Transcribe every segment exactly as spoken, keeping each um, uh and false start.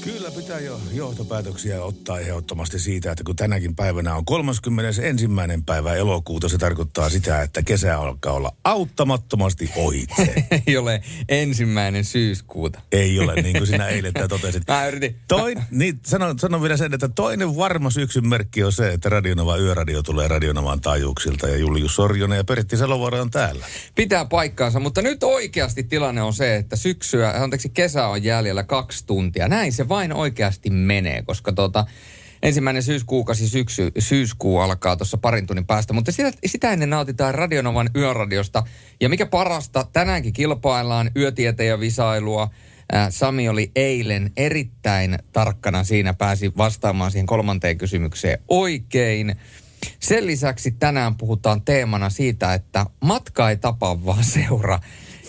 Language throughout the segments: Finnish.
Kyllä pitää jo johtopäätöksiä ottaa ehdottomasti siitä, että kun tänäkin päivänä on kolmaskymmenesensimmäinen päivä elokuuta, se tarkoittaa sitä, että kesä alkaa olla auttamattomasti ohitse. Ei ole ensimmäinen syyskuuta. Ei ole, niin kuin sinä eilen totesit. Mä yritin. Toi, niin, sanon, sanon vielä sen, että toinen varma syksyn merkki on se, että Radio Nova Yöradio tulee Radio Novan taajuuksilta ja Julius Sorjonen ja Pertti Salovaara on täällä. Pitää paikkaansa, mutta nyt oikeasti tilanne on se, että syksyä, anteeksi kesä on jäljellä kaksi tuntia. Näin se vain oikeasti menee, koska tuota, ensimmäinen syyskuukausi syksy, syyskuu alkaa tuossa parin tunnin päästä. Mutta sitä, sitä ennen nautitaan Radio Novan Yöradiosta. Ja mikä parasta, tänäänkin kilpaillaan yötieteen ja visailua. Äh, Sami oli eilen erittäin tarkkana siinä, pääsi vastaamaan siihen kolmanteen kysymykseen oikein. Sen lisäksi tänään puhutaan teemana siitä, että matka ei tapa vaan seura.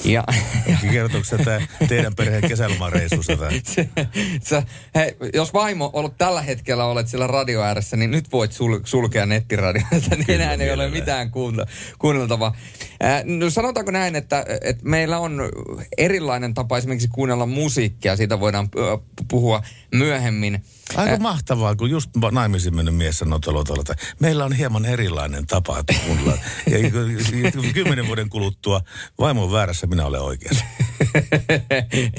Ja, ja. Kertooko tämä teidän perheen kesälomareissusta? Jos vaimo ollut tällä hetkellä olet siellä radio ääressä, niin nyt voit sul, sulkea nettiradiosta. Niin enää ei ole mitään kuunneltavaa. Äh, no sanotaanko näin, että, että meillä on erilainen tapa esimerkiksi kuunnella musiikkia. Siitä voidaan puhua myöhemmin. Aika äh, mahtavaa, kun just naimisiin mennyt mies sanoi tuolla, että meillä on hieman erilainen tapa kuunnella. Ja kymmenen vuoden kuluttua vaimo on väärässä. Minä olen oikeassa.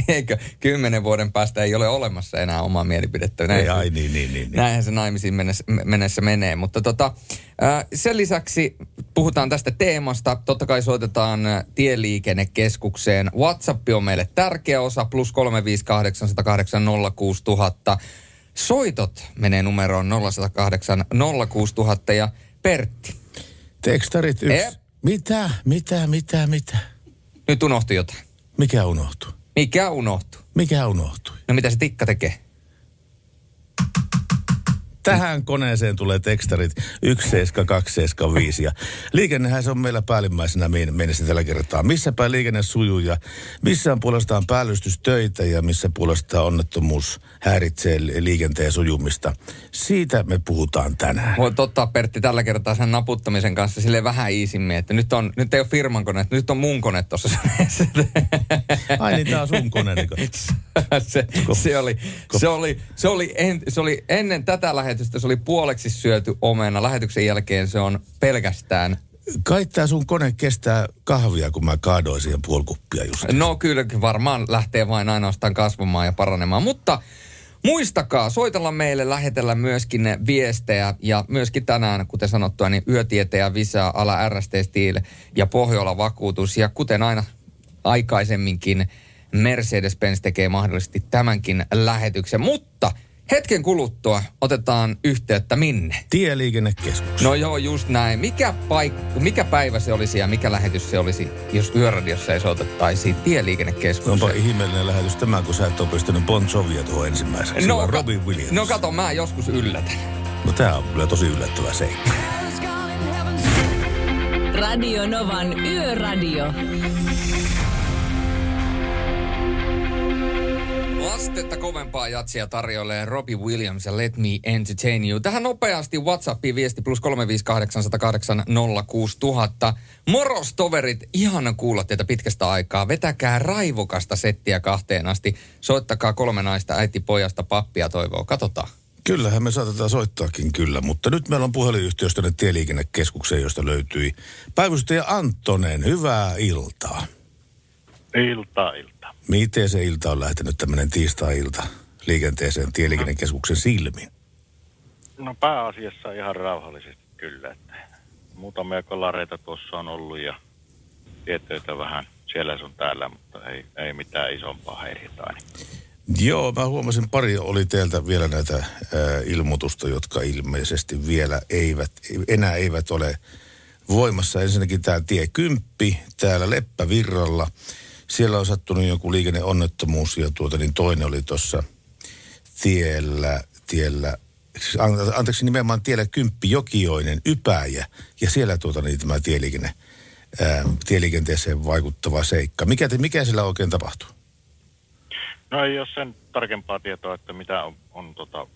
Eikö? Kymmenen vuoden päästä ei ole olemassa enää omaa mielipidettä. Näin ei, ai, niin, niin, niin. Näinhän se naimisiin mennessä, mennessä menee. Mutta tota, sen lisäksi puhutaan tästä teemasta. Totta kai soitetaan Tieliikennekeskukseen. WhatsApp on meille tärkeä osa. Plus kolme viisi kahdeksan nolla kahdeksan nolla kuusi nolla nolla nolla. Soitot menee numeroon nolla yksi nolla kahdeksan nolla kuusi nolla nolla nolla. Ja Pertti. Tekstarit yksi. E- mitä, mitä, mitä, mitä? Nyt unohtui jotain. Mikä unohtui? Mikä unohtui? Mikä unohtui? No mitä se tikka tekee? Tähän koneeseen tulee tekstarit yksi seitsemän kaksi seitsemän viisi ja liikennehän se on meillä päällimmäisenä mennessä tällä kertaa. Missäpä liikenne sujuu ja missään puolestaan päällystystöitä ja missä puolestaan onnettomuus häiritsee liikenteen sujumista. Siitä me puhutaan tänään. Voit ottaa Pertti tällä kertaa sen naputtamisen kanssa silleen vähän iisimmin, että nyt, on, nyt ei ole firman kone, nyt on mun kone tuossa. Ai niin, tää on sun kone. se, se, oli, se, oli, se, oli en, se oli ennen tätä lähetystä. Se oli puoleksi syöty omena. Lähetyksen jälkeen se on pelkästään... Kai tää sun kone kestää kahvia, kun mä kaadoin siihen puolikuppia just. No kyllä, varmaan lähtee vain ainoastaan kasvamaan ja paranemaan. Mutta muistakaa, soitella meille, lähetellä myöskin ne viestejä. Ja myöskin tänään, kuten sanottua, niin yötieteen visaa ala R S T Steel ja Pohjola Vakuutus. Ja kuten aina aikaisemminkin, Mercedes-Benz tekee mahdollisesti tämänkin lähetyksen. Mutta... hetken kuluttua otetaan yhteyttä minne? Tieliikennekeskus. No joo, just näin. Mikä, paik- mikä päivä se olisi ja mikä lähetys se olisi, jos Yöradiossa ei soitettaisi Tieliikennekeskukseen? Onpa ihmeellinen lähetys tämä, kun sä et ole pystynyt Bon Jovia tuohon ensimmäiseksi, no, vaan ka- Robbie Williams. No kato, mä joskus yllätän. No tää on kyllä tosi yllättävä seikka. Radio Novan Yöradio. Astetta kovempaa jatsia tarjoilee Robbie Williams ja Let Me Entertain You. Tähän nopeasti WhatsAppiin viesti plus kolme viisi kahdeksan nolla kahdeksan nolla kuusi nolla nolla nolla. Moros toverit, ihana kuulla teitä pitkästä aikaa. Vetäkää raivokasta settiä kahteen asti. Soittakaa kolme naista, äiti, pojasta, pappia toivoo. Katsotaan. Kyllähän me saatetaan soittaakin kyllä, mutta nyt meillä on puhelinyhtiös tänne Tieliikennekeskukseen, josta löytyi päivystäjä Antonen. Hyvää iltaa. Iltaa, iltaa. Miten se ilta on lähtenyt tämmöinen tiistai-ilta liikenteeseen Tieliikennekeskuksen silmiin? No pääasiassa ihan rauhallisesti kyllä. Että muutamia kolareita tuossa on ollut ja tietöitä vähän siellä sun täällä, mutta ei, ei mitään isompaa häiriötä. Joo, mä huomasin pari oli teiltä vielä näitä äh, ilmoitusta, jotka ilmeisesti vielä eivät, enää eivät ole voimassa. Ensinnäkin tämä tie kymppi täällä Leppävirralla. siellä on sattunut joku liikenneonnettomuus ja tuota, niin toinen oli tuossa tiellä, tiellä, anteeksi nimenomaan tiellä Kymppijokioinen, Ypäjä, ja siellä tuota, niin tämä tieliikenne, ää, tieliikenteeseen vaikuttava seikka. Mikä, te, mikä siellä oikein tapahtuu? No ei ole sen tarkempaa tietoa, että mitä on, on tota,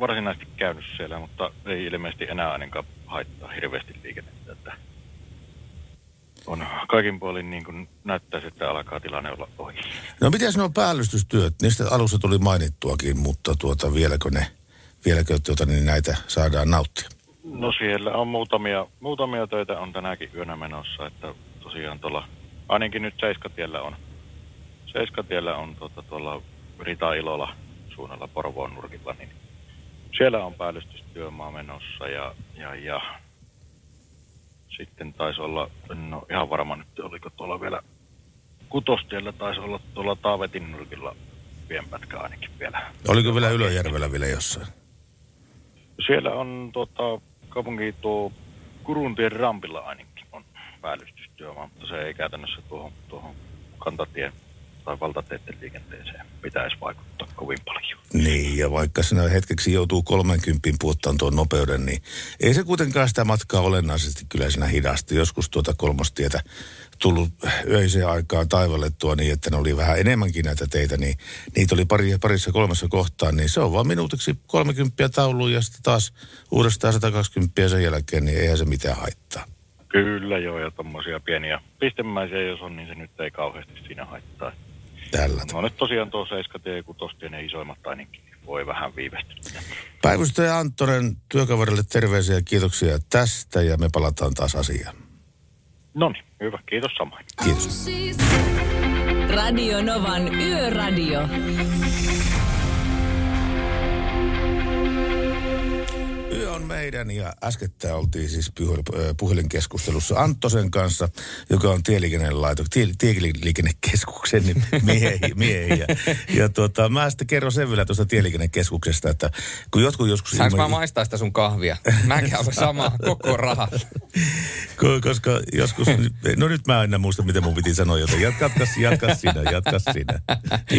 varsinaisesti käynyt siellä, mutta ei ilmeisesti enää ainakaan haittaa hirveästi liikennettä. Että on kaikin puolin niin kuin näyttäisi, että alkaa tilanne olla ohi. No mitäs nuo päällystystyöt? Niistä alussa tuli mainittuakin, mutta tuota, vieläkö, ne, vieläkö tuota, niin näitä saadaan nauttia? No siellä on muutamia, muutamia töitä on tänäkin yönä menossa, että tosiaan tuolla, ainakin nyt Seiskatiellä on. Seiskatiellä on tuota, tuolla Rita-Ilolla suunnalla Porvoon nurkilla, niin siellä on päällystystyömaa menossa ja, ja, ja sitten taisi olla, no ihan varma nyt oliko tuolla vielä Kutostiellä, taisi olla tuolla Taavetin nurkilla pienpätkä ainakin vielä. Oliko vielä Ylöjärvellä vielä jossain? Siellä on tuota, kaupunki tuo Kuruntien rampilla ainakin on päällystystyömaa, mutta se ei käytännössä tuohon, tuohon kantatien tai valtateiden liikenteeseen pitäisi vaikuttaa kovin paljon. Niin, ja vaikka sinä hetkeksi joutuu kolmenkympin puuttaan tuon nopeuden, niin ei se kuitenkaan sitä matkaa olennaisesti kyllä sinä hidasta. Joskus tuota kolmostietä tullut öiseen aikaan taivallettua niin, että ne oli vähän enemmänkin näitä teitä, niin niitä oli pari, parissa kolmessa kohtaa, niin se on vaan minuutiksi kolmenkymppiä tauluun ja sitten taas uudestaan satakaksikymmentä sen jälkeen, niin eihän se mitään haittaa. Kyllä joo, ja tommosia pieniä pistemäisiä jos on, niin se nyt ei kauheasti siinä haittaa. Tällä. No nyt tosiaan tuo Seiskatie, kun tosiaan ne isoimmat ainakin voi vähän viivästyä. Päivystäjä Antonen, työkaverille terveisiä ja kiitoksia tästä ja me palataan taas asiaan. No niin, hyvä. Kiitos samoin. Kiitos. Radio Novan Yöradio. Yö on meidän ja äskettäin oltiin siis puhelinkeskustelussa Antosen kanssa, joka on tieliikennelaitoksen, tie, tieliikennekeskuksen miehiä. miehiä. Ja tuota, mä sitten kerron sen vielä tuosta tieliikennekeskuksesta, että kun jotkut joskus... Saanko ilman... mä maistaa sitä sun kahvia? Mäkin haluan samaa koko rahaa. Koska joskus... No nyt mä en muista, mitä mun piti sanoa, joten jatka jatka sinä, jatka sinä.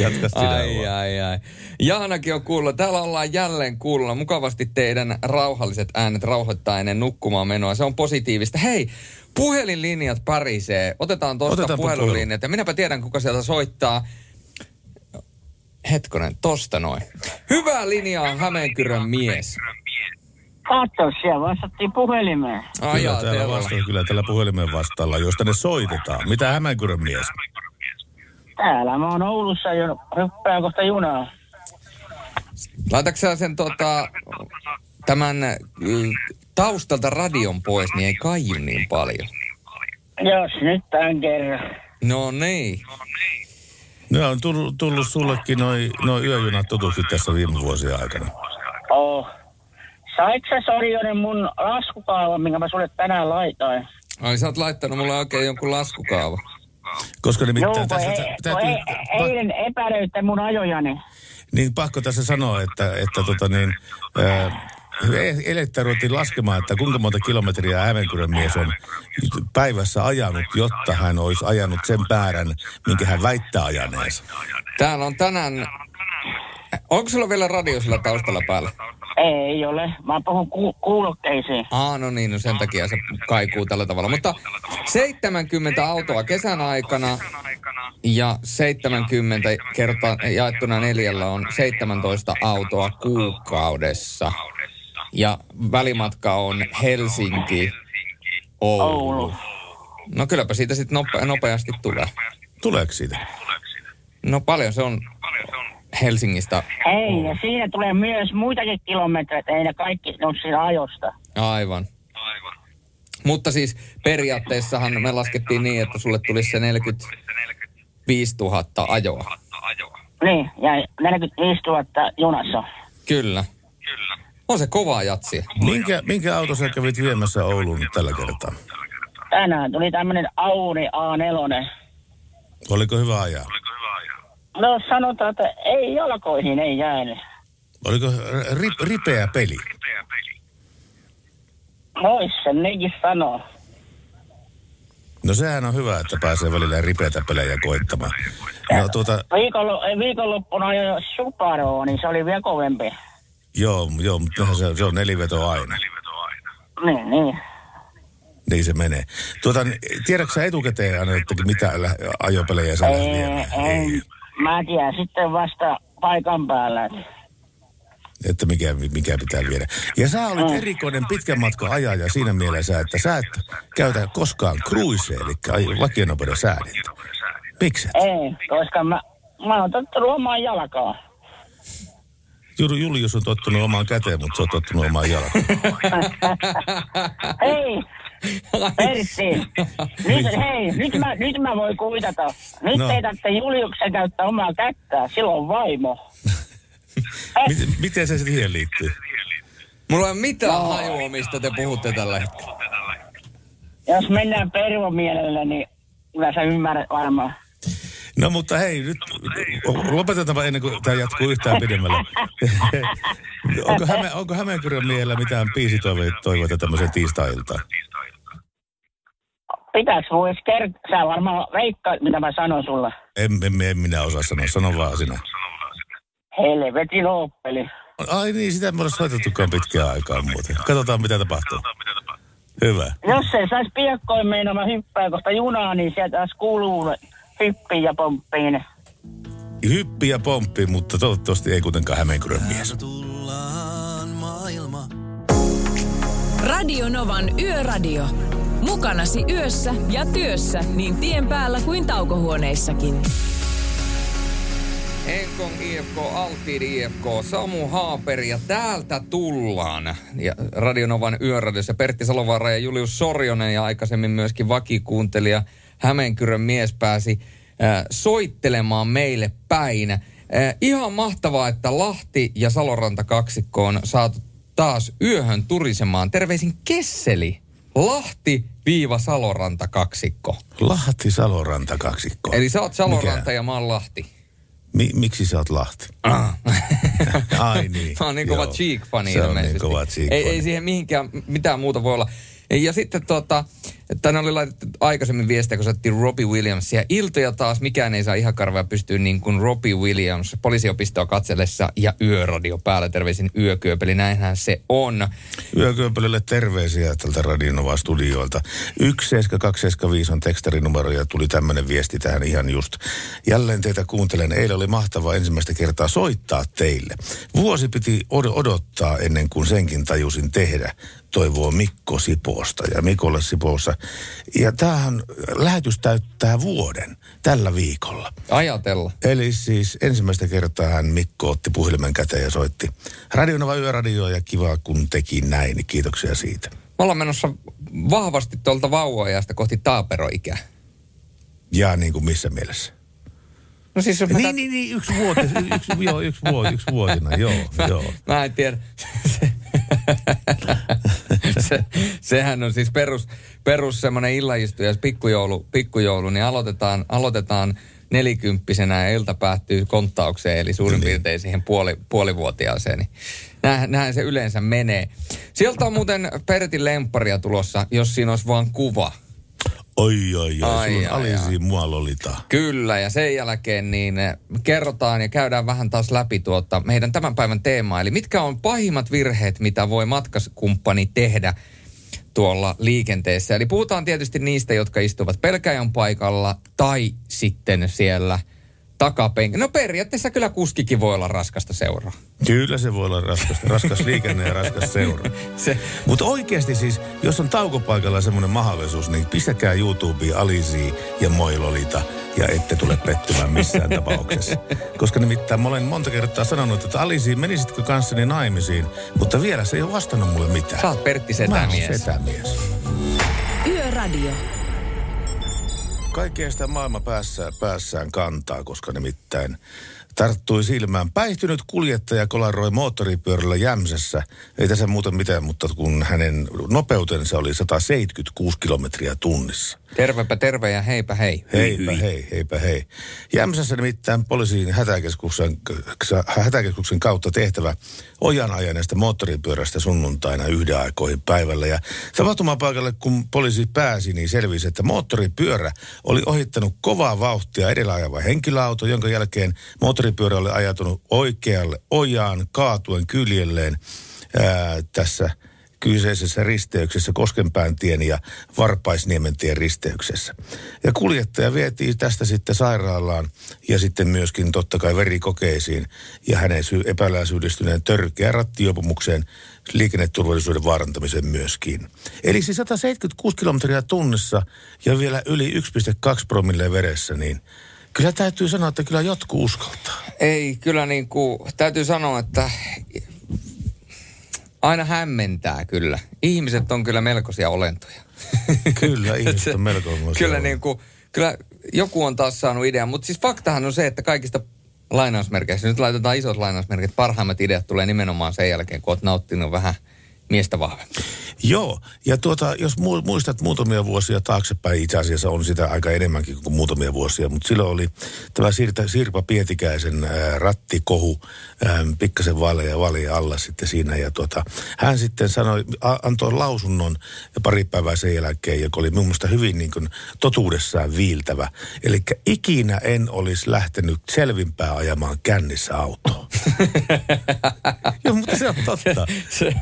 Jatka sinä. Ai, vaan. ai, ai. Jahanakin on kuulla. Täällä ollaan jälleen kuulla. Mukavasti teidän rauhalliset äänet rauhoittaa ennen nukkumaan menoa. Se on positiivista. Hei, puhelinlinjat pärisee. Otetaan tuosta puhelinlinjat. Ja minäpä tiedän, kuka sieltä soittaa. Hetkonen, tosta noin. Hyvää linjaa Hämeenkyrön mies. Katso, siellä vastattiin puhelimeen. Ai kyllä, jaa, täällä vastaan, kyllä täällä puhelimeen vastaalla, josta ne soitetaan. Mitä Hämeenkyrön mies? Täällä mä oon Oulussa jo hyppää kohta junaa. Laitatko sä sen tota... Tämän taustalta radion pois, niin ei kaiu niin paljon. Jos nyt tämän kerran. No niin. No on tullut, tullut sullekin noin noi yöjunat tutuksi tässä viime vuosien aikana. Oh. Saitko sä Sorjonen mun laskukaavan, minkä mä sulle tänään laitoin? Ai sä oot laittanut mulle oikein jonkun laskukaava. Koska nimittäin... Joo, ei, täytyy... ei, eilen epäröitte mun ajojani. Niin pakko tässä sanoa, että, että tota niin... Ää, Elettä ruvettiin laskemaan, että kuinka monta kilometriä Hämeenkyrön mies on päivässä ajanut, jotta hän olisi ajanut sen määrän, minkä hän väittää ajaneensa. Täällä on tänään... Onko sulla vielä radio sillä taustalla päällä? Ei ole. Mä puhun ku- kuulokkeisiin. Aa, no niin, no sen takia se kaikuu tällä tavalla. Mutta seitsemänkymmentä autoa kesän aikana ja seitsemänkymmentä kertaa jaettuna neljällä on seitsemäntoista autoa kuukaudessa. Ja välimatka on Helsinki, Oulu. No kylläpä siitä sitten nope- nopeasti tulee. Tuleeko siitä? No paljon se on Helsingistä. Ei, ja siinä tulee myös muitakin kilometrejä, ei ne kaikki ole siinä ajosta. Aivan. Aivan. Mutta siis periaatteessahan me laskettiin niin, että sulle tulisi se neljäkymmentäviisituhatta ajoa. Niin, ja neljäkymmentäviisituhatta junassa. Kyllä. Kyllä. On se kovaa jatsia. Minkä, minkä auto sä kävit viemässä Ouluun nyt tällä kertaa? Tänään tuli tämmönen Audi A neljä. Oliko hyvä ajaa? No sanotaan, että ei jalkoihin, ei jäänyt. Oliko ri, ripeä peli? Noissa nekin sanoo. No sehän on hyvä, että pääsee välillä ripeätä pelejä koittamaan. No, tuota... Viikonloppuna jo Subaru, niin se oli vielä kovempi. Joo, joo, mutta se, se on neliveto aina. Niin, niin. Niin se menee. Tuota, tiedätkö sä etukäteen aina, että mitä ajopelejä sä lähdet viemään? Ei, mä tiedän sitten vasta paikan päällä. Että mikä, mikä pitää viedä. Ja sä olet erikoinen pitkän matkan ajaja siinä mielessä, että sä et käytä koskaan cruisea, eli vakionopeuden säädintä. Miksi? Ei, koska mä, mä oon tottunut omaan jalkaan. Julius on tottunut omaan käteen, mutta sä oot tottunut omaan jalkaan. Hei! Pertti! Nyt, hei, nyt mä, nyt mä voin kuitata. Nyt no. Ei tarvitse Juliuksen käyttää omaa kättää, silloin vaimo. Miten, miten se siihen liittyy? Mulla ei ole mitään no. hajua, mistä te puhutte tällä hetkellä. Jos mennään pervomielellä, niin kyllä sä ymmärrät varmaan. No mutta hei, nyt lopetetaanpa ennen kuin tämä jatkuu yhtään pidemmälle. onko, Häme, onko Hämeenkyrön miehellä mitään biisitoivoita tämmöiseen tiistai-iltaan? Pitäis vois kertoa. Sä varmaan veikkaat, mitä mä sanon sulla. En, en, en minä osaa sanoa, sano vaan sinä. Helvetin oppeli. Ai niin, sitä me ollaan soitettukaan pitkään aikaa muuten. Katsotaan, mitä tapahtuu. Hyvä. Jos ei saisi piakkoin meinaa hyppää kohta junaa, niin sieltä taas kuuluu hyppiin ja pomppiin. Hyppiin ja pomppiin, mutta toivottavasti ei kuitenkaan Hämeenkyrön mies. Radio Novan Yöradio. Mukanasi yössä ja työssä niin tien päällä kuin taukohuoneissakin. Enkon I F K, Altid I F K, Samu Haaperi ja täältä tullaan. Ja Radio Novan Yöradiossa Pertti Salovaara ja Julius Sorjonen ja aikaisemmin myöskin vakikuuntelija Hämeenkyrön mies pääsi äh, soittelemaan meille päin. Äh, ihan mahtavaa, että Lahti ja Saloranta kaksikko on saatu taas yöhön turisemaan. Terveisin Kesseli. Lahti-Saloranta kaksikko. Lahti-Saloranta kaksikko. Eli sä oot Saloranta Mikä? ja mä oon Lahti. Mi- miksi sä oot Lahti? Ah. Ai niin. Mä oon niin kova Cheek-fani ilmeisesti. Niin kova Cheek-fani. Ei, ei siihen mihinkään mitään muuta voi olla. Ja sitten tota, tänne oli laitettu aikaisemmin viestiä, kun saatiin Robbie Williamsia. Iltoja taas, mikään ei saa ihan karvaa pystyä niin kuin Robbie Williams. Poliisiopistoa katsellessa ja yöradio päällä. Terveisin Yökyöpeli, näinhän se on. Yökyöpelille terveisiä tältä Radio Nova studioilta. yksi seitsemän kaksi seitsemän viisi on tekstarinumero ja tuli tämmöinen viesti tähän ihan just. Jälleen teitä kuuntelen. Eilen oli mahtavaa ensimmäistä kertaa soittaa teille. Vuosi piti od- odottaa ennen kuin senkin tajusin tehdä. Toivoo Mikko Sipoosta ja Mikolle Sipoossa. Ja tämähän lähetys täyttää vuoden tällä viikolla. Ajatella. Eli siis ensimmäistä kertaa hän Mikko otti puhelimen käteen ja soitti Radio Nova Yöradioa ja kiva kun teki näin. Kiitoksia siitä. Me ollaan menossa vahvasti tuolta vauva-ajasta kohti taaperoikää. Ja niin kuin missä mielessä? No siis niin, tämän... niin, niin, yksi vuotta, yksi, joo, yksi, vuot, yksi vuotina, joo, joo. Mä, mä en tiedä. Se, sehän on siis perus, perus semmoinen illanistuja, pikkujoulu, pikkujoulu, niin aloitetaan, aloitetaan nelikymppisenä ja ilta päättyy konttaukseen, eli suurin niin. piirtein siihen puoli, puolivuotiaaseen. Niin nähän, nähän se yleensä menee. Sieltä on muuten Pertin lempparia tulossa, jos siinä olisi vaan kuva. Oi, oi, oi. Ai, sulla on alisiin mua lolita. Kyllä, ja sen jälkeen niin kerrotaan ja käydään vähän taas läpi tuota meidän tämän päivän teemaa. Eli mitkä on pahimmat virheet, mitä voi matkakumppani tehdä tuolla liikenteessä. Eli puhutaan tietysti niistä, jotka istuvat pelkäjän paikalla tai sitten siellä takapenkillä. No periaatteessa kyllä kuskikin voi olla raskasta seuraa. Kyllä se voi olla raskasta. Raskas liikenne ja raskas seura. Se. Mutta oikeasti siis, jos on taukopaikalla semmoinen mahdollisuus, niin pistäkää YouTubeen Alisiin ja Moi Lolita, ja ette tule pettymään missään tapauksessa. Koska nimittäin mä olen monta kertaa sanonut, että Alisiin menisitkö kanssani naimisiin, mutta vielä se ei ole vastannut mulle mitään. Sä oot Pertti Setämies. Mä oon Setämies. Yöradio. Kaikkea sitä maailma päässä, päässään kantaa, koska nimittäin tarttui silmään. Päihtynyt kuljettaja kolaroi moottoripyörällä Jämsässä. Ei tässä muuta mitään, mutta kun hänen nopeutensa oli sata seitsemänkymmentäkuusi kilometriä tunnissa. Tervepä terve ja heipä hei. Heipä hei, heipä hei. Jämsässä nimittäin poliisiin hätäkeskuksen, hätäkeskuksen kautta tehtävä ojan ajaneesta moottoripyörästä sunnuntaina yhden aikoihin päivällä. Ja tapahtumapaikalle, kun poliisi pääsi, niin selvisi, että moottoripyörä oli ohittanut kovaa vauhtia edellä ajava henkilöauto, jonka jälkeen moottoripyörä oli ajatunut oikealle ojaan kaatuen kyljelleen ää, tässä kyseisessä risteyksessä, Koskenpääntien ja Varpaisniementien risteyksessä. Ja kuljettaja vietiin tästä sitten sairaalaan ja sitten myöskin totta kai verikokeisiin ja hänen epäillään syyllistyneen törkeään rattijuopumukseen, liikenneturvallisuuden vaarantamisen myöskin. Eli siis sata seitsemänkymmentäkuusi kilometriä tunnissa ja vielä yli yksi pilkku kaksi promille veressä, niin kyllä täytyy sanoa, että kyllä jotkut uskaltaa. Ei, kyllä niin kuin täytyy sanoa, että aina hämmentää kyllä. Ihmiset on kyllä melkoisia olentoja. Kyllä, ihmiset on melkoisia olentoja. Kyllä, niin kuin, kyllä joku on taas saanut idean, mutta siis faktahan on se, että kaikista lainausmerkeissä, nyt laitetaan isot lainausmerkit, parhaimmat ideat tulee nimenomaan sen jälkeen, kun olet nauttinut vähän miestä vahvemmin. Joo, ja tuota, jos muistat muutamia vuosia taaksepäin, itse asiassa on sitä aika enemmänkin kuin muutamia vuosia, mutta silloin oli tämä Sirta, Sirpa Pietikäisen ää, rattikohu ää, pikkasen vaaleja ja vaaleja alla sitten siinä, ja tuota, hän sitten sanoi, a, antoi lausunnon pari päivää sen jälkeen, joka oli mun mielestä hyvin niin kuin totuudessaan viiltävä, eli ikinä en olisi lähtenyt selvinpäin ajamaan kännissä autoa. Joo, mutta se on totta. se,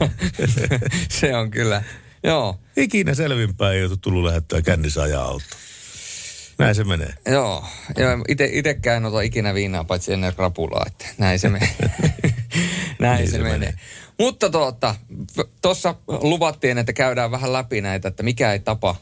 se, se on kyllä. Kyllä, joo. Ikinä selvinpäin ei ole tullut lähdettyä kännissä ajaa autoa. Näin se menee. Joo, itekään en ota ikinä viinaa, paitsi ennen rapulaa, että näin se menee. näin niin se, se menee. menee. Mutta tuossa tuota, luvattiin, että käydään vähän läpi näitä, että mikä ei tapa,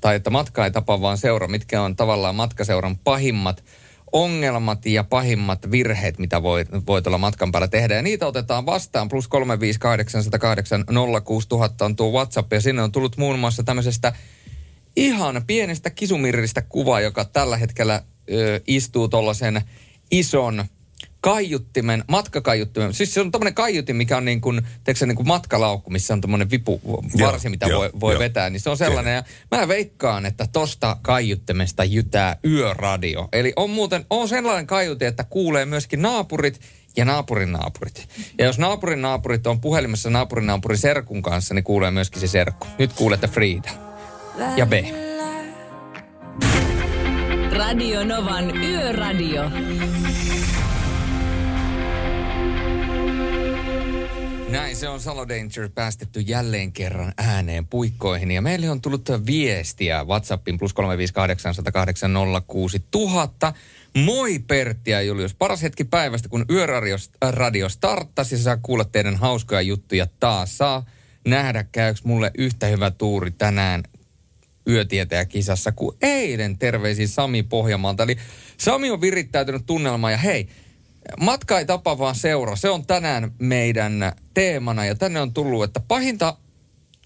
tai että matka ei tapa, vaan seura. Mitkä on tavallaan matkaseuran pahimmat ongelmat ja pahimmat virheet, mitä voi, voi tuolla matkan päällä tehdä. Ja niitä otetaan vastaan. Plus kolme viisi kahdeksan nolla kahdeksan nolla kuusi tuhatta on tuo WhatsApp. Ja sinne on tullut muun muassa tämmöisestä ihan pienestä kisumirristä kuvaa, joka tällä hetkellä ö, istuu tuollaisen ison kaiuttimen, matkakaiuttimen. Siis se on tämmöinen kaiutin, mikä on niin kuin, teekö se niin kuin matkalaukku, missä on tämmöinen vipuvarsi, mitä jo, voi, voi jo. vetää. Niin se on sellainen. Ja mä veikkaan, että tosta kaiuttimesta jytää yöradio. Eli on muuten, on sellainen kaiutin, että kuulee myöskin naapurit ja naapurin naapurit. Ja jos naapurin naapurit on puhelimessa naapurin naapurin serkun kanssa, niin kuulee myöskin se serkku. Nyt kuulette Frida ja B. Radio Novan Yöradio. Näin se on, Salo Danger päästetty jälleen kerran ääneen puikkoihin. Ja meille on tullut viestiä WhatsAppin plus kolme viisi kahdeksan nolla kahdeksan nolla kuusi tuhatta. Moi Pertti ja Julius, paras hetki päivästä, kun yöradio radio starttasi ja saa kuulla teidän hauskoja juttuja taas. Saa nähdä, käyks mulle yhtä hyvä tuuri tänään yötietäjäkisassa kuin eilen. Terveisiin Sami Pohjanmaalta. Eli Sami on virittäytynyt tunnelmaan ja hei, matka ei tapa, vaan seura. Se on tänään meidän teemana ja tänne on tullut, että pahinta,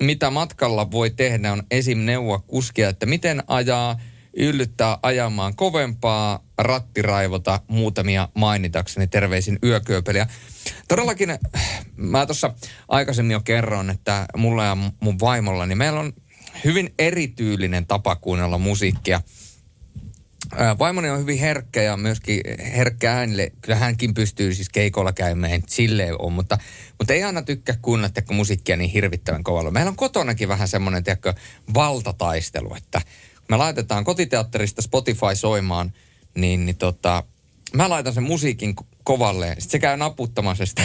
mitä matkalla voi tehdä, on esim. Neuvoa kuskia, että miten ajaa, yllyttää ajamaan kovempaa, rattiraivota, muutamia mainitakseni. Terveisin yökööpeliä. Todellakin, mä tuossa aikaisemmin jo kerron, että mulla ja mun vaimolla, niin meillä on hyvin erityylinen tapa kuunnella musiikkia. Vaimoni on hyvin herkkä ja myöskin herkkä äänille. Kyllä hänkin pystyy siis keikolla käymään, silleen on, mutta, mutta ei aina tykkää kuunnella musiikkia niin hirvittävän kovalla. Meillä on kotonakin vähän semmoinen tiedätkö, valtataistelu, että me laitetaan kotiteatterista Spotify soimaan, niin, niin tota, mä laitan sen musiikin kovalle. Sitten se käy naputtamisesta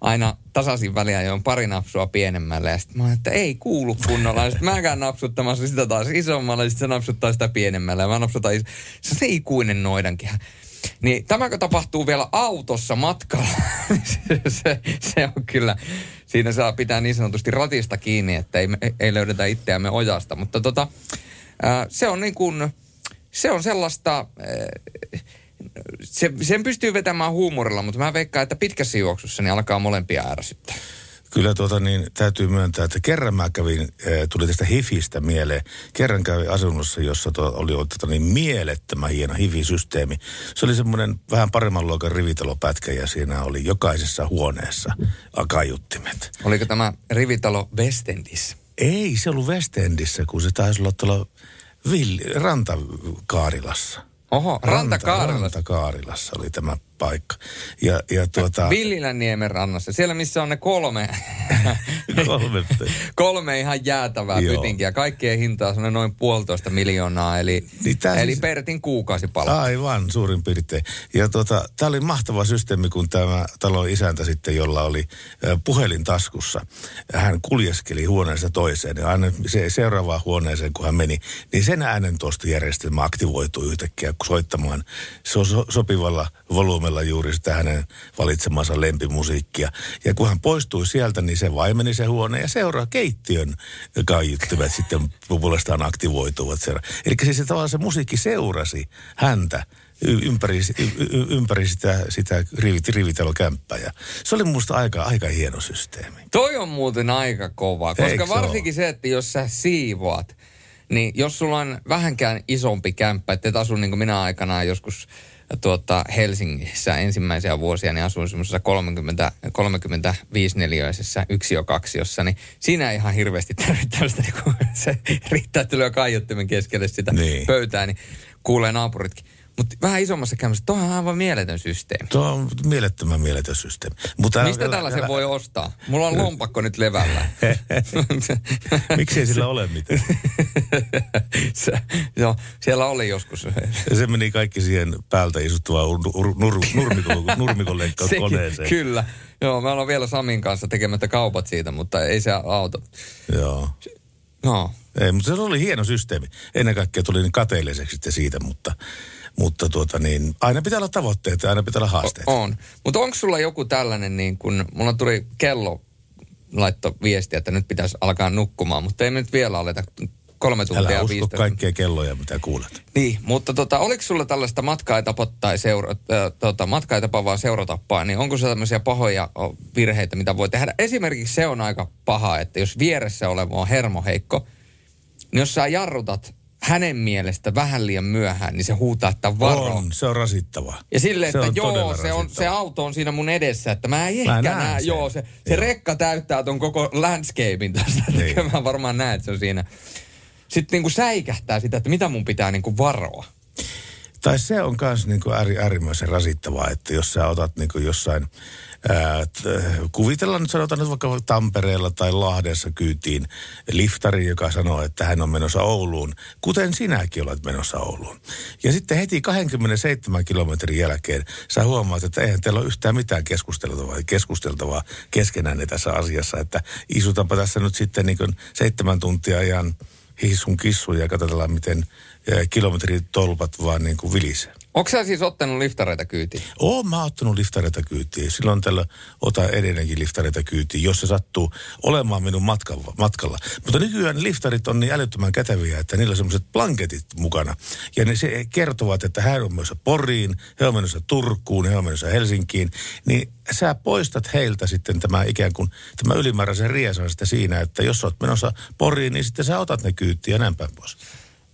aina tasaisin väliä, jo on pari napsua pienemmälle. Ja sitten mä että ei kuulu kunnolla. Ja sitten mä käyn napsuttamassa sitä taas isommalle, ja sitten se napsuttaa sitä pienemmälle. Ja mä napsutan is- se on se ikuinen noidankehä. Niin tämäkö tapahtuu vielä autossa matkalla? se, se, se on kyllä, siinä saa pitää niin sanotusti ratista kiinni, että ei, ei löydetä itseämme ojasta. Mutta tota, äh, se on niin kuin, se on sellaista... Äh, Se, sen pystyy vetämään huumorilla, mutta mä veikkaan, että pitkässä juoksussa niin alkaa molempia ärsyttää. Kyllä tuota, niin, täytyy myöntää, että kerran mä kävin, tuli tästä hifistä mieleen, kerran kävin asunnossa, jossa tuo oli tuota, niin mielettömän hieno hifisysteemi. Se oli semmoinen vähän paremman luokan rivitalopätkä ja siinä oli jokaisessa huoneessa kaiuttimet. Oliko tämä rivitalo West Endissä? Ei, se ollut West Endissä, kun se taisi olla tuolla Villi, Rantakaarilassa. Oho, Rantakaarilassa. Rantakaarilassa oli tämä paikka. Ja, ja tuota... Villilänniemen rannassa, siellä missä on ne kolme, kolme. kolme ihan jäätävää Joo. pytinkiä. Kaikkien hintaa on noin puolitoista miljoonaa, eli, niin tämän... eli Pertin kuukausipala. Aivan, suurin piirtein. Ja tuota, tämä oli mahtava systeemi, kun tämä talon isäntä sitten, jolla oli puhelin taskussa. Hän kuljeskeli huoneesta toiseen ja aina se, seuraavaan huoneeseen, kun hän meni, niin sen äänentoistojärjestelmä aktivoitui yhtäkkiä soittamaan so- so- sopivalla volyymilla juuri sitä hänen valitsemansa lempimusiikkia. Ja kun hän poistui sieltä, niin se vaimeni se huone ja seuraa keittiön kaiuttimet sitten puolestaan aktivoituvat. Eli siis se, tavallaan se musiikki seurasi häntä ympäri, ympäri sitä, sitä rivitalokämppää. Ja se oli musta aika, aika hieno systeemi. Toi on muuten aika kova, koska Eikö varsinkin ole? Se, että jos sä siivoat, niin jos sulla on vähänkään isompi kämppä, että et asu niin kuin minä aikanaan joskus Tuota, Helsingissä ensimmäisiä vuosia, niin asuin semmoisessa kolmekymmentä, kolmekymmentäviisi neliöisessä yksiökaksiossa, niin siinä ihan hirveästi tarvitse tällaista, niin kun se riittää, että lyö kaiuttimen keskelle sitä niin pöytää, niin kuulee naapuritkin. Mutta vähän isommassa kämmässä, tuo on aivan mieletön systeemi. Tuo on mielettömän mieletön systeemi. Mutta mistä älä, tällaisen älä... voi ostaa? Mulla on lompakko nyt levällä. Miksei sillä ole mitään? se, no, siellä oli joskus. Se meni kaikki siihen päältä istuttavaan nurmikon leikkauskoneeseen. Kyllä. Joo, mä olen vielä Samin kanssa tekemättä kaupat siitä, mutta ei se auta. Joo. No. Ei, mutta se oli hieno systeemi. Ennen kaikkea tuli niin kateelliseksi sitten siitä, mutta... Mutta tuota niin, aina pitää olla tavoitteita, aina pitää olla haasteita. O- on. Mutta onko sulla joku tällainen niin kun, mulla tuli kello laitto viestiä, että nyt pitäisi alkaa nukkumaan, mutta ei me nyt vielä aleta kolme tuntia viisitoista. Älä usko viisitoista kaikkia kelloja, mitä kuulet. Niin, mutta tota, oliko sulla tällaista matkaa ei tapa tai seura, äh, tota, matkaa ei tapa vaan seuratappaa, niin onko se tämmöisiä pahoja virheitä, mitä voi tehdä? Esimerkiksi se on aika paha, että jos vieressä oleva on hermoheikko, niin jos sä jarrutat hänen mielestä vähän liian myöhään, niin se huutaa, että varo. On, se on rasittavaa. Ja silleen, että joo, se, on, se auto on siinä mun edessä, että mä en mä ehkä näe. Joo, se, se joo. rekka täyttää ton koko landscapein tuosta. Niin. Mä varmaan näen, että se on siinä. Sitten niin kuin säikähtää sitä, että mitä mun pitää niin kuin varoa. Tai se on myös niin kuin äärimmäisen rasittavaa, että jos sä otat niin kuin jossain... Kuvitellaan nyt, sanotaan nyt vaikka Tampereella tai Lahdessa kyytiin liftari, joka sanoo, että hän on menossa Ouluun, kuten sinäkin olet menossa Ouluun. Ja sitten heti kaksikymmentäseitsemän kilometrin jälkeen sä huomaat, että eihän teillä ole yhtään mitään keskusteltavaa, keskusteltavaa keskenään tässä asiassa, että istutaanpa tässä nyt sitten niin kuin seitsemän tuntia ajan hissun kissun ja katsotaan, miten kilometritolpat vaan niin kuin vilisee. Onko sä siis ottanut liftareita kyytiin? Oon mä ottanut liftareita kyytiin. Silloin tällä otan edelleenkin liftareita kyytiin, jos se sattuu olemaan minun matkalla. matkalla. Mutta nykyään liftarit on niin älyttömän käteviä, että niillä on semmoiset blanketit mukana. Ja ne se kertovat, että hän on menossa Poriin, he on menossa Turkuun, he on menossa Helsinkiin. Niin sä poistat heiltä sitten tämä ikään kuin tämä ylimääräisen riesan sitä siinä, että jos oot menossa Poriin, niin sitten sä otat ne kyytiin ja näin päin pois.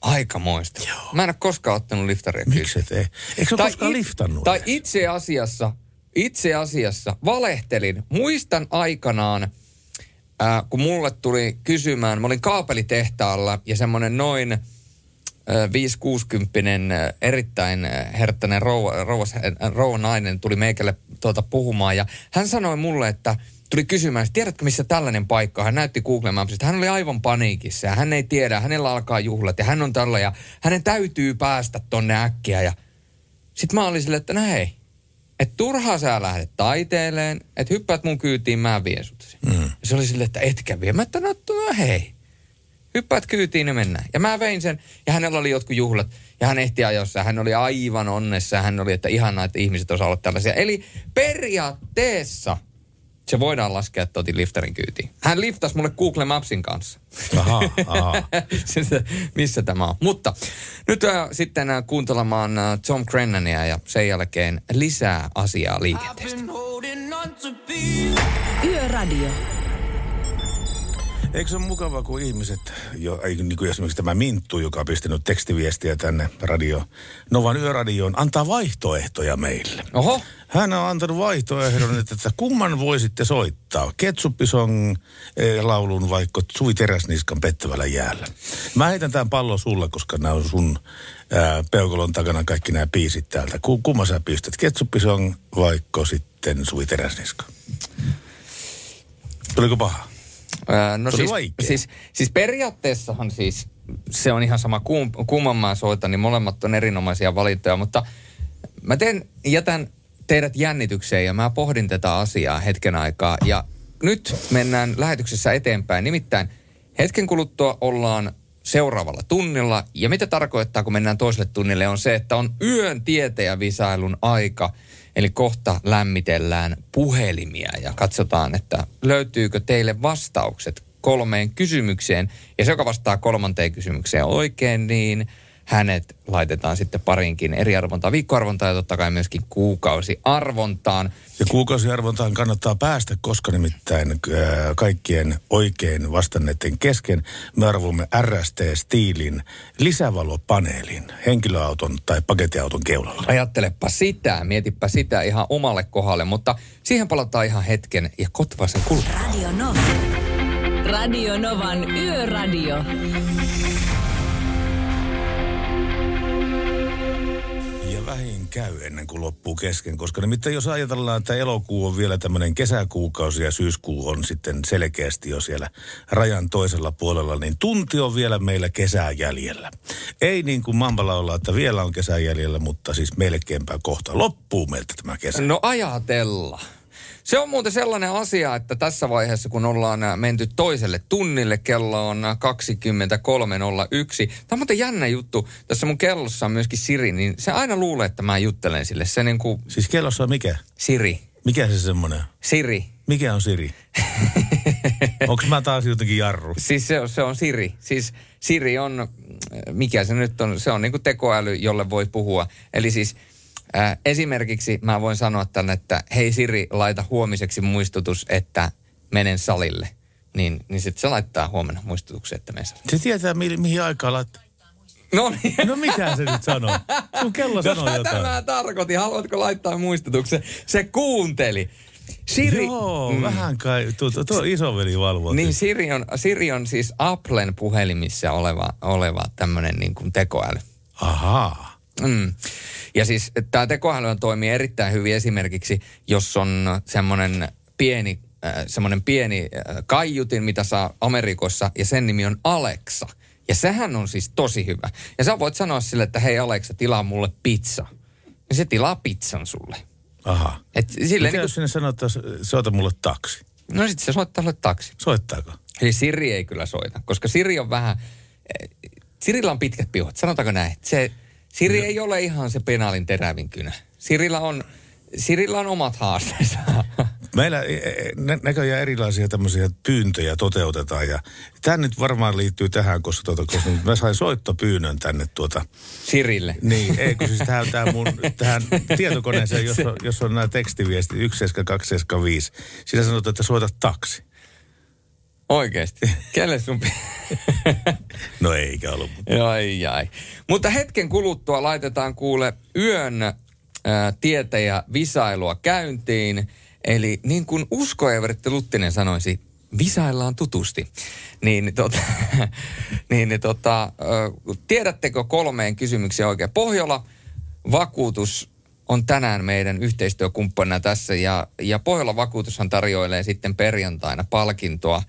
Aikamoista. Joo. Mä en ole koskaan ottanut liftaria kyytiin. Miksi et ei? Eikö ole koskaan it, liftannut? Tai itse asiassa, itse asiassa valehtelin. Muistan aikanaan, äh, kun mulle tuli kysymään, mä olin kaapelitehtaalla ja semmoinen noin äh, viisi kuusikymppinen äh, erittäin herttäinen rouva, rouvas, äh, rouva nainen tuli meikälle tuota puhumaan ja hän sanoi mulle, että tuli kysymään, että tiedätkö missä tällainen paikka? Hän näytti Google Mapsista. Hän oli aivan paniikissa ja hän ei tiedä. Hänellä alkaa juhlat ja hän on tällä ja hänen täytyy päästä tonne äkkiä. Ja... Sitten mä olin silleen, että no hei, että turhaa sä lähdet taiteileen, että hyppäät mun kyytiin, mä vien sut. Mm. Se oli silleen, että etkä vie. Mä että no, no hei, hyppäät kyytiin ja mennään. Ja mä vein sen ja hänellä oli jotkut juhlat ja hän ehti ajossa. Hän oli aivan onnessa. Hän oli, että ihanaa, että ihmiset osaa olla tällaisia. Eli periaatteessa... Se voidaan laskea, että otin liftarin kyytiin. Hän liftasi mulle Google Mapsin kanssa. Aha, aha. Missä tämä on? Mutta nyt äh, sitten äh, kuuntelemaan äh, Tom Crennania ja sen jälkeen lisää asiaa liikenteestä. Yöradio. Eikö se ole mukava, kun ihmiset, jo, niin kuin esimerkiksi tämä Minttu, joka on pistänyt tekstiviestiä tänne radio, Novan yöradioon, antaa vaihtoehtoja meille. Oho. Hän on antanut vaihtoehdon, että kumman voisitte soittaa, Ketsuppisong laulun vaikka Suvi Teräsniskan Pettävällä jäällä. Mä heitän tämän pallon sulle, koska nämä on sun ää, peukalon takana kaikki nämä biisit täältä. Kumman sä pistät, Ketsuppisong vaikka sitten Suvi Teräsniska? Tuliko paha? Öö, no siis, siis, siis periaatteessahan siis se on ihan sama kuum, kumman mä soitan, niin molemmat on erinomaisia valintoja, mutta mä teen, jätän teidät jännitykseen ja mä pohdin tätä asiaa hetken aikaa ja nyt mennään lähetyksessä eteenpäin. Nimittäin hetken kuluttua ollaan seuraavalla tunnilla ja mitä tarkoittaa, kun mennään toiselle tunnille, on se, että on yön tietejä visailun aika. Eli kohta lämmitellään puhelimia ja katsotaan, että löytyykö teille vastaukset kolmeen kysymykseen. Ja se, joka vastaa kolmanteen kysymykseen oikein, niin hänet laitetaan sitten parinkin eri arvontaan, viikkoarvontaan ja totta kai myöskin kuukausiarvontaan. Ja kuukausiarvontaan kannattaa päästä, koska nimittäin kaikkien oikein vastanneiden kesken me arvomme R S T Steelin lisävalopaneelin henkilöauton tai pakettiauton keulalla. Ajattelepa sitä, mietipä sitä ihan omalle kohdalle, mutta siihen palataan ihan hetken ja Kotvasen kuluttua. Radio Nova. Radio Novan yöradio. Vähin käy ennen kuin loppuu kesken, koska nimittäin jos ajatellaan, että elokuu on vielä tämmöinen kesäkuukausi ja syyskuu on sitten selkeästi jo siellä rajan toisella puolella, niin tunti on vielä meillä kesää jäljellä. Ei niin kuin Mampala olla, että vielä on kesää jäljellä, mutta siis melkeinpä kohta loppuu meiltä tämä kesä. No ajatella. Se on muuten sellainen asia, että tässä vaiheessa, kun ollaan menty toiselle tunnille, kello on kaksikymmentäkolme nolla yksi. Tämä on muuten jännä juttu. Tässä mun kellossa on myöskin Siri, niin se aina luulee, että mä juttelen sille. Se niin kuin... Siis kellossa on mikä? Siri. Mikä se semmoinen? Siri. Mikä on Siri? Onko mä taas jotenkin jarru? Siis se on, se on Siri. Siis Siri on, mikä se nyt on, se on niin kuin tekoäly, jolle voi puhua. Eli siis... Äh, esimerkiksi mä voin sanoa tänne, että hei Siri, laita huomiseksi muistutus, että menen salille. Niin, niin sitten se laittaa huomenna muistutuksen, että menen salille. Se tietää, mi- mihin aikaan laittaa. Noniin. No mitä se nyt sanoo? Sun kello sanoo no, jotain. Mä tarkoitin, haluatko laittaa muistutuksen? Se kuunteli. Siri... Joo, mm. vähän kai. Tuo, tuo on isoveli valvoo. Niin Siri on, Siri on siis Applen puhelimissa oleva, oleva tämmöinen niin kuin tekoäly. Ahaa. Mm. Ja siis tämä tekoäly toimii erittäin hyvin esimerkiksi, jos on semmoinen pieni, äh, semmoinen pieni äh, kaiutin, mitä saa Amerikoissa, ja sen nimi on Alexa. Ja sehän on siis tosi hyvä. Ja sä voit sanoa sille, että hei Alexa, tilaa mulle pizza. Ja se tilaa pizzan sulle. Aha. Et silleen, mitä niin, jos sinne sanottaisiin, soita mulle taksi? No sitten se soittaa sulle taksi. Soittaako? Eli Siri ei kyllä soita, koska Siri on vähän, äh, Sirillä on pitkät piuhat, sanotaanko näin, se... Siri no. ei ole ihan se penaalin terävin kynä. Sirillä on, Sirillä on omat haasteensa. Meillä nä- näköjään erilaisia tämmöisiä pyyntöjä toteutetaan. Ja tämä nyt varmaan liittyy tähän, koska, tuota, koska mä sain soittopyynnön tänne tuota... Sirille. Niin, eikö siis tähän, tähän mun tähän tietokoneeseen, jossa on, jos on nämä tekstiviestit yksi seitsemän kaksi seitsemän viisi. Siinä sanotaan, että soita taksi. Oikeesti. Kelle sun No eikä ollut. Ai ai. Mutta hetken kuluttua laitetaan kuule yön ä, tietä ja visailua käyntiin. Eli niin kuin Usko Evertti Luttinen sanoisi, visaillaan tutusti. Niin tota, niin, tota ä, tiedättekö kolmeen kysymykseen oikein? Pohjola Vakuutus on tänään meidän yhteistyökumppanina tässä ja, ja Pohjola Vakuutushan tarjoilee sitten perjantaina palkintoa.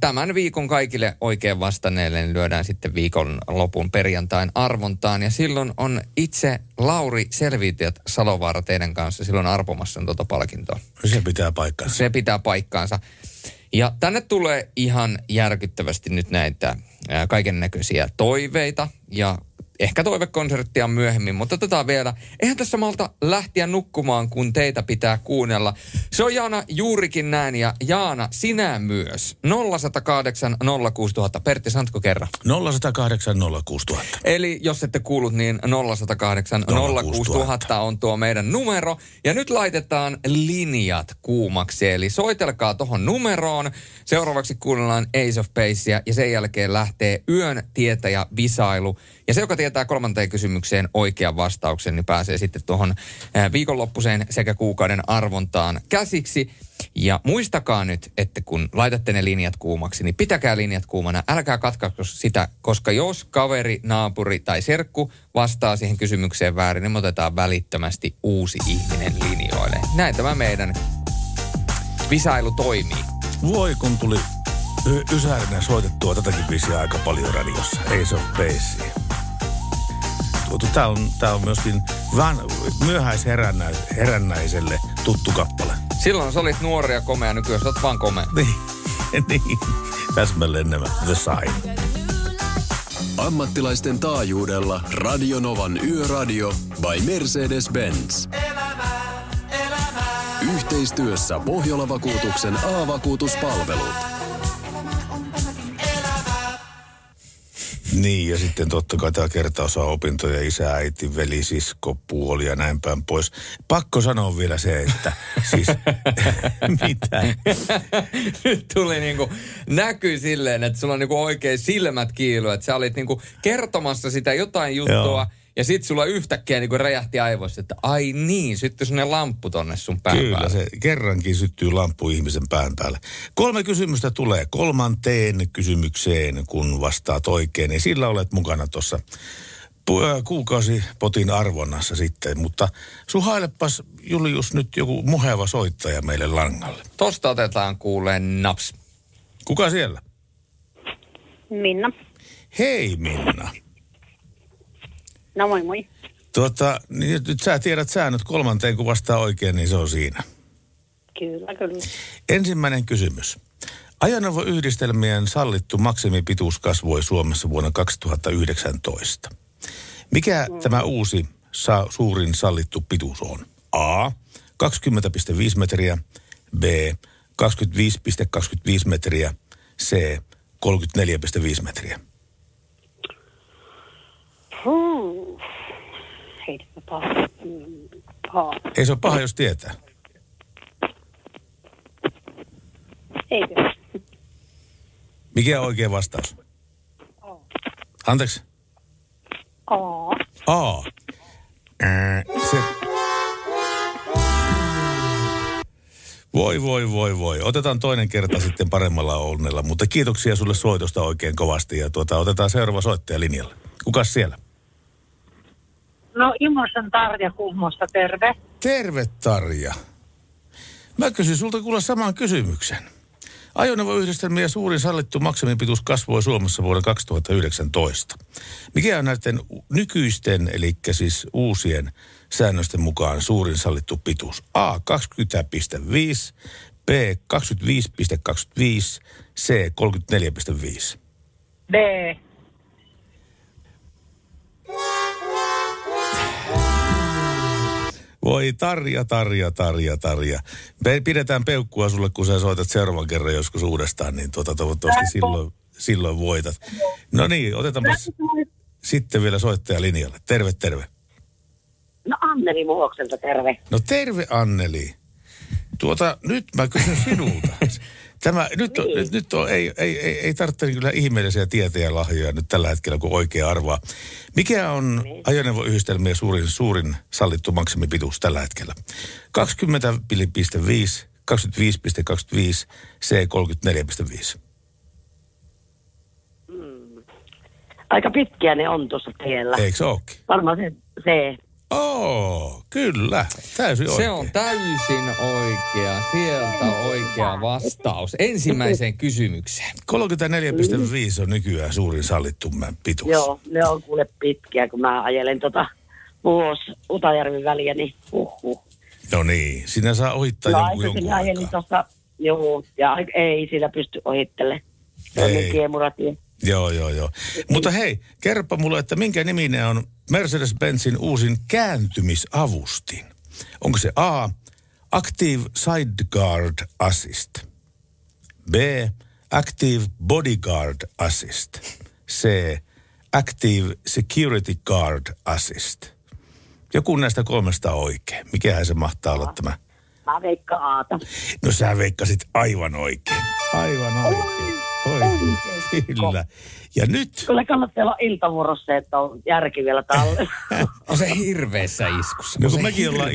Tämän viikon kaikille oikein vastanneille niin lyödään sitten viikon lopun perjantain arvontaan. Ja silloin on itse Lauri Selviytyjät Salovaara teidän kanssa silloin arpomassa tuota palkintoa. Se pitää paikkaansa. Se pitää paikkaansa. Ja tänne tulee ihan järkyttävästi nyt näitä kaiken näköisiä toiveita. Ja ehkä toivekonserttia myöhemmin, mutta tätä vielä. Eihän tässä malta lähteä nukkumaan, kun teitä pitää kuunnella. Se on Jaana juurikin näin ja Jaana, sinä myös. nolla yksi nolla kahdeksan nolla kuusi nolla nolla nolla. Pertti, sanotko kerran? nolla yksi nolla kahdeksan nolla kuusi nolla nolla nolla. Eli jos ette kuulut, niin nolla yksi nolla kahdeksan nolla kuusi nolla nolla nolla on tuo meidän numero. Ja nyt laitetaan linjat kuumaksi. Eli soitelkaa tohon numeroon. Seuraavaksi kuunnellaan Ace of Basea ja sen jälkeen lähtee yön tietäjä visailu. Ja se, joka tietää kolmanteen kysymykseen oikean vastauksen, niin pääsee sitten tuohon viikonloppuiseen sekä kuukauden arvontaan käsiksi. Ja muistakaa nyt, että kun laitatte ne linjat kuumaksi, niin pitäkää linjat kuumana. Älkää katkaisiko sitä, koska jos kaveri, naapuri tai serkku vastaa siihen kysymykseen väärin, niin me otetaan välittömästi uusi ihminen linjoille. Näin tämä meidän visailu toimii. Voi kun tuli ysärinä soitettua tätäkin biisiä aika paljon radiossa. Ei se ole biisiä. Tää on, tää on myöskin van, myöhäisherännäiselle tuttu kappale. Silloin sä olit nuori ja komea, nykyään sä oot vaan komea. Niin, niin. Täsmälleen nämä The Sign. Ammattilaisten taajuudella Radio Novan Yöradio by Mercedes-Benz. Elämää, elämää. Yhteistyössä Pohjola Vakuutuksen A-vakuutuspalvelut. Niin, ja sitten totta kai tämä kertaosa opintoja, isä, äiti, veli, sisko, puoli ja näin päin pois. Pakko sanoa vielä se, että siis, mitä? Nyt tuli niinku, näkyy silleen, että sulla on niinku oikein silmät kiilu, että sä olit niinku kertomassa sitä jotain juttua. Joo. Ja sit sulla yhtäkkiä niinku räjähti aivoissa, että ai niin, syttyi sinne lamppu tonne sun pään Kyllä, päälle. Kyllä, se kerrankin syttyy lamppu ihmisen pään päälle. Kolme kysymystä tulee kolmanteen kysymykseen, kun vastaat oikein. Ja sillä olet mukana tuossa kuukausipotin arvonnassa sitten. Mutta suhailepas Julius nyt joku muheva soittaja meille langalle. Tosta otetaan kuuleen naps. Kuka siellä? Minna. Hei Minna. No moi moi. Tuota, niin nyt sä tiedät säännöt kolmanteen, kun vastaa oikein, niin se on siinä. Kyllä, kyllä. Ensimmäinen kysymys. Ajoneuvoyhdistelmien sallittu maksimipituus kasvoi Suomessa vuonna kaksituhattayhdeksäntoista. Mikä mm. tämä uusi sa- suurin sallittu pituus on? A. kaksikymmentä pilkku viisi metriä. B. kaksikymmentäviisi pilkku kaksikymmentäviisi metriä. C. kolmekymmentäneljä pilkku viisi metriä. Huh. Hei, paha. Paha. Ei se ole paha, jos tietää. Eikö? Mikä on oikea vastaus? A. Anteeksi? A. A. Se. Voi, voi, voi, voi. Otetaan toinen kerta sitten paremmalla onnella, mutta kiitoksia sulle soitosta oikein kovasti ja tuota, otetaan seuraava soittaja linjalle. Kukas siellä? No Imosen Tarja Kuhmosta, terve. Terve Tarja. Mä kysyn sulta kuulla saman kysymyksen. Ajoneuvoyhdistelmien suurin sallittu maksimipituus kasvoi Suomessa vuonna kaksituhattayhdeksäntoista. Mikä on näiden nykyisten, eli siis uusien säännösten mukaan suurin sallittu pituus? A. kaksikymmentä pilkku viisi, B. kaksikymmentäviisi pilkku kaksikymmentäviisi, C. kolmekymmentäneljä pilkku viisi. B. Voi Tarja, Tarja, Tarja, Tarja. Pidetään peukkua sulle, kun sä soitat seuraavan kerran joskus uudestaan, niin tuota, toivottavasti silloin, silloin voitat. No niin, otetaanpa sitten vielä soittaja linjalle. Terve, terve. No Anneli Muhokselta, terve. No terve Anneli. Tuota, nyt mä kysyn sinulta. Tämä, nyt, niin. nyt, nyt on, ei, ei, ei, ei tarvitse kyllä ihmeellisiä tieteen lahjoja nyt tällä hetkellä, kun oikea arvaa. Mikä on niin. ajoneuvoyhdistelmien suurin, suurin sallittu maksimipituus tällä hetkellä? kaksikymmentä pilkku viisi, kaksikymmentäviisi pilkku kaksikymmentäviisi, C kolmekymmentäneljä pilkku viisi. Hmm. Aika pitkiä ne on tuossa tiellä. Eikö se olekin? Varmaan se C. Oh, kyllä. Täysin oikein. Se on täysin oikea. Sieltä oikea vastaus. Ensimmäiseen kysymykseen. kolmekymmentäneljä pilkku viisi on nykyään suurin sallittu pituus. Joo, ne on kuule pitkiä, kun mä ajelen tota Utajärven väliä, niin huhhuh. No niin, sinä saa ohittaa no, jonkun, jonkun aikaa. Ajelin tossa, joo, ja ei sillä pysty ohittelemaan. Ei. Kiemurat, niin. Joo, joo, joo. Mutta hei, kerropa mulle, että minkä niminen on Mercedes-Benzin uusin kääntymisavustin? Onko se A, Active Sideguard Assist, B, Active Bodyguard Assist, C, Active Security Guard Assist? Joku näistä kolmesta oikein. Mikähän se mahtaa olla tämä? Mä veikkaan Aata. No sä veikkasit aivan oikein. Aivan oikein. Oikein. Kyllä. Ja nyt... Kyllä kannattaa olla iltavuorossa, että on järki vielä tallella. On se hirveessä iskussa. No, kun mekin ollaan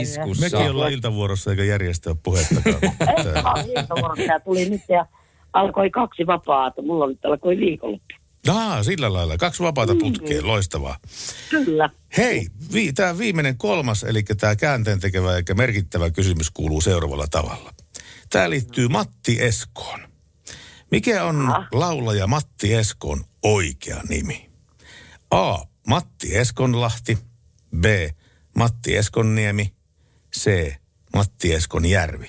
iskussa. Mekin ollaan iltavuorossa eikä järjestää puhettakaan. Ei vaan iltavuorossa. Ja tuli nyt ja alkoi kaksi vapaata. Mulla nyt alkoi viikonloppu. Aa, sillä lailla. Kaksi vapaata putkeen. Mm-hmm. Loistavaa. Kyllä. Hei, vi- tämä viimeinen kolmas, eli tämä käänteentekevä eikä merkittävä kysymys kuuluu seuraavalla tavalla. Tämä liittyy Matti Eskoon. Mikä on Aha. laulaja Matti Eskoon oikea nimi? A. Matti Eskonlahti. B. Matti Eskonniemi. C. Matti Eskonjärvi.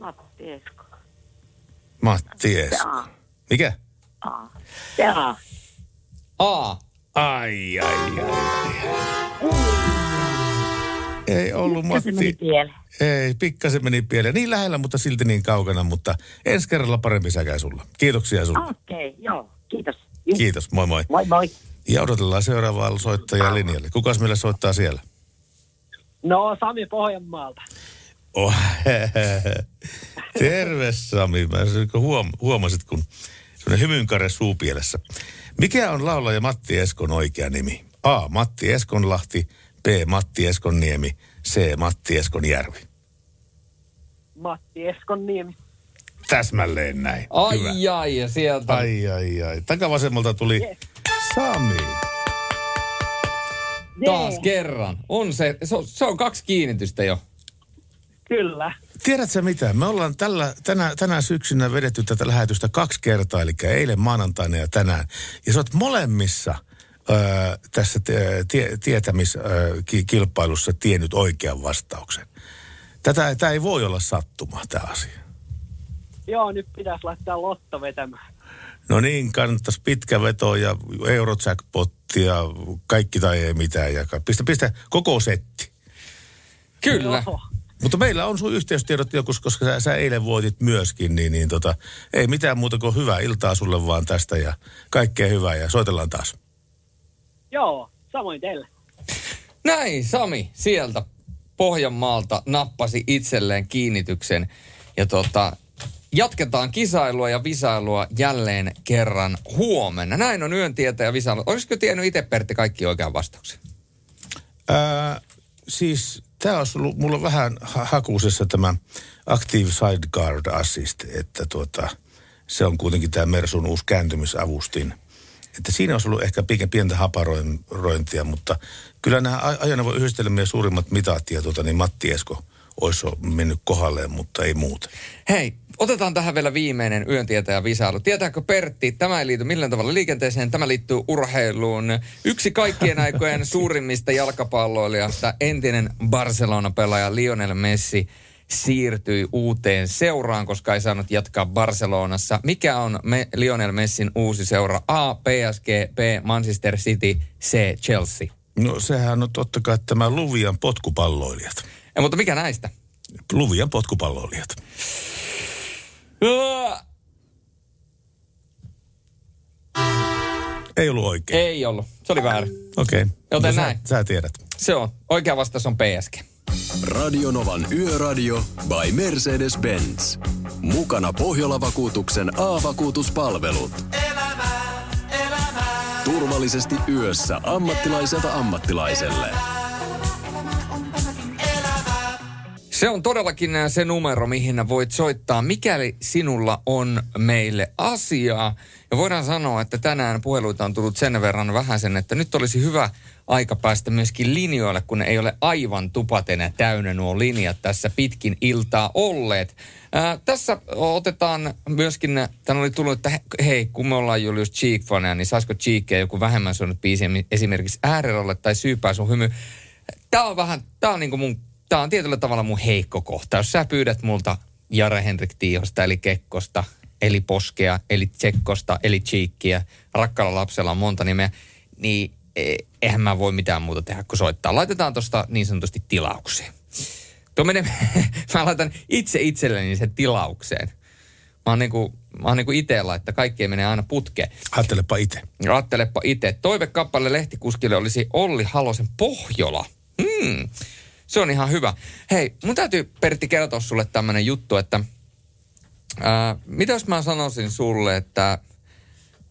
Matti Esko. Matti Esko. Mikä? A. A. A. Ai, ai, ai. Ei ollut pikkasen Matti. Meni Ei, pikkasen meni pieleen. Niin lähellä, mutta silti niin kaukana, mutta ensi kerralla parempi säkää sulla. Kiitoksia sulle. Okei, okay, joo. Kiitos. Kiitos, moi moi. Moi moi. Ja odotellaan seuraavaa soittajaa linjalle. Kukas meillä soittaa siellä? No, Sami Pohjanmaalta. Oh, terve Sami. Mä huom- huomasit, kun semmoinen hymynkare suupielessä. Mikä on laulaja Matti Eskon oikea nimi? A. Matti Eskonlahti. B. Matti Eskonniemi. C. Matti Eskonjärvi. Matti Eskonniemi. Täsmälleen näin. Ai Hyvä. ai, ja sieltä. Ai ai ai. Takavasemmalta tuli yes. Sami. Yes. Taas kerran. On se, se on, se on kaksi kiinnitystä jo. Kyllä. Tiedätkö mitä? Me ollaan tällä, tänä, tänä syksynä vedetty tätä lähetystä kaksi kertaa, eli eilen maanantaina ja tänään. Ja sä oot molemmissa ö, tässä tie, tietämiskilpailussa tiennyt oikean vastauksen. Tätä, tää ei voi olla sattuma, tää asia. Joo, nyt pitäisi laittaa lotto vetämään. No niin, kannattaisi pitkä veto ja eurojackpotti ja kaikki tai ei mitään. Ja pistä, pistä koko setti. Kyllä. Joo. Mutta meillä on sun yhteystiedot, koska sä, sä eilen voitit myöskin, niin, niin tota, ei mitään muuta kuin hyvää iltaa sulle vaan tästä ja kaikkea hyvää ja soitellaan taas. Joo, samoin teille. Näin, Sami sieltä Pohjanmaalta nappasi itselleen kiinnityksen ja tota, jatketaan kisailua ja visailua jälleen kerran huomenna. Näin on yön tietäjä visailu. Olisiko tiennyt itse, Pertti, kaikki oikean vastauksen? Öö, siis... Tämä on ollut mulla vähän hakuisessa tämä Active Sideguard Assist, että tuota, se on kuitenkin tämä Mersun uusi kääntymisavustin. Että siinä on ollut ehkä pientä haparointia, mutta kyllä nämä ajoneuvoyhdistelmien suurimmat mitat ja tuota, niin Matti Esko olisi mennyt kohdalleen, mutta ei muuta. Hei, otetaan tähän vielä viimeinen yön tietäjä visailu. Tietääkö Pertti, tämä ei liity millään tavalla liikenteeseen, tämä liittyy urheiluun. Yksi kaikkien aikojen suurimmista jalkapalloilijoista, entinen Barcelona-pelaaja Lionel Messi, siirtyi uuteen seuraan, koska ei saanut jatkaa Barcelonassa. Mikä on me, Lionel Messin uusi seura? A, P S G, B, Manchester City, C, Chelsea. No sehän on totta kai tämä Luvian potkupalloilijat. Ja, mutta mikä näistä? Luvian potkupalloilijat. Ei ollut oikein. Ei ollut. Se oli väärin. Okei. Okay. Joten no, näin. Sä, sä tiedät. Se on. Oikea vastaus on P S G. Radio Novan Yöradio by Mercedes-Benz. Mukana Pohjola Vakuutuksen A-vakuutuspalvelut. Elämä, elämä. Turvallisesti yössä ammattilaiselta ammattilaiselle. Se on todellakin se numero, mihin voit soittaa, mikäli sinulla on meille asiaa. Ja voidaan sanoa, että tänään puheluita on tullut sen verran vähäsen, että nyt olisi hyvä aika päästä myöskin linjoille, kun ei ole aivan tupatena täynnä nuo linjat tässä pitkin iltaa olleet. Ää, tässä otetaan myöskin, tänne oli tullut, että hei, kun me ollaan Julius Cheek-faneja, niin saisiko Cheekia joku vähemmän suunnut biisi esimerkiksi ääriralle tai syypää sun hymy? Tää on vähän, tää on niinku mun... Tämä on tietyllä tavalla mun heikko kohta. Jos sä pyydät multa Jare Henrik Tiihosta, eli Kekkosta, eli Poskea, eli Tsekkosta, eli Cheekiä, rakkaalla lapsella on monta nimeä, niin eihän mä voi mitään muuta tehdä kuin soittaa. Laitetaan tuosta niin sanotusti tilaukseen. Tuo menee, mä laitan itse itselleni sen tilaukseen. Mä oon niin kuin, mä oon niin kuin itellä, että kaikkea menee aina putkeen. Ajattelepa itse. Ajattelepa itse. Toivekappale lehtikuskille olisi Olli Halosen Pohjola. Hmm. Se on ihan hyvä. Hei, mun täytyy Pertti kertoa sulle tämmönen juttu, että ää, mitä jos mä sanoisin sulle, että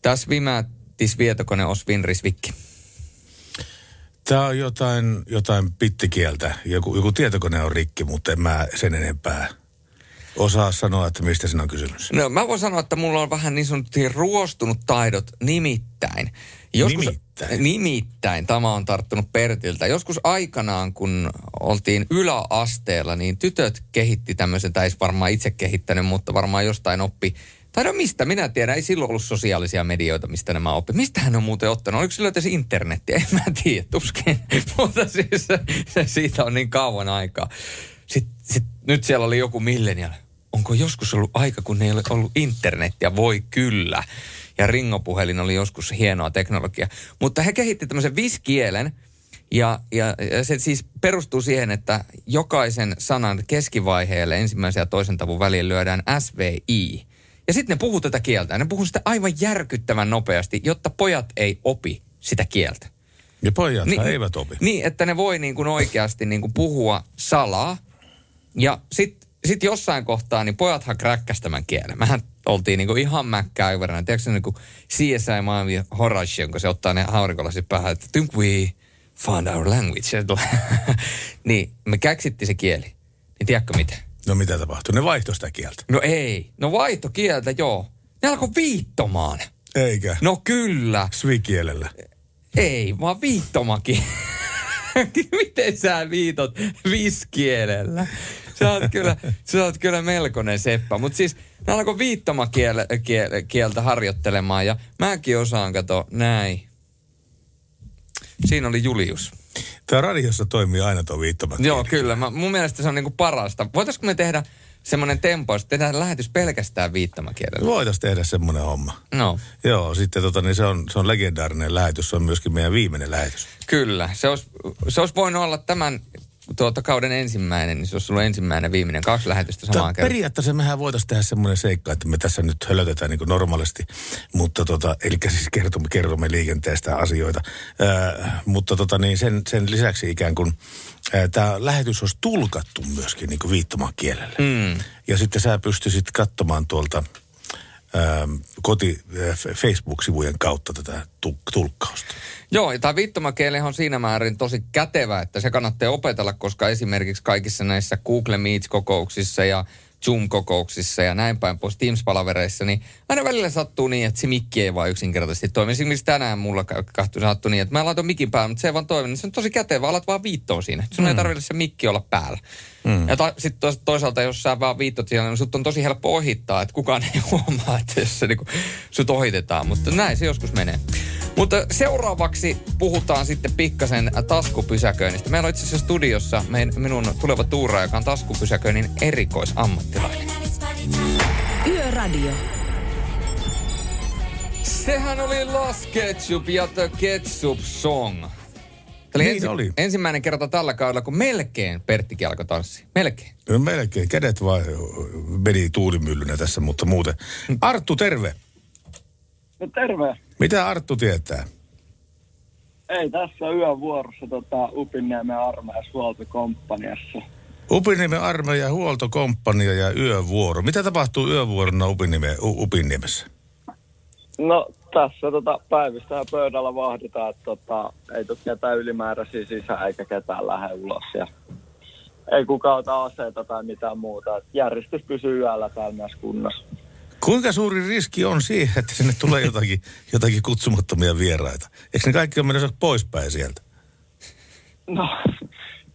tässä vimätis vietokone os vinrisvikki. Tää on jotain, jotain pittikieltä. Joku, joku tietokone on rikki, mutta en mä sen enempää osaa sanoa, että mistä siinä on kysymys. No mä voin sanoa, että mulla on vähän niin sanotusti ruostunut taidot nimittäin. Joskus, nimittäin? Nimittäin. Tämä on tarttunut Pertiltä. Joskus aikanaan, kun oltiin yläasteella, niin tytöt kehitti tämmöisen, tai ei varmaan itse kehittänyt, mutta varmaan jostain oppi. Tai no mistä? Minä tiedän. Ei silloin ollut sosiaalisia medioita, mistä nämä oppi. Mistä hän on muuten ottanut? Oliko silloin tässä internetiä? En mä tiedä, tuskin. Mutta siis se, siitä on niin kauan aikaa. Sitten, sitten, nyt siellä oli joku millenial. Onko joskus ollut aika, kun ei ole ollut internetiä? Voi kyllä. Ja ringopuhelin oli joskus hienoa teknologiaa. Mutta he kehitti tämmöisen viskielen, ja, ja, ja se siis perustuu siihen, että jokaisen sanan keskivaiheelle ensimmäisen ja toisen tavun väliin lyödään S V I. Ja sitten ne puhuu tätä kieltä. Ne puhuu sitä aivan järkyttävän nopeasti, jotta pojat ei opi sitä kieltä. Ja pojat niin, eivät opi. Niin, että ne voi niin kuin oikeasti niin kuin puhua salaa. Ja sitten sit jossain kohtaa, niin pojathan kräkkäs tämän kielen. Mähän oltiin niinku ihan mäkkäiveränä. Tiedätkö niinku C S I Miami Horatio, kun se ottaa ne aurinkolasit päähän, että think we found our language. Niin, me käksittiin se kieli. Niin tiedätkö mitä? No mitä tapahtui? Ne vaihtoi sitä kieltä. No ei. No vaihto kieltä, joo. Ne alkoi viittomaan. Eikä? No kyllä. Svikielellä? Ei, vaan viittomakin. Miten sä viitot viskielellä? Sä oot kyllä, sä oot kyllä melkoinen seppä. Mutta siis ne alkoi viittomakieltä kiel, kiel, harjoittelemaan ja mäkin osaan katsoa näin. Siinä oli Julius. Tää radiossa toimii aina tuo viittomakieli. Joo, kyllä. Mä, mun mielestä se on niinku parasta. Voitaisko me tehdä semmoinen tempo, jos tehdään lähetys pelkästään viittomakielellä? Voitaisiin tehdä semmoinen homma. No. Joo, sitten tota, niin se, on, se on legendaarinen lähetys. Se on myöskin meidän viimeinen lähetys. Kyllä. Se olisi, se olisi voinut olla tämän tuota, kauden ensimmäinen, niin se olisi ollut ensimmäinen viimeinen. Kaksi lähetystä samaan kertaan. Periaatteessa mehän voitaisiin tehdä semmoinen seikka, että me tässä nyt hölötetään niin kuin normaalisti. Mutta tota, eli siis kertomme, kertomme liikenteestä asioita. Öö, mutta tota, niin sen, sen lisäksi ikään kuin tämä lähetys olisi tulkattu myöskin niin kuin viittomakielelle. Mm. Ja sitten sä pystyisit katsomaan tuolta ähm, koti äh, Facebook-sivujen kautta tätä tulkkausta. Joo, ja tämä viittomakieli on siinä määrin tosi kätevä, että se kannattaa opetella, koska esimerkiksi kaikissa näissä Google Meets-kokouksissa ja Zoom-kokouksissa ja näin päin pois Teams-palavereissa, niin aina välillä sattuu niin, että se mikki ei vaan yksinkertaisesti toimi. Esimerkiksi tänään mulla sattui niin, että mä laitoin mikin päälle, mutta se ei vaan toimi. Se on tosi kätevä, alat vaan viittoa siinä. Sun mm. ei tarvitse se mikki olla päällä. Mm. Ja ta- sitten toisaalta, jos sä vaan viittot siellä, niin sut on tosi helppo ohittaa, että kukaan ei huomaa, että jos se, niin kun, sut ohitetaan. Mutta näin se joskus menee. Mutta seuraavaksi puhutaan sitten pikkasen taskupysäköinnistä. Meillä on itse asiassa studiossa mein, minun tuleva tuuraaja, joka on taskupysäköinnin erikoisammattilainen. Yöradio. Sehän oli Last Ketchup ja The Ketchup Song. Tämä niin ensi, oli ensimmäinen kerta tällä kaudella, kun melkein Perttikin alkoi tanssia. Melkein. No melkein. Kädet vaan meni tuulimyllynä tässä, mutta muuten. Arttu, terve. No terve. Mitä Arttu tietää? Ei tässä yön vuorossa tota, Upinniemen armeijan huoltokomppaniassa. Upinniemen armeijan huoltokomppania ja yövuoro. Mitä tapahtuu yövuorona Upinnieme, Upinniemessä? No tässä tota, päivystään pöydällä vahditaan, että tota, ei tule ketään ylimääräisiä sisään eikä ketään lähde ulos. Ja ei kukaan ota aseita tai mitään muuta. Et järjestys pysyy yöllä täällä myös kunnossa. Kuinka suuri riski on siihen, että sinne tulee jotakin, jotakin kutsumattomia vieraita? Eikö ne kaikki ole menossa poispäin sieltä? No,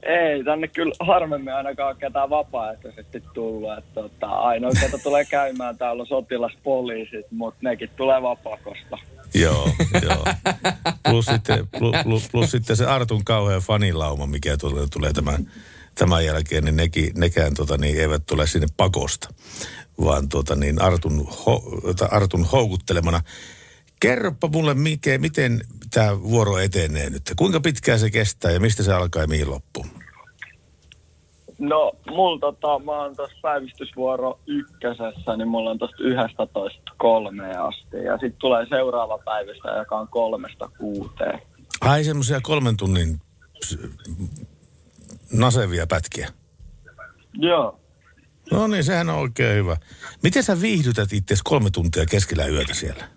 ei. Tänne kyllä harvemmin ainakaan ketään vapaaehtoisesti tullut. Että, että ainoa, ketä tulee käymään, täällä on sotilaspoliisit, mutta nekin tulee vapakosta. Joo, joo. Plus sitten, plus, plus sitten se Artun kauhea fanilauma, mikä tulee tämän, tämän jälkeen, niin nekin, nekään tota, niin eivät tule sinne pakosta. vaan tuota niin Artun, ho, Artun houkuttelemana. Kerropa mulle, mikä, miten tämä vuoro etenee nyt. Kuinka pitkään se kestää ja mistä se alkaa ja mihin loppuu? No, mulla tota, mä oon tossa päivystysvuoro ykkösessä, niin mulla on tosta yhdestä toista kolmeen asti. Ja sit tulee seuraava päivystä, joka on kolmesta kuuteen. Ai, semmosia kolmen tunnin nasevia pätkiä. Joo. No niin, sehän on oikein hyvä. Miten sä viihdytät itseäsi kolme tuntia keskellä yötä siellä?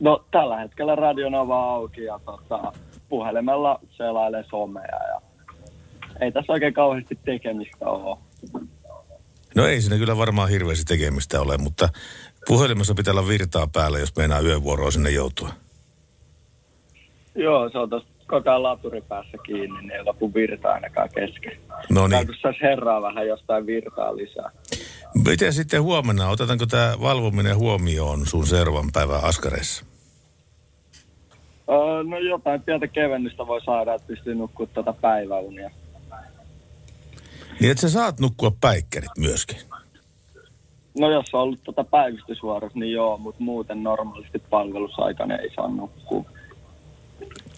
No, tällä hetkellä Radio Nova auki ja tota, puhelimella selailee somea ja ei tässä oikein kauheasti tekemistä ole. No ei siinä kyllä varmaan hirveästi tekemistä ole, mutta puhelimessa pitää olla virtaa päällä, jos meinaa yövuoroa sinne joutua. Joo, se on tuossa koko ajan laturipäässä kiinni, niin ei lopu virtaa ainakaan kesken. No niin. Kun saisi herraa vähän jostain virtaa lisää. Miten sitten huomenna? Otetaanko tämä valvominen huomioon sun seuraavan päivän askareissa? Öö, no jotain pientä kevennystä voi saada, että pystyy nukkua tätä päiväunia. Niin, että sä saat nukkua päikkärit myöskin? No jos on ollut tätä päivystysvuorossa, niin joo, mutta muuten normaalisti palvelusaikana ei saa nukkua.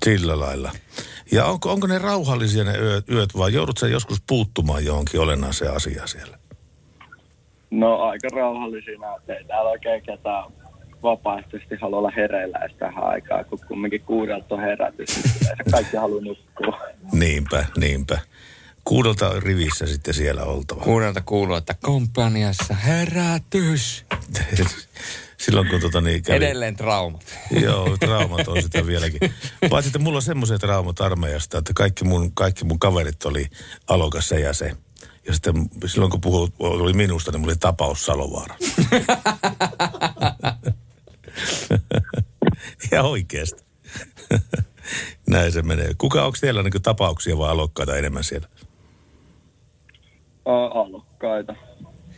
Sillä lailla. Ja onko, onko ne rauhallisia ne yöt, yöt vai joudut sä joskus puuttumaan johonkin olennaiseen asiaan siellä? No aika rauhallisia näitä. Ei täällä oikein ketään vapaaehtoisesti halua olla hereillä edes tähän aikaan, kun kumminkin kuudelta on herätys. Kaikki haluaa nukkua. Niinpä, niinpä. Kuudelta rivissä sitten siellä oltava. Kuudelta kuuluu, että komppaniassa herätys. Silloin kun tota niin kävi... Edelleen traumat. Joo, traumat on sitä vieläkin. Paitsi, että mulla on semmoiset traumat armeijasta, että kaikki mun, kaikki mun kaverit oli alokas se ja se. Ja sitten silloin kun puhuu, oli minusta, niin mulla oli tapaus Salovaara. Ja oikeasti. Näin se menee. Kuka, onko teillä niin kuin tapauksia vai alokkaita enemmän siellä? Alokkaita.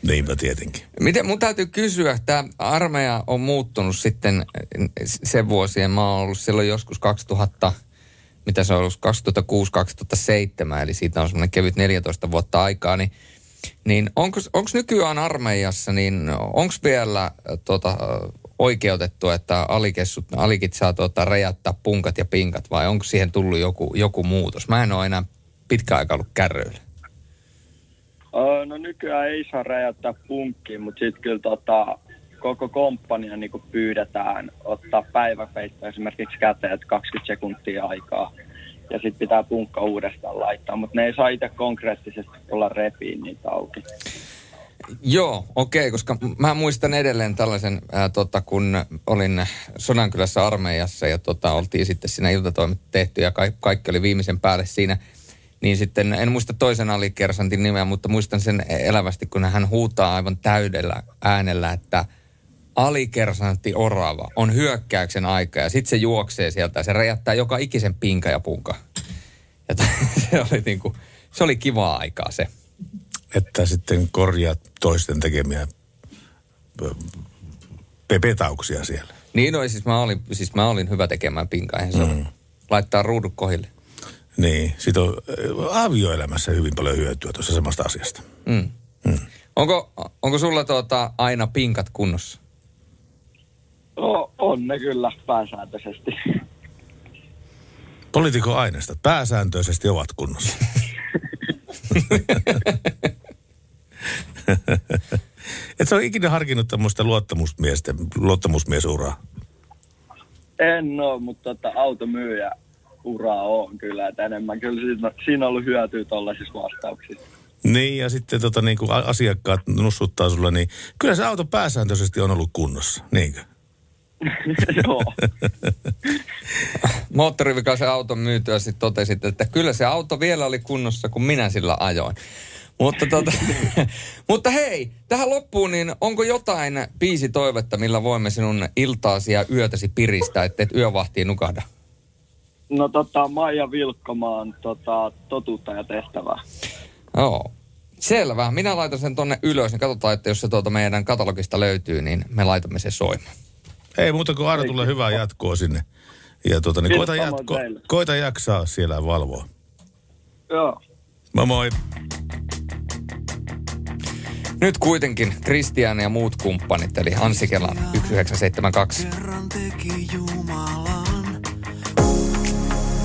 Niinpä tietenkin. Miten, mun täytyy kysyä, että armeija on muuttunut sitten sen vuosien. Mä oon ollut silloin joskus kaksituhatta, mitä se on ollut, kaksituhattakuusi kaksituhattaseitsemän, eli siitä on semmoinen kevyt neljätoista vuotta aikaa, niin, niin onko nykyään armeijassa, niin onko vielä tota, oikeutettu, että alikessut, alikit saa tota, räjäyttää punkat ja pinkat, vai onko siihen tullut joku, joku muutos? Mä en ole enää pitkään aikaa ollut kärryillä. No nykyään ei saa räjäyttää punkkiin, mutta sitten kyllä tota, koko komppania niin kun pyydetään ottaa päiväpeitto esimerkiksi käteen kaksikymmentä sekuntia aikaa. Ja sitten pitää punkka uudestaan laittaa, mutta ne ei saa itse konkreettisesti tulla repiin niitä auki. Joo, okei, okay, koska mä muistan edelleen tällaisen, ää, tota, kun olin Sodankylässä armeijassa ja tota, oltiin sitten siinä iltatoimet tehty ja ka- kaikki oli viimeisen päälle siinä. Niin sitten, en muista toisen alikersantin nimeä, mutta muistan sen elävästi, kun hän huutaa aivan täydellä äänellä, että alikersantti orava on hyökkäyksen aika. Ja sitten se juoksee sieltä ja se räjättää joka ikisen pinka ja punka. Ja t- se, oli niinku, se oli kivaa aikaa se. Että sitten korjaat toisten tekemiä pepetauksia siellä. Niin, no siis mä olin, siis mä olin hyvä tekemään pinkaa. Eihän se mm. laittaa ruudut kohille. Niin, siitä on avioelämässä hyvin paljon hyötyä tuossa samasta asiasta. Mm. Mm. Onko, onko sulla tuota aina pinkat kunnossa? No, on ne kyllä pääsääntöisesti. Poliitikon aineesta pääsääntöisesti ovat kunnossa. Et sä ole ikinä harkinnut tämmöistä luottamusmiesuraa? En ole, mutta tota, automyyjä. Uraa on kyllä, että enemmän kyllä siinä on ollut hyötyä tuollaisissa vastauksissa. Niin, ja sitten tota, niin kun asiakkaat nussuttaa sulle, niin kyllä se auto pääsääntöisesti on ollut kunnossa, niinkö? Joo. Moottorivikaisen auton myytyä sitten totesit, että kyllä se auto vielä oli kunnossa, kun minä sillä ajoin. Mutta, tota, mutta hei, tähän loppuun, niin onko jotain biisitoivetta, millä voimme sinun iltaasi ja yötäsi piristää, ettei et yövahtiin nukahda? No tota, Maija Vilkkumaa on tota, totuutta ja tehtävää. Joo, selvä. Minä laitan sen tonne ylös, niin katsotaan, että jos se tuolta meidän katalogista löytyy, niin me laitamme sen soimaan. Ei muuta kuin Artulle hyvää jatkoa sinne. Ja tuota, niin koita, jatko, koita jaksaa siellä valvoa. Joo. Moi moi. Nyt kuitenkin Kristian ja muut kumppanit, eli Anssi Kelan yksi yhdeksän seitsemän kaksi.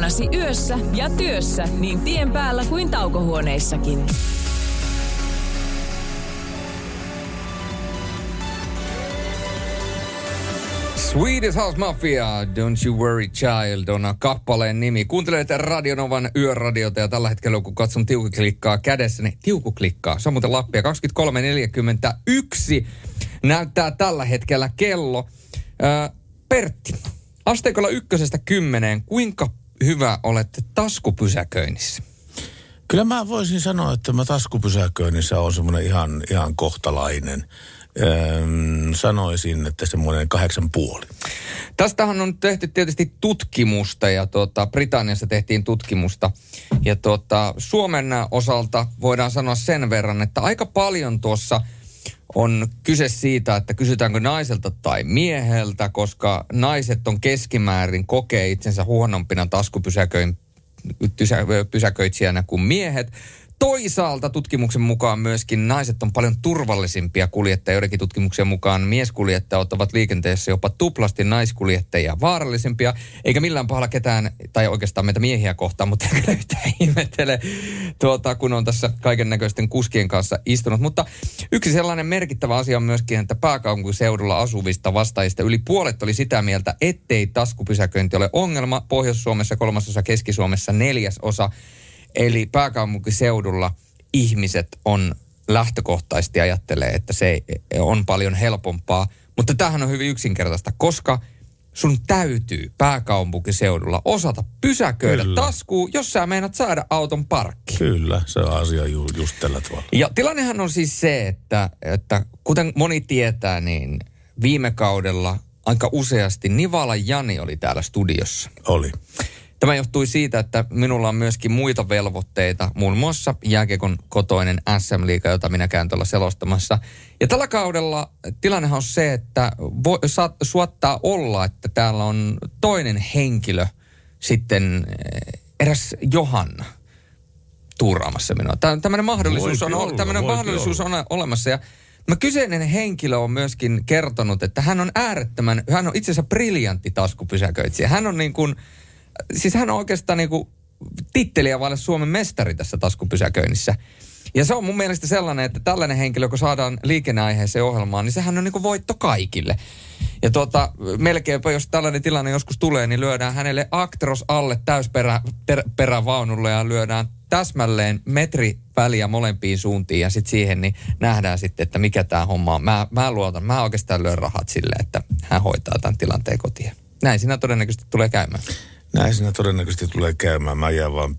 Nasi yössä ja työssä niin tien päällä kuin taukohuoneissakin. Swedish House Mafia, Don't You Worry Child on kappaleen nimi. Kuuntelet Radio Novan yöradiota ja tällä hetkellä kun katson tiukuklikkaa kädessä, niin tiukuklikkaa. Se on muuten Lappia. kaksikymmentäkolme neljäkymmentäyksi näyttää tällä hetkellä kello. Äh, Pertti, asteikolla ykkösestä kymmeneen, kuinka hyvä olet taskupysäköinnissä? Kyllä mä voisin sanoa, että mä taskupysäköinnissä on semmoinen ihan, ihan kohtalainen. Öm, sanoisin, että semmoinen kahdeksan puoli. Tästähän on tehty tietysti tutkimusta ja tuota, Britanniassa tehtiin tutkimusta. Ja tuota, Suomen osalta voidaan sanoa sen verran, että aika paljon tuossa on kyse siitä, että kysytäänkö naiselta tai mieheltä, koska naiset on keskimäärin kokee itsensä huonompina taskupysäköitsijänä kuin miehet. Toisaalta tutkimuksen mukaan myöskin naiset on paljon turvallisimpia kuljettajia. Joidenkin tutkimuksen mukaan mieskuljettajat ovat liikenteessä jopa tuplasti naiskuljettajia vaarallisempia. Eikä millään pahalla ketään, tai oikeastaan meitä miehiä kohtaan, mutta en kyllä yhtään ihmetele, tuota, kun on tässä kaiken näköisten kuskien kanssa istunut. Mutta yksi sellainen merkittävä asia on myöskin, että pääkaupunkiseudulla asuvista vastaajista yli puolet oli sitä mieltä, ettei taskupysäköinti ole ongelma. Pohjois-Suomessa kolmasosa, Keski-Suomessa neljäsosa. Eli pääkaupunkiseudulla ihmiset on lähtökohtaisesti ajattelee, että se on paljon helpompaa. Mutta tämähän on hyvin yksinkertaista, koska sun täytyy pääkaupunkiseudulla osata pysäköidä taskuun, jos sä meinat saada auton parkkiin. Kyllä, se on asia ju- just tällä tavalla. Ja tilannehan on siis se, että, että kuten moni tietää, niin viime kaudella aika useasti Nivalan Jani oli täällä studiossa. Oli. Tämä johtui siitä, että minulla on myöskin muita velvoitteita, muun muassa jääkiekon kotoinen S M-liiga, jota minä käyn tuolla selostamassa. Ja tällä kaudella tilannehan on se, että voi, saat, suottaa olla, että täällä on toinen henkilö sitten eräs Johanna tuuraamassa minua. Tällainen mahdollisuus, on, olla, tämmöinen mahdollisuus on olemassa ja mä kyseinen henkilö on myöskin kertonut, että hän on äärettömän, hän on itse asiassa briljantti taskupysäköitsijä. Hän on niin kuin... Siis hän on oikeastaan niinku titteliä vaille Suomen mestari tässä taskupysäköinnissä. Ja se on mun mielestä sellainen, että tällainen henkilö, kun saadaan liikenneaiheeseen ohjelmaan, niin sehän on niinku voitto kaikille. Ja tuota, melkeinpä jos tällainen tilanne joskus tulee, niin lyödään hänelle Actros alle täysperävaunulle ja lyödään täsmälleen metri väliä molempiin suuntiin ja sitten siihen niin nähdään sitten, että mikä tämä homma on. Mä, mä luotan, mä oikeastaan lyön rahat sille, että hän hoitaa tämän tilanteen kotiin. Näin siinä todennäköisesti tulee käymään. Näin siinä todennäköisesti tulee käymään. Mä jään vaan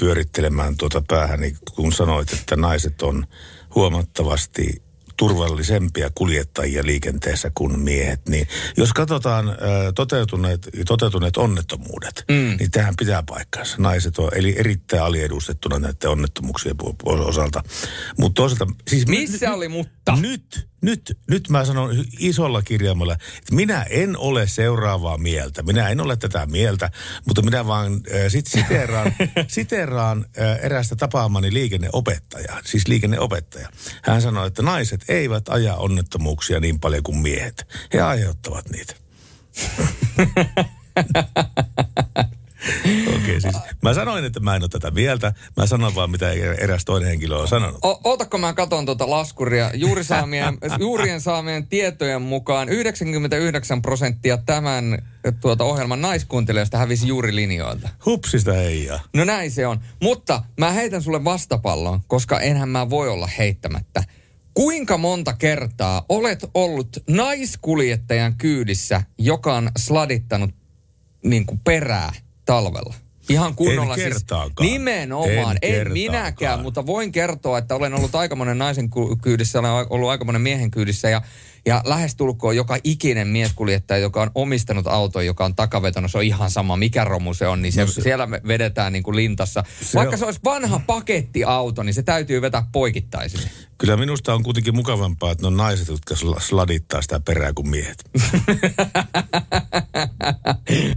pyörittelemään tuota päähäni, kun sanoit, että naiset on huomattavasti turvallisempia kuljettajia liikenteessä kuin miehet. Niin jos katsotaan toteutuneet, toteutuneet onnettomuudet, mm. niin tähän pitää paikkansa. Naiset on eli erittäin aliedustettuna näiden onnettomuuksien osalta. Mutta toisaalta... Siis Missä n- oli mutta? Nyt, nyt, nyt mä sanon isolla kirjaimella, että minä en ole seuraavaa mieltä. Minä en ole tätä mieltä, mutta minä vaan äh, sit siteraan, siteraan äh, erästä tapaamani liikenneopettajaa. Siis liikenneopettaja. Hän sanoi, että naiset eivät aja onnettomuuksia niin paljon kuin miehet. He aiheuttavat niitä. Okei, okay, siis mä sanoin, että mä en ole tätä mieltä. Mä sanon vaan, mitä eräs toinen henkilö on sanonut. O- Ootakko mä katon tuota laskuria. Juuri saamien, juurien saamien tietojen mukaan yhdeksänkymmentäyhdeksän prosenttia tämän tuota ohjelman naiskuuntelijoista hävisi juuri linjoilta. Hupsista heijaa. No näin se on. Mutta mä heitän sulle vastapallon, koska enhän mä voi olla heittämättä. Kuinka monta kertaa olet ollut naiskuljettajan kyydissä, joka on sladittanut niin kuin perää talvella? Ihan kunnolla en kertaakaan. Siis, nimenomaan, en, en minäkään, mutta voin kertoa, että olen ollut aikamoinen naisen kyydissä, olen ollut aikamoinen miehen kyydissä ja, ja lähestulkoon joka ikinen mieskuljettaja, joka on omistanut auton, joka on takavetona, se on ihan sama, mikä romu se on, niin se, no se, siellä vedetään niin kuin lintassa. Vaikka on, se olisi vanha pakettiauto, niin se täytyy vetää poikittaisesti. Kyllä minusta on kuitenkin mukavampaa, että ne on naiset, jotka sladittaa sitä perää kuin miehet.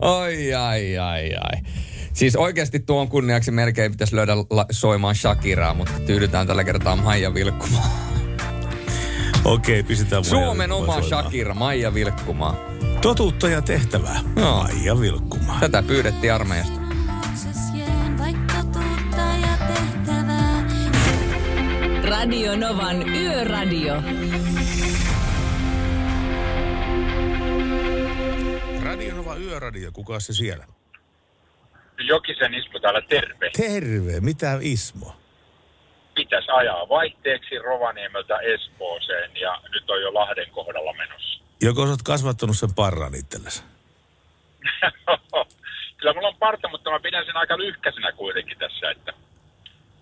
Oi, ai, ai, ai. Siis oikeasti tuon kunniaksi melkein pitäisi löydä la- soimaan Shakiraa, mutta tyydytään tällä kertaa Maija Vilkkumaa. Okei, okay, pistetään Maija Suomen oma Shakira, Maija Vilkkumaa. Totuutta ja tehtävää, no. Maija Vilkkumaa. Tätä pyydettiin armeijasta. Radio Novan Yöradio. Radio Nova Yöradio, kuka se siellä? Jokisen Ismo täällä, terve. Terve, mitä Ismo? Pitäisi ajaa vaihteeksi Rovaniemeltä Espooseen ja nyt on jo Lahden kohdalla menossa. Joko olet kasvattanut sen parran itsellesi? Kyllä mulla on parta, mutta mä pidän sen aika lyhkäisenä kuitenkin tässä, että...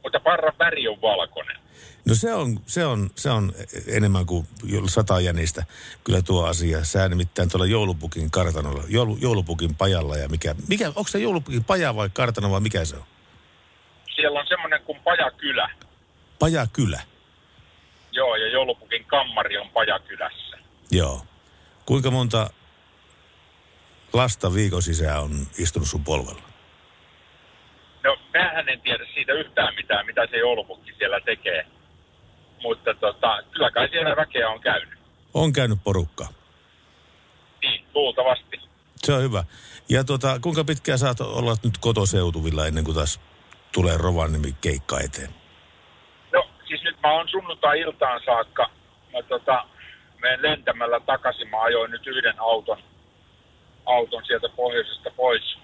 Mutta parran väri on valkoinen. No se on, se on, se on enemmän kuin sata jänistä kyllä tuo asia. Sä nimittäin tuolla joulupukin kartanolla, joulu, joulupukin pajalla ja mikä, mikä, onko se joulupukin paja vai kartano vai mikä se on? Siellä on semmoinen kuin Pajakylä. Pajakylä? Joo, ja joulupukin kammari on Pajakylässä. Joo. Kuinka monta lasta viikon sisään on istunut sun polvella? No, mähän en tiedä siitä yhtään mitään, mitä se joulupukki siellä tekee. Mutta tota, kyllä kai siellä väkeä on käynyt. On käynyt porukka. Niin, luultavasti. Se on hyvä. Ja tota, kuinka pitkään saat olla nyt kotoseutuvilla ennen kuin taas tulee Rovaniemi keikka eteen? No, siis nyt mä oon sunnuntai-iltaan saakka. Mä tota, menen lentämällä takaisin. Mä ajoin nyt yhden auton, auton sieltä pohjoisesta pois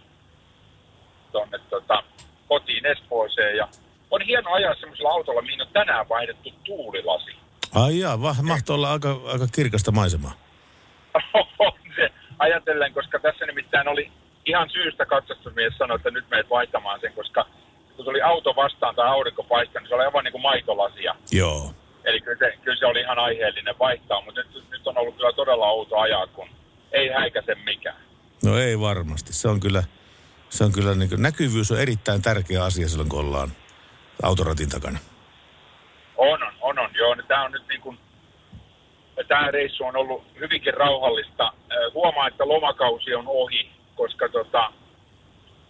tuonne tota... kotiin Espooseen ja on hieno ajaa semmoisella autolla, mihin on tänään vaihdettu tuulilasi. Ai jaa, va- mahtoi olla aika, aika kirkasta maisemaa. On se, ajatellen, koska tässä nimittäin oli ihan syystä katsastusmies sanoi, että nyt menet vaihtamaan sen, koska kun tuli auto vastaan tai aurinko paistaa, niin se oli aivan niin kuin maitolasia. Joo. Eli kyllä se, kyllä se oli ihan aiheellinen vaihtaa, mutta nyt, nyt on ollut kyllä todella outo ajaa, kun ei häikäse mikään. No ei varmasti, se on kyllä... Se on kyllä, niin kuin, näkyvyys on erittäin tärkeä asia silloin, kun ollaan autoratin takana. On, on, on, on joo. Tämä on nyt niin kuin, tämä reissu on ollut hyvinkin rauhallista. Huomaa, että lomakausi on ohi, koska tota,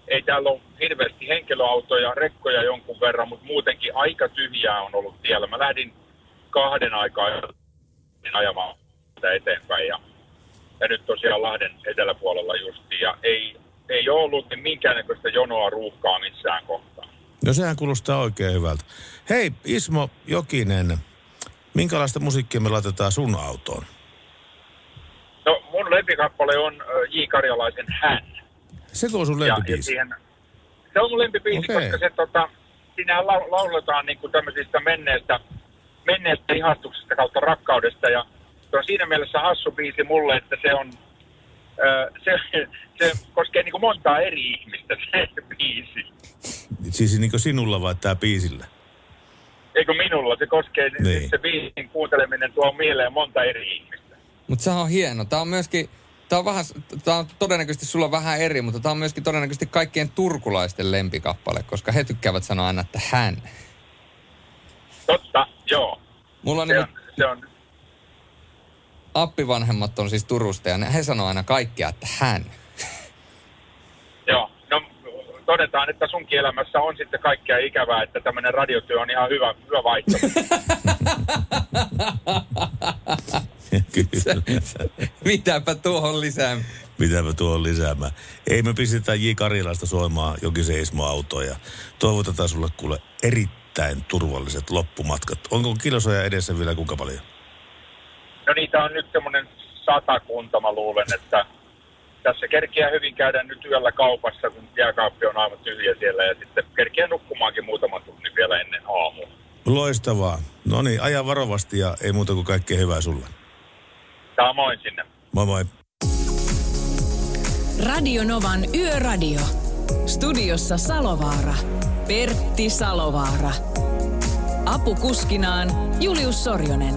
ei täällä ole hirveästi henkilöautoja, rekkoja jonkun verran, mutta muutenkin aika tyhjää on ollut tiellä. Mä lähdin kahden aikaa ajamaan eteenpäin ja, ja nyt tosiaan Lahden eteläpuolella justiin ja ei... Ei ole ollut minkäännäköistä jonoa ruuhkaa missään kohtaa. No sehän kuulostaa oikein hyvältä. Hei Ismo Jokinen, minkälaista musiikkia me laitetaan sun autoon? No mun lempikappale on J. Karjalaisen Hän. Se on sun lempibiisi? Ja, ja siihen, se on mun lempibiisi, okay. Koska se tota, sinähän la, lauletaan niin kuin tämmöisistä menneistä, menneistä ihastuksista kautta rakkaudesta. Ja se on siinä mielessä hassu biisi mulle, että se on... Se, se koskee niin kuin montaa eri ihmistä, se biisi. Siis niin kuin sinulla vai tämä biisillä? Eikö minulla, se koskee niin. Se biisin kuunteleminen tuo mieleen monta eri ihmistä. Mutta se on hieno. Tämä on myöskin, tämä on, vähän, tämä on todennäköisesti sulla vähän eri, mutta tämä on myöskin todennäköisesti kaikkien turkulaisten lempikappale, koska he tykkäävät sanoa aina, että hän. Totta, joo. Mulla on se on... Niin, se on appivanhemmat on siis Turusta ja he sanoo aina kaikkia, että hän. Joo, no todetaan, että sunkin elämässä on sitten kaikkea ikävää, että tämmöinen radiotyö on ihan hyvä, hyvä vaihtoehto. Mitäpä tuohon lisäämään? Mitäpä tuohon lisäämään? Ei me pistetään J. Karjalaista soimaan Jokisen Ismo autoon ja toivotetaan sulle kuule erittäin turvalliset loppumatkat. Onko kilosoja edessä vielä kuinka paljon? No niitä on nyt semmoinen satakunta, mä luulen, että tässä kerkeä hyvin käydä nyt yöllä kaupassa, kun jääkaappi on aivan tyhjä siellä ja sitten kerkeä nukkumaankin muutama tunnin vielä ennen aamua. Loistavaa. No niin, aja varovasti ja ei muuta kuin kaikkea hyvää sulle. Samoin sinne. Moi moi. Radio Novan Yöradio. Studiossa Salovaara, Pertti Salovaara. Apukuskinaan Julius Sorjonen.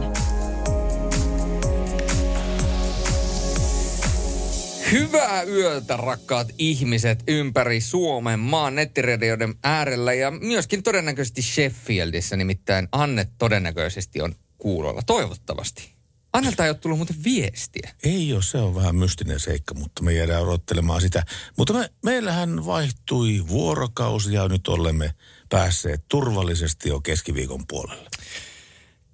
Hyvää yötä, rakkaat ihmiset ympäri Suomen maan nettiradioiden äärellä ja myöskin todennäköisesti Sheffieldissä, nimittäin Anne todennäköisesti on kuulolla, toivottavasti. Annelta ei ole tullut muuten viestiä. Ei ole, se on vähän mystinen seikka, mutta me jäädään odottelemaan sitä. Mutta me, meillähän vaihtui vuorokausi ja nyt olemme päässeet turvallisesti jo keskiviikon puolelle.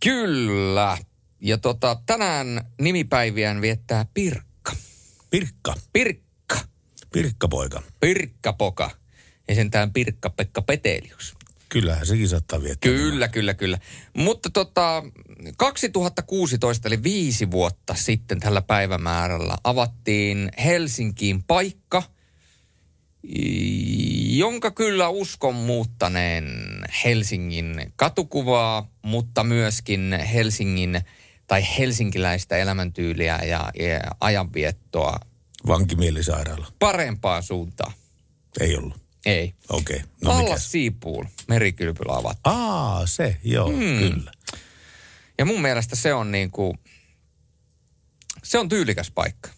Kyllä. Ja tota, tänään nimipäiviään viettää Pirkka. Pirkka? Pirkka. Pirkkapoika. Pirkkapoka. Ja sentään Pirkka-Pekka Petelius. Kyllähän sekin saattaa viettää. Kyllä, kyllä, kyllä. Mutta tota, kaksituhattakuusitoista, eli viisi vuotta sitten tällä päivämäärällä, avattiin Helsinkiin paikka, jonka kyllä uskon muuttaneen Helsingin katukuvaa, mutta myöskin Helsingin tai helsinkiläistä elämäntyyliä ja, ja ajanviettoa. Vankimielisairaala. Parempaa suuntaan. Ei ollut. Ei. Okei. Okay. No Pallas mikäs? Siipuun merikylpylä avattiin. Aa, se, joo, hmm. kyllä. Ja mun mielestä se on niin kuin, se on tyylikäs paikka.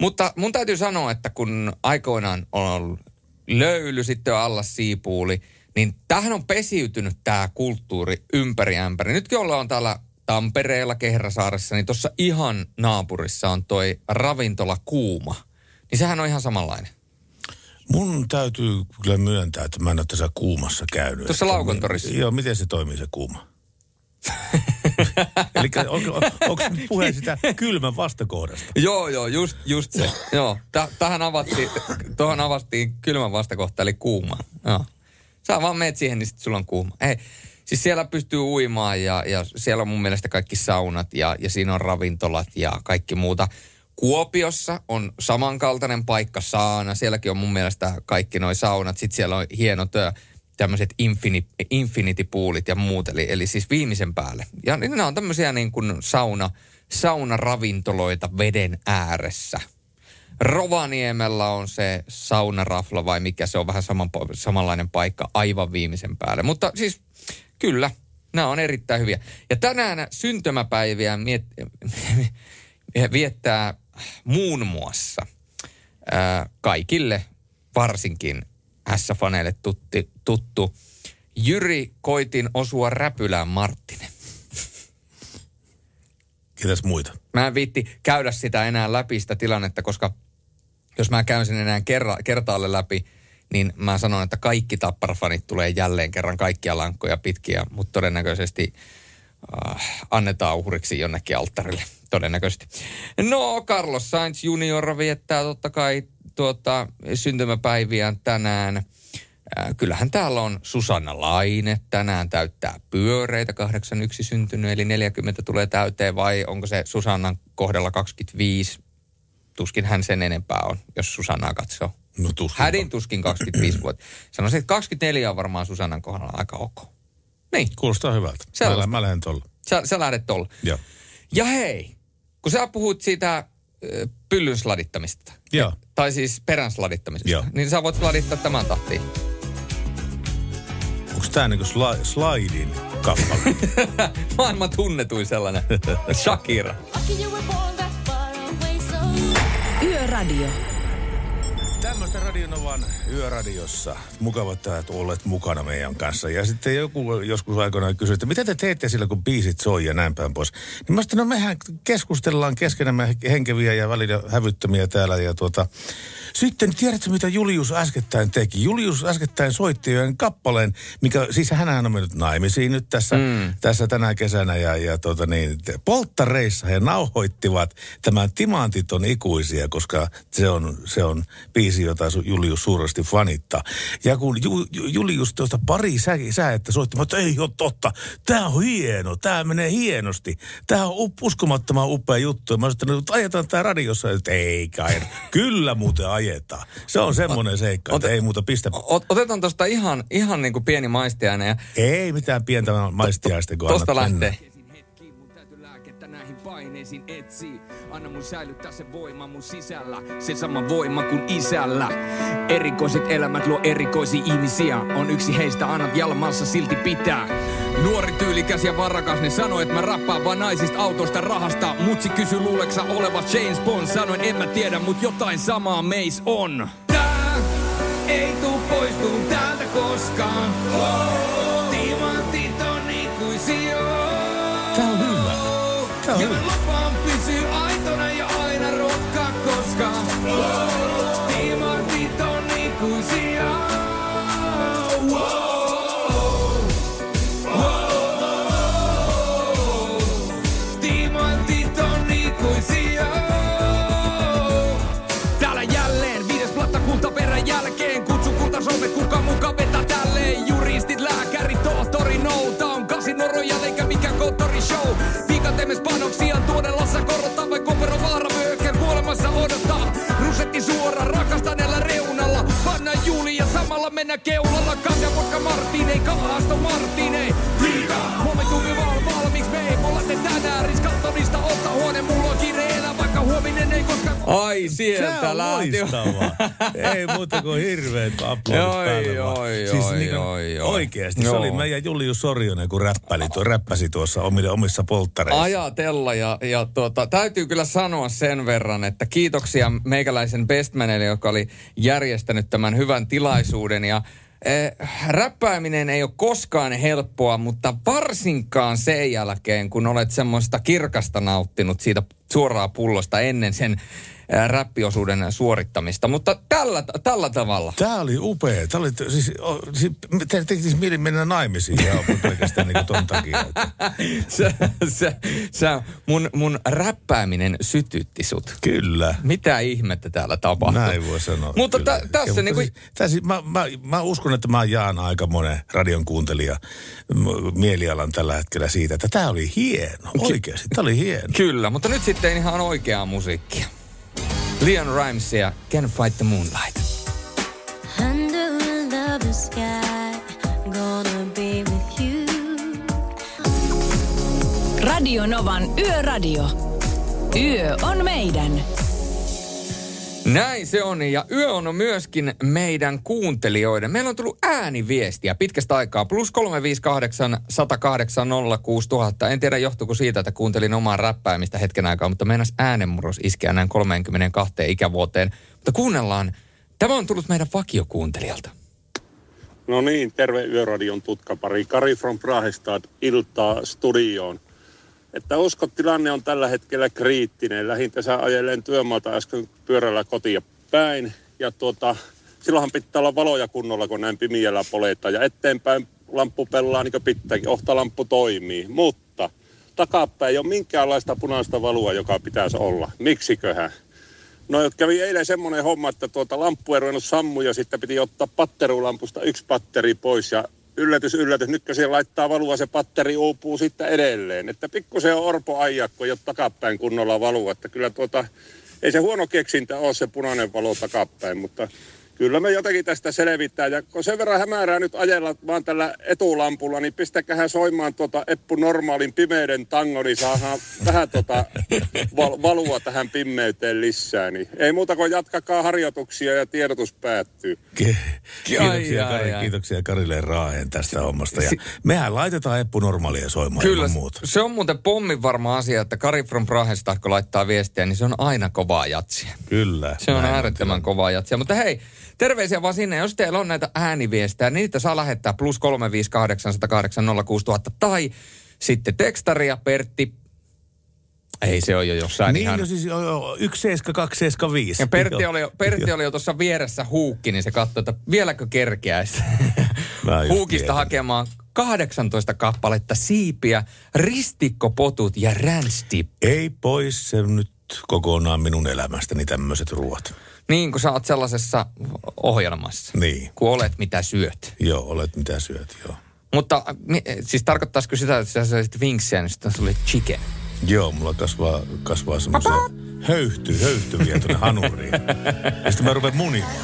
Mutta mun täytyy sanoa, että kun aikoinaan on ollut löyly, sitten on Allas Siipuuli, niin tämähän on pesiytynyt tämä kulttuuri ympäri ämpäri. Nytkin ollaan täällä Tampereella, Kehrasaaressa, niin tuossa ihan naapurissa on toi ravintola Kuuma. Niin sehän on ihan samanlainen. Mun täytyy kyllä myöntää, että mä en ole tässä Kuumassa käynyt. Tuossa Laukontorissa. Joo, miten se toimii se Kuuma? Eli on, on, onko nyt puhe sitä kylmän vastakohdasta? Joo, joo, just, just se. Joo, tähän avattiin, tuohon avattiin kylmän vastakohta, eli Kuuma. Joo. Sä vaan meet siihen, niin sitten sulla on kuuma. Ei, siis siellä pystyy uimaan ja, ja siellä on mun mielestä kaikki saunat ja, ja siinä on ravintolat ja kaikki muuta. Kuopiossa on samankaltainen paikka saana. Sielläkin on mun mielestä kaikki noi saunat. Sitten siellä on hienot tämmöiset infini- infinity-poolit ja muut, eli, eli siis viimeisen päälle. Ja nämä on tämmöisiä niin kuin sauna, saunaravintoloita veden ääressä. Rovaniemellä on se saunarafla vai mikä se on, vähän saman, samanlainen paikka aivan viimeisen päälle. Mutta siis kyllä, nämä on erittäin hyviä. Ja tänään syntymäpäiviä miet- viettää muun muassa ää, kaikille, varsinkin S-faneille tutti, tuttu Jyri Koitin osua räpylään Marttinen. Ketäs muita? Mä en viitti käydä sitä enää läpi sitä tilannetta, koska jos mä käyn sen enää kerra, kertaalle läpi, niin mä sanon, että kaikki Tappara-fanit tulee jälleen kerran kaikkia lankkoja pitkiä, mutta todennäköisesti äh, annetaan uhriksi jonnekin alttarille. Todennäköisesti. No, Carlos Sainz junior viettää totta kai tuota, syntymäpäiviään tänään. Ää, kyllähän täällä on Susanna Laine. Tänään täyttää pyöreitä, kahdeksankymmentäyksi syntynyt, eli neljäkymmentä tulee täyteen. Vai onko se Susannan kohdalla kaksikymmentäviisi? Tuskin hän sen enempää on, jos Susannaa katsoo. No, tuskin. Hädin tuskin kaksikymmentäviisi vuotta. Sanoisin, että kaksikymmentäneljä on varmaan Susannan kohdalla aika ok. Niin. Kuulostaa hyvältä. Sä mä, lä- mä lähden tolla. Sä, sä lähdet tolla. Joo. Ja hei, kun sä puhut siitä pyllyn sladittamisesta, ja. tai siis perän sladittamisesta, ja. niin sä voit sladittaa tämän tahtiin. Onko tää niinku sla- slaidin kappale? Maailman tunnetuin sellainen. Shakira. Yöradio. Tämmöistä Radio Novan yöradiossa. Mukava, että olet mukana meidän kanssa. Ja sitten joku joskus aikoinaan kysyi, että mitä te teette sillä, kun biisit soi ja näin päin pois. Niin mä sitten, no mehän keskustellaan keskenämme henkeviä ja välillä hävyttömiä täällä. Ja tuota, sitten tiedätkö, mitä Julius äskettäin teki? Julius äskettäin soitti yhden kappaleen, mikä, siis hänhän on mennyt naimisiin nyt tässä, mm. tässä tänä kesänä. Ja, ja tuota niin, polttareissa he nauhoittivat tämän Timantit on ikuisia, koska se on, se on biisi, jota Julius suuresti fanittaa. Ja kun Ju, Ju, Julius tuosta pari säettä soitti, mä että ei ole totta, tää on hieno, tää menee hienosti, tää on uskomattoman upea juttu. Mä sanoin, että ajetaan tää radiossa, että ei kai, kyllä muuten ajetaan. Se on semmoinen seikka, että ei muuta pistä. Otetaan tuosta ihan, ihan niin kuin pieni maistiainen. Ei mitään pientä maistiaista, kun annat mennä. Tuosta lähtee. aineisiin etsii. Anna mun säilyttää se voima mun sisällä, se sama voima kuin isällä. Erikoiset elämät luo erikoisia ihmisiä. On yksi heistä, annat jalmansa silti pitää. Nuori, tyylikäs ja varakas, ne sanoo, että mä rappaan vaan naisista, autosta, rahasta. Mutsi kysy, luuleksä oleva James Bond. Sanoin, en mä tiedä, mut jotain samaa meis on. Tää ei tuu poistuu täältä koskaan. Oh, timantit on ikuisia. Tää on hyvä. Tää on ja hyvä. Ja lupaan pysyy aitona ja aina rokkaa koskaan. Oh, timantit on ikuisia. Oh. Jälkeen kutsukunta some, kuka muka vetää tälleen. Juristit, lääkärit, tohtori, nouta on kasi noroja eikä mikään konttorishow. Viikatemes panoksia tuonellassa korottaa vai kopero vaara myöhkeen kuolemassa odottaa. Rusetti suora rakastanella reunalla, panna juuli ja samalla mennä keulalla. Kanja vodka martinei, kahaasto martinei. Viika! Huomentummi vaan valmiiksi, me ei polate tänään. Riskantonista otta huone, mulla on kireellä. Ai sieltä lähti. Ei muuta kuin hirveet aplodit päälle. Siis niin oikeasti, se oli meidän Julius Sorjonen, kun räppäli, tuo, räppäsi tuossa omille, omissa polttareissa. Ajatella ja, ja tuota, täytyy kyllä sanoa sen verran, että kiitoksia meikäläisen bestmanille, joka oli järjestänyt tämän hyvän tilaisuuden. Ja Äh, räppääminen ei ole koskaan helppoa, mutta varsinkaan sen jälkeen, kun olet semmoista kirkasta nauttinut siitä suoraa pullosta ennen sen äh, räppiosuuden suorittamista. Mutta tällä, tällä tavalla. Tämä oli upea. Tämä oli, siis, o, siis, te tekisi mieli mennä naimisiin ja opin pelkästään niin kuin ton takia. sä, sä, sä, mun, mun räppääminen sytytti sut. Kyllä. Mitä ihmettä täällä tapahtui. Näin voi sanoa. Mutta ta, tässä ja, niin kuin... Tässä, mä, mä, mä uskon, että mä jaan aika monen radion kuuntelija mielialan tällä hetkellä siitä, että tää oli hieno. Oikeasti, tää oli hieno. Kyllä, mutta nyt sitten ihan oikeaa musiikkia. Leon Rimesia, Can't Fight the Moonlight. Under the sky, gonna be with you. Radio Novan Yöradio. Yö on meidän. Näin se on, ja yö on myöskin meidän kuuntelijoiden. Meillä on tullut ääniviestiä pitkästä aikaa, plus kolme viisi kahdeksan, yksi nolla kahdeksan, nolla kuusi nolla nolla. En tiedä, johtuuko siitä, että kuuntelin omaa räppäämistä hetken aikaa, mutta meinas äänenmurros iskeä näin kolmeenkymmeneenkahteen ikävuoteen. Mutta kuunnellaan, tämä on tullut meidän vakiokuuntelijalta. No niin, terve Yöradion tutkapari. Kari from Brahestad iltaa studioon. Että usko, tilanne on tällä hetkellä kriittinen. Lähdin tässä ajelleen työmaalta äsken pyörällä kotia päin. Ja tuota, silloinhan pitää olla valoja kunnolla, kun näin pimiällä poletaan. Ja eteenpäin lamppu pelaa niin kuin pitääkin. Ohtalamppu toimii. Mutta takapäin ei ole minkäänlaista punaista valua, joka pitäisi olla. Miksiköhän? No kävi eilen semmoinen homma, että tuota, lamppu ei ruvennut sammuun ja sitten piti ottaa patterulampusta yksi patteri pois ja... Yllätys, yllätys. Nyt kun siihen laittaa valua, se patteri uupuu sitten edelleen. Että pikkusen on orpo aijakko, ei ole takapäin kunnolla valua. Että kyllä tuota, ei se huono keksintä ole se punainen valo takapäin, mutta kyllä me jotenkin tästä selvitään. Ja kun sen verran hämärää nyt ajella vaan tällä etulampulla, niin pistäkähän soimaan tuota Eppu Normaalin pimeyden tango, niin saadaan vähän tuota val- valua tähän pimeyteen lisää. Niin ei muuta kuin jatkakaa harjoituksia ja tiedotus päättyy. Ki- kiitoksia, ai, Kari, ai, kiitoksia Karille Raaheen tästä hommasta. Ja si- mehän laitetaan Eppu Normaalia soimaan. Kyllä, muuta. Se on muuten pommin varma asia, että Kari from Brahestad, kun laittaa viestiä, niin se on aina kovaa jatsia. Kyllä. Se on äärettömän on kovaa jatsia, mutta hei. Terveisiä vaan sinne, jos teillä on näitä ääniviestejä, niin niitä saa lähettää plus kolme viisi kahdeksan, yksi nolla kahdeksan, nolla kuusi nolla nolla tai sitten tekstaria Pertti. Ei se ole jo jossain niin, ihan... Niin, no siis yksi seitsemän kaksi seitsemän viisi. Ja Pertti oli, Pertti oli jo tuossa vieressä huukki, niin se katsoi, että vieläkö kerkeäisi huukista tiedän. Hakemaan kahdeksantoista kappaletta siipiä, ristikkopotut ja ränstip. Ei pois se nyt kokonaan minun elämästäni tämmöiset ruoat. Niin, kun sä oot sellaisessa ohjelmassa. Niin. Kun olet mitä syöt. Joo, olet mitä syöt, joo. Mutta siis tarkoittaisiko sitä, että sä söisit vinksiä, niin sitten sulle chicken? Joo, mulla kasvaa, kasvaa semmoisia höyhtyy, höyhtyviä tuonne hanuriin. Ja sitten mä rupean munimaan.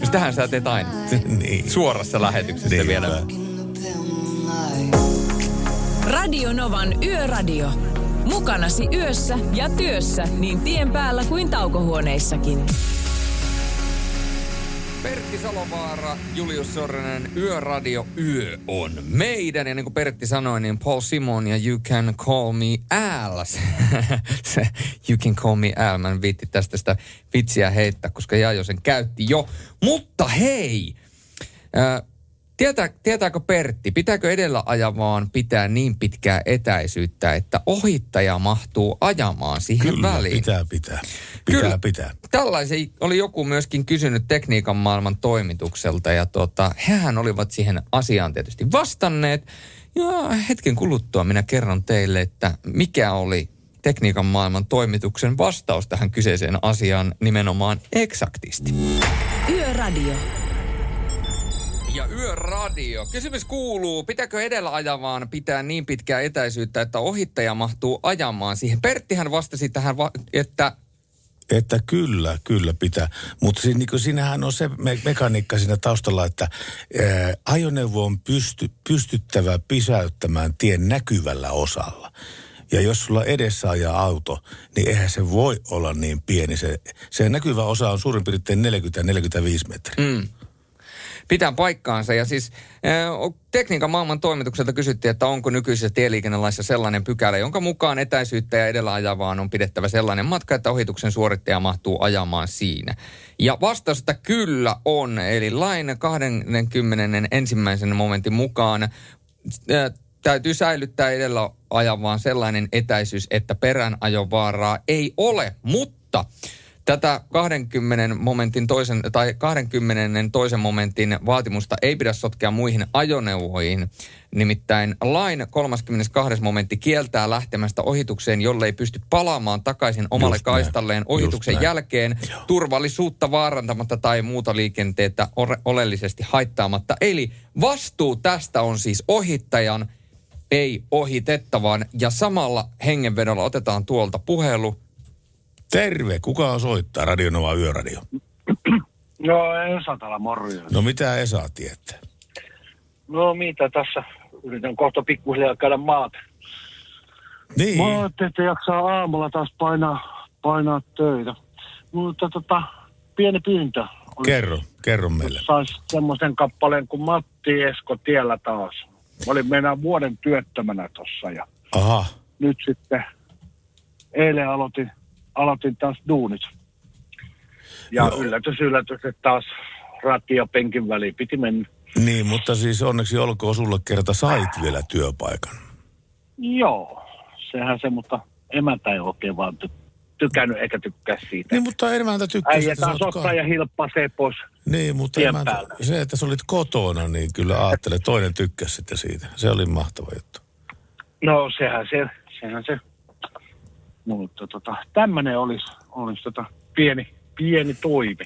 Ja sitähän sä teet aina. Niin. Suorassa lähetyksessä niin, vielä. Hyvä. Radio Novan Yöradio. Mukanasi yössä ja työssä niin tien päällä kuin taukohuoneissakin. Pertti Salovaara, Julius Sorjonen, Yöradio Yö on meidän. Ja niin kuin Pertti sanoi, niin Paul Simon ja You Can Call Me Al. You Can Call Me Al. Mä en viitti tästä sitä vitsiä heittää, koska Jaajo sen käytti jo. Mutta hei! Äh, tietää, tietääkö Pertti, pitääkö edellä ajavaan pitää niin pitkää etäisyyttä, että ohittaja mahtuu ajamaan siihen Kyllä, väliin? Pitää, pitää. Pitää, Kyllä, pitää. Tällaisen oli joku myöskin kysynyt tekniikan maailman toimitukselta ja tuota, hehän olivat siihen asiaan tietysti vastanneet. Ja hetken kuluttua minä kerron teille, että mikä oli tekniikan maailman toimituksen vastaus tähän kyseiseen asiaan nimenomaan eksaktisti. Yöradio. Ja Yöradio. Kysymys kuuluu, pitääkö edellä ajavaan pitää niin pitkää etäisyyttä, että ohittaja mahtuu ajamaan siihen? Perttihän vastasi tähän, että... Että kyllä, kyllä pitää. Mutta si- niin siinähän on se me- mekaniikka siinä taustalla, että ää, ajoneuvo on pysty- pystyttävä pysäyttämään tien näkyvällä osalla. Ja jos sulla edessä ajaa auto, niin eihän se voi olla niin pieni. Se, se näkyvä osa on suurin piirtein neljäkymmentä neljäkymmentäviisi metriä. Mm. Pitää paikkaansa ja siis äh, tekniikan maailman toimitukselta kysyttiin, että onko nykyisessä tieliikennelaissa sellainen pykälä, jonka mukaan etäisyyttä ja edellä ajavaan on pidettävä sellainen matka, että ohituksen suorittaja mahtuu ajamaan siinä. Ja vastausta kyllä on, eli lain kaksikymmentäyksi momentin mukaan äh, täytyy säilyttää edellä ajavaan sellainen etäisyys, että peränajovaaraa ei ole, mutta... Tätä kaksikymmentä momentin toisen, tai kaksikymmentä toisen momentin vaatimusta ei pidä sotkea muihin ajoneuvoihin. Nimittäin lain kolmaskymmenestoinen momentti kieltää lähtemästä ohitukseen, jollei pysty palaamaan takaisin omalle just kaistalleen näin. Ohituksen just jälkeen näin. Turvallisuutta vaarantamatta tai muuta liikenteetä oleellisesti haittaamatta. Eli vastuu tästä on siis ohittajan, ei ohitettavan. Ja samalla hengenvedolla otetaan tuolta puhelu. Terve, kuka soittaa? Radio Nova Yöradio. No Esa täällä, morjens. No mitä Esa tietää? No mitä tässä, yritän kohta pikkuhiljaa käydä maat. Niin. Mä ajattelin, että jaksaa aamulla taas painaa, painaa töitä. Mutta tota, pieni pyyntö. Oli, kerro, kerro meille. Saisi semmoisen kappaleen kuin Matti Esko tiellä taas. Oli meinaan vuoden työttömänä tossa ja Aha. nyt sitten eilen aloitin. Aloitin taas duunit. Ja no. yllätys, yllätys, että taas rattiapenkin väliin piti mennä. Niin, mutta siis onneksi olkoon sulle kerta sait äh. vielä työpaikan. Joo, sehän se, mutta emäntä ei oikein vaan ty- tykännyt eikä tykkää siitä. Niin, mutta emäntä tykkää. Äijä taas ottaa ja hilppaa se pois. Niin, mutta emäntä, se, että sä olit kotona, niin kyllä ajattele, toinen tykkäsi sitten siitä. Se oli mahtava juttu. No, sehän se, sehän se. Mutta tota, tämmöinen olisi, olisi tota pieni, pieni toive.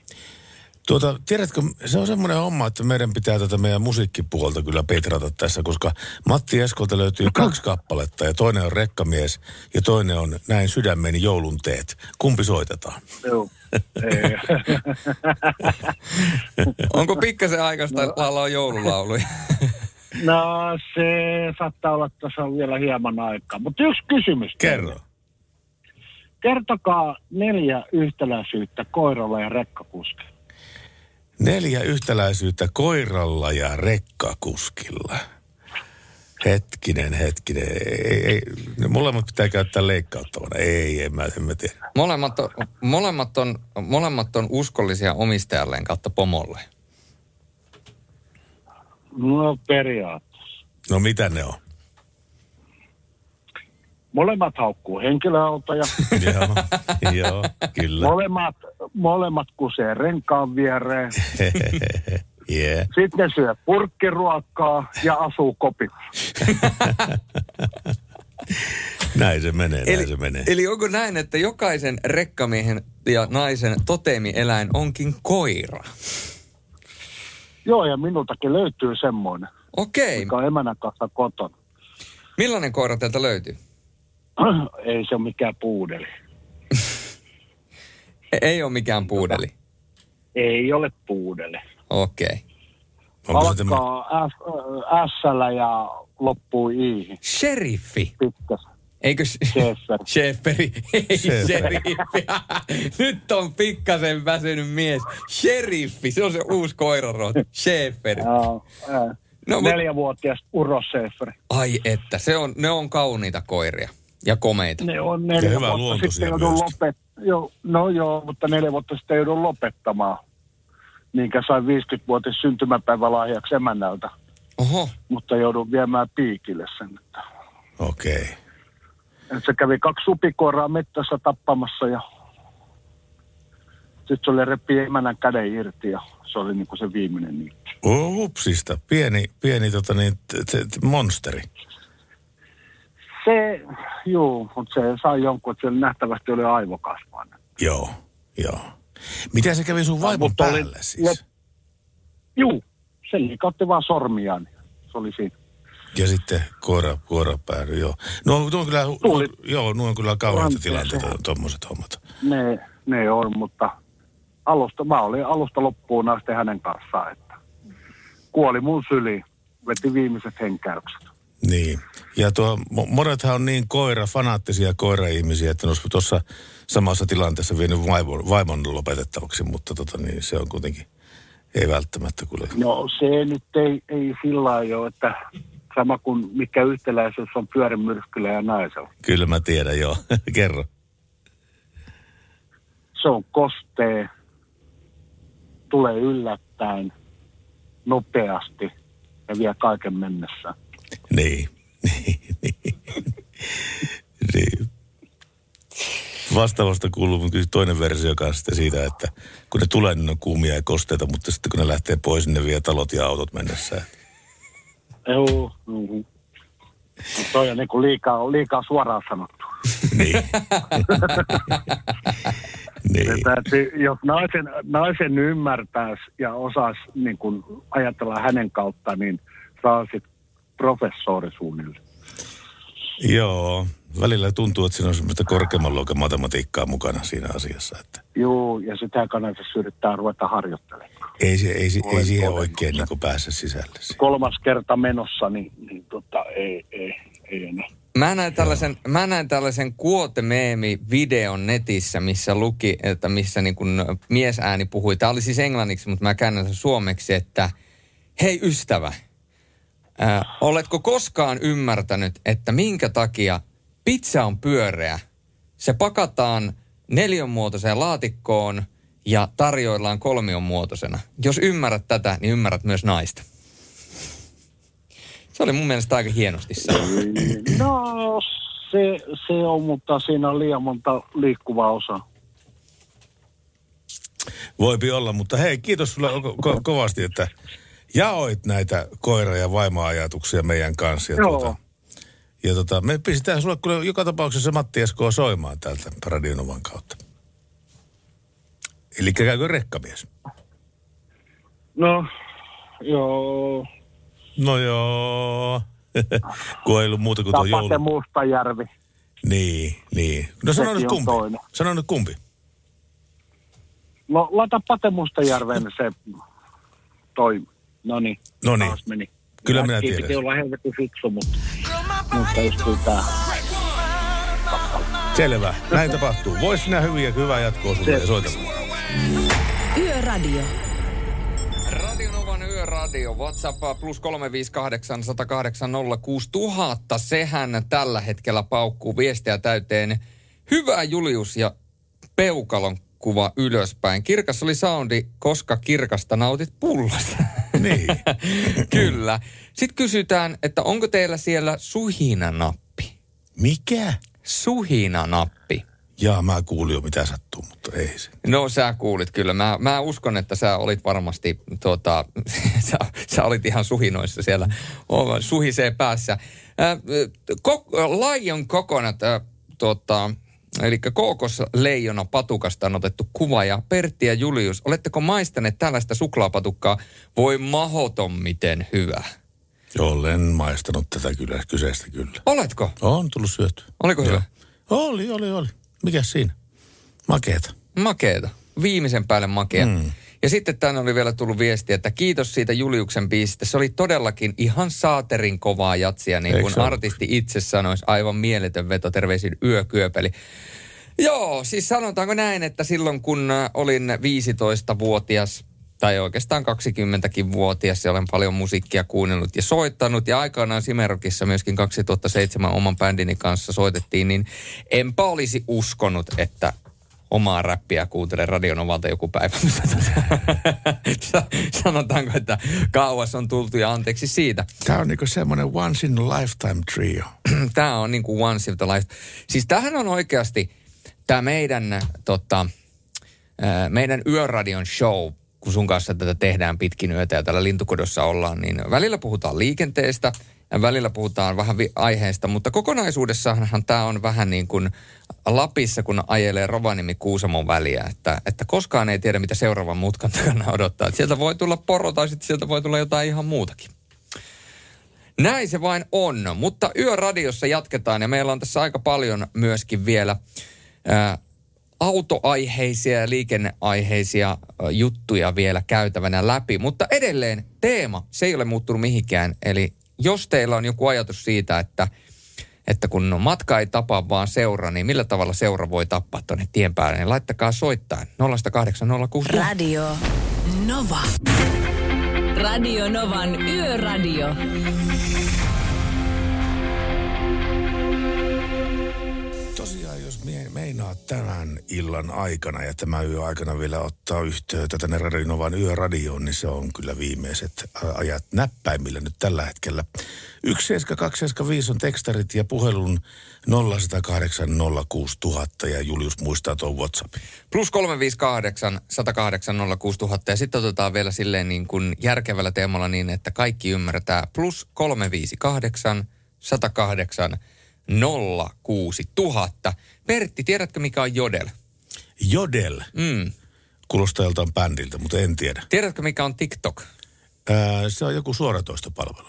Tuota, tiedätkö, se on semmoinen homma, että meidän pitää tätä meidän musiikkipuolta kyllä petrata tässä, koska Matti Eskolta löytyy kaksi kappaletta ja toinen on Rekkamies ja toinen on Näin sydämeni joulun teet. Kumpi soitetaan? Joo. Onko pikkasen aikaista no. laulaa joululauluja? No se saattaa olla tuossa vielä hieman aikaa, mutta yksi kysymys. Kerro. Kertokaa neljä yhtäläisyyttä koiralla ja rekkakuskilla. Neljä yhtäläisyyttä koiralla ja rekkakuskilla. Hetkinen, hetkinen. Ei, ei. Molemmat pitää käyttää leikkauttavana. Ei, en mä, en mä tiedä. Molemmat on, molemmat on, molemmat on uskollisia omistajalleen kautta pomolle. No periaatteessa. No mitä ne on? Molemmat haukkuu henkilöautoja. Joo, joo, kyllä. Molemmat, molemmat kusee renkaan viereen. yeah. Sitten syö purkkiruokaa ja asuu kopissa. näin se menee, eli, näin se menee. Eli onko näin, että jokaisen rekkamiehen ja naisen toteemieläin onkin koira? Joo, ja minultakin löytyy semmoinen, okay. mikä on emänän kanssa kotona. Millainen koira teiltä löytyy? Ei se ole mikään puudeli. Ei ole mikään puudeli? Ei ole puudeli. Okei. Okay. Alkaa S:llä ja loppuu I:hin. Sheriffi? Pitkäs. Eikö Schäferi? Ei, Sheriffi. Nyt on pikkasen väsynyt mies. Sheriffi, se on se uusi koirarohto. Schäferi. Joo, no, neljävuotias Uro Schäferi. Ai että, se on, ne on kauniita koiria ja komeita. Ne on neljä ja hyvä vuotta sitten joudun lopettamaan. Jo, no joo, mutta neljä vuotta sitten joudun lopettamaan. Niinkä sain viisikymmentävuotis syntymäpäivälahjaksi emännältä. Oho. Mutta joudun viemään piikille sen. Okei. Okay. Se kävi kaksi supikoiraa metsässä tappamassa ja sitten se oli repii emänän käden irti ja se oli niin kuin se viimeinen niitti. Upsista, pieni, pieni tota niin, t- t- monsteri. Se, juu, mutta se sai jonkun, että siellä nähtävästi oli aivokasvainen. Joo, joo. Mitä se kävi sun vaimon päälle oli, siis? Jo, juu, se liikautti vaan sormiaan. Se oli siinä. Ja sitten koira, koira päädy, joo. No, no, kyllä, no, joo, no on kyllä kauheita tilanteita, tuommoiset hommat. Ne, ne on, mutta alusta, mä olin alusta loppuun asti hänen kanssaan, että kuoli mun syliin, veti viimeiset henkäykset. Niin, ja tuo, monethan on niin koira, fanaattisia koira-ihmisiä, että ne olisi tuossa samassa tilanteessa vienyt vaimon, vaimon lopetettavaksi, mutta tota niin, se on kuitenkin, ei välttämättä kuule. No se nyt ei, ei sillä lailla ole, että... Sama kuin mikä yhtäläisyys on pyörimyrskyllä ja naisella. Kyllä mä tiedän, joo. Kerro. Se on kostee, tulee yllättäen, nopeasti ja vie kaiken mennessä. Niin, niin, niin. Vastaavasta kuuluu mun kyllä toinen versio kanssa siitä, että kun ne tulee, niin ne on kuumia ja kosteita, mutta sitten kun ne lähtee pois, niin ne vie talot ja autot mennessä. Joo, mm-hmm. Toi on niinku liikaa, liikaa suoraan sanottu. Niin. Niin. Että, jos naisen, naisen ymmärtäisi ja osaisi niin kun ajatella hänen kautta, niin saa sit professori suunnille. Joo, välillä tuntuu, että siinä on semmoista korkeamman luokan matematiikkaa mukana siinä asiassa. Että... Joo, ja sitä kannattaisi yrittää ruveta harjoittelemaan. Ei, se, ei, ei, ei siihen oikein niin pääse sisälle. Kolmas kerta menossa, niin, niin tota, ei, ei, ei enää. Mä näin tällaisen, mä näin tällaisen kuotemeemi-videon netissä, missä luki, että missä niin kun miesääni puhui. Tämä oli siis englanniksi, mutta mä käännän sen suomeksi, että hei ystävä, ää, oletko koskaan ymmärtänyt, että minkä takia pizza on pyöreä? Se pakataan neliönmuotoiseen laatikkoon. Ja tarjoillaan kolmion muotoisena. Jos ymmärrät tätä, niin ymmärrät myös naista. Se oli mun mielestä aika hienosti sanottu. No, se, se on, mutta siinä on liian monta liikkuvaa osaa. Voipi olla, mutta hei, kiitos sulle ko- kovasti, että jaoit näitä koira- ja vaima-ajatuksia meidän kanssa. Ja joo. Tuota, ja tota, me pistetään sulle kyllä joka tapauksessa Matti Eskoa soimaan täältä Radio Novan kautta. Eli käykö rekkamies? No, joo. No joo. Kun ei ollut muuta kuin tuo joulu. Tapate Mustajärvi. Niin, niin. No sano nyt kumpi. Toinen. Sano nyt kumpi. No laita Pate Mustajärveen se toimi. Noniin. Noniin. Taas meni. Kyllä Lähti minä tiedän. Piti olla helvetin fiksu, mutta, mutta istuu tää. Selvä. Näin tapahtuu. Vois sinä hyviä, hyvää jatkoa sulle ja soita. Yöradio. Radio Novan Yöradio. WhatsApp plus kolme viisi kahdeksan, sata kahdeksan, nolla kuusi tuhatta. Sehän tällä hetkellä paukkuu viestejä täyteen. Hyvä Julius ja peukalon kuva ylöspäin. Kirkas oli soundi, koska kirkasta nautit pullasta. Niin. Kyllä. Sitten kysytään, että onko teillä siellä suhinanappi? Mikä? Suhinanappi. Jaa, mä kuulin jo mitä sattuu, mutta ei se. No sä kuulit kyllä. Mä, mä uskon, että sä olit varmasti, tota, sä, sä olit ihan suhinoissa siellä, suhisee päässä. Äh, kok, Lion Coconut, äh, tota, eli kookosleijona patukasta on otettu kuva. Ja Pertti ja Julius, oletteko maistaneet tällaista suklaapatukkaa? Voi mahoton miten hyvä. Olen maistanut tätä kyllä, kyseistä kyllä. Oletko? On tullut syötyä. Oliko hyvä? Oli, oli, oli. Mikäs siinä? Makeeta. Makeeta. Viimeisen päälle makea. Mm. Ja sitten tänne oli vielä tullut viesti, että kiitos siitä Juliuksen biisistä. Se oli todellakin ihan saaterin kovaa jatsia, niin kuin artisti itse sanoisi. Aivan mieletön veto, terveisin Yökyöpeli. Joo, siis sanotaanko näin, että silloin kun olin viisitoistavuotias, tai oikeastaan kaksikymmentäkin-vuotias, ja olen paljon musiikkia kuunnellut ja soittanut, ja aikanaan Simerokissa myöskin kaksituhattaseitsemän oman bändini kanssa soitettiin, niin enpä olisi uskonut, että omaa räppiä kuuntelen Radio Novalta joku päivä. Sanotaanko, että kauas on tultu ja anteeksi siitä. Tämä on niinku semmoinen once in a lifetime trio. Tämä on niinku once in a lifetime. Siis tämähän on oikeasti tämä meidän, tota, meidän yöradion show, kun sun kanssa tätä tehdään pitkin yötä ja täällä Lintukodossa ollaan, niin välillä puhutaan liikenteestä ja välillä puhutaan vähän vi- aiheesta, mutta kokonaisuudessaanhan tämä on vähän niin kuin Lapissa, kun ajelee Rovaniemi-Kuusamon väliä, että, että koskaan ei tiedä, mitä seuraavan mutkan takana odottaa. Että sieltä voi tulla poro tai sitten sieltä voi tulla jotain ihan muutakin. Näin se vain on, mutta yöradiossa jatketaan ja meillä on tässä aika paljon myöskin vielä Ää, autoaiheisia ja liikenneaiheisia juttuja vielä käytävänä läpi, mutta edelleen teema, se ei ole muuttunut mihinkään. Eli jos teillä on joku ajatus siitä, että, että kun matka ei tapaa vaan seura, niin millä tavalla seura voi tappaa tuonne tien päälle, niin laittakaa soittain nolla kahdeksan nolla kuusi. Radio Nova. Radio Novan Yöradio. Meinaa tämän illan aikana ja tämän yön aikana vielä ottaa yhteyttä tänne Radio Novan yöradioon, niin se on kyllä viimeiset ajat näppäimillä nyt tällä hetkellä. yksi seitsemän kaksi seitsemän viisi on tekstarit ja puhelun nolla yksi nolla kahdeksan nolla kuusi nolla nolla nolla ja Julius muistaa tuon WhatsAppin. Plus kolme viisi kahdeksan sata kahdeksan nolla kuusi nolla nolla nolla ja sitten otetaan vielä silleen niin kuin järkevällä teemalla niin, että kaikki ymmärtää. Plus kolme viisi kahdeksan sata kahdeksan nolla kuusi nolla nolla nolla. Pertti, tiedätkö mikä on Jodel? Jodel? Mm. Kuulostaa joltain bändiltä, mutta en tiedä. Tiedätkö mikä on TikTok? Ää, se on joku suoratoistopalvelu.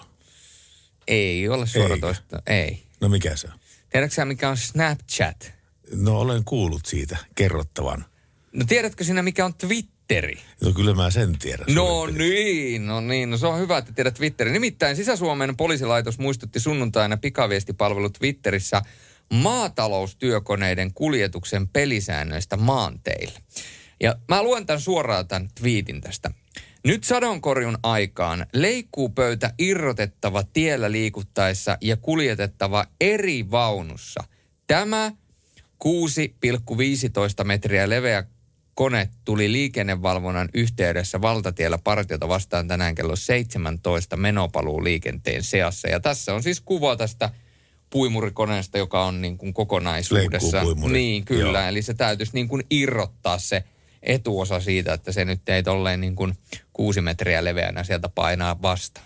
Ei ole suoratoisto, ei. ei. No mikä se on? Tiedätkö sinä mikä on Snapchat? No olen kuullut siitä kerrottavan. No tiedätkö sinä mikä on Twitteri? No kyllä mä sen tiedän. No niin, no niin. No se on hyvä, että tiedät Twitteri. Nimittäin Sisä-Suomen poliisilaitos muistutti sunnuntaina pikaviestipalvelu Twitterissä maataloustyökoneiden kuljetuksen pelisäännöistä maanteille. Ja mä luen tämän suoraan tämän twiitin tästä. Nyt sadonkorjun aikaan leikkuupöytä irrotettava tiellä liikuttaessa ja kuljetettava eri vaunussa. Tämä kuusi pilkku viisitoista metriä leveä kone tuli liikennevalvonnan yhteydessä valtatiellä partiota vastaan tänään kello seitsemäntoista menopaluuliikenteen seassa. Ja tässä on siis kuva tästä puimurikoneesta, joka on niin kuin kokonaisuudessa. Niin, kyllä. Joo. Eli se täytyisi niin kuin irrottaa se etuosa siitä, että se nyt ei tolleen niin kuin kuusi metriä leveänä sieltä painaa vastaan.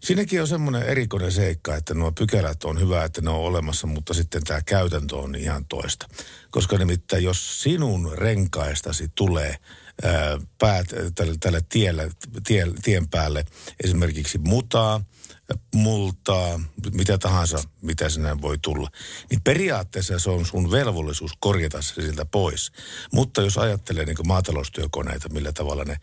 Siinäkin on semmoinen erikoinen seikka, että nuo pykälät on hyvä, että ne on olemassa, mutta sitten tämä käytäntö on ihan toista. Koska nimittäin jos sinun renkaistasi tulee ää, päät, tälle, tälle tielle, tie, tien päälle esimerkiksi mutaa, multaa, mitä tahansa, mitä sinä voi tulla, niin periaatteessa se on sun velvollisuus korjata se siltä pois. Mutta jos ajattelee niin kuin maataloustyökoneita, millä tavalla ne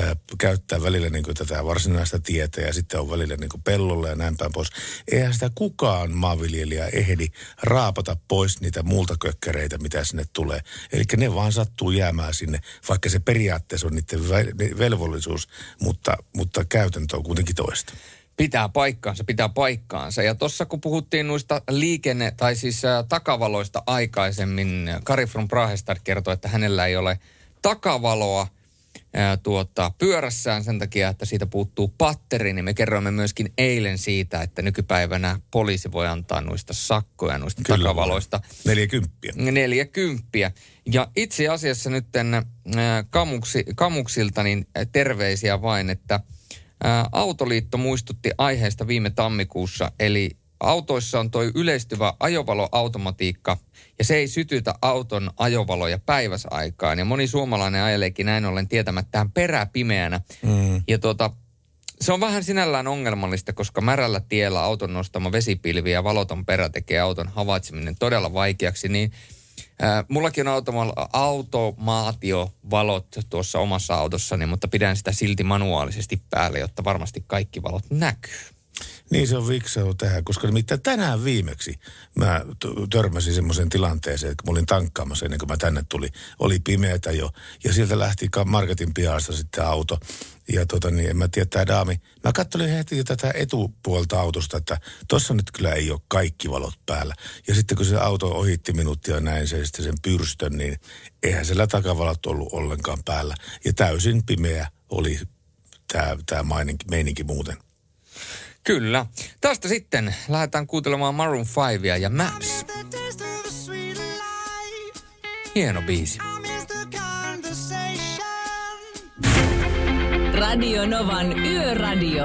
ää, käyttää välillä niin kuin tätä varsinaista tietä ja sitten on välillä niin kuin pellolla ja näin päin pois, eihän sitä kukaan maanviljelijä ehdi raapata pois niitä multakökkäreitä, mitä sinne tulee. Eli ne vaan sattuu jäämään sinne, vaikka se periaatteessa on niiden velvollisuus, mutta, mutta käytäntö on kuitenkin toista. Pitää paikkaansa, pitää paikkaansa. Ja tuossa kun puhuttiin noista liikenne- tai siis takavaloista aikaisemmin, Kari from Brahestad kertoi, että hänellä ei ole takavaloa ää, tuota, pyörässään sen takia, että siitä puuttuu patteri. Niin me kerroimme myöskin eilen siitä, että nykypäivänä poliisi voi antaa noista sakkoja, noista Kyllä, takavaloista. Neljäkymppiä. Neljäkymppiä. Ja itse asiassa nyt kamuksi, kamuksilta niin terveisiä vain, että Autoliitto muistutti aiheesta viime tammikuussa, eli autoissa on toi yleistyvä ajovaloautomatiikka ja se ei sytytä auton ajovaloja päiväsaikaan. Ja moni suomalainen ajeleekin näin ollen tietämättään peräpimeänä. Mm. Ja tuota, se on vähän sinällään ongelmallista, koska märällä tiellä auton nostama vesipilvi ja valoton perä tekee auton havaitseminen todella vaikeaksi, niin Mullakin on automa- automaatiovalot tuossa omassa autossani, mutta pidän sitä silti manuaalisesti päälle, jotta varmasti kaikki valot näkyy. Niin se on viksau tähän, koska nimittäin tänään viimeksi mä törmäsin semmoisen tilanteeseen, että mä olin tankkaamassa ennen kuin mä tänne tulin. Oli pimeätä jo ja sieltä lähti marketin pihasta sitten auto. Ja tota niin, en mä tiedä, tämä daami. Mä kattelin heti tätä etupuolta autosta, että tossa nyt kyllä ei ole kaikki valot päällä. Ja sitten kun se auto ohitti minut ja näin se sitten sen pyrstön, niin eihän siellä takavalot ollut ollenkaan päällä. Ja täysin pimeä oli tämä, tämä meininki muuten. Kyllä. Tästä sitten lähdetään kuuntelemaan Maroon viittä ja Maps. Hieno biisi. Radio Novan Yöradio.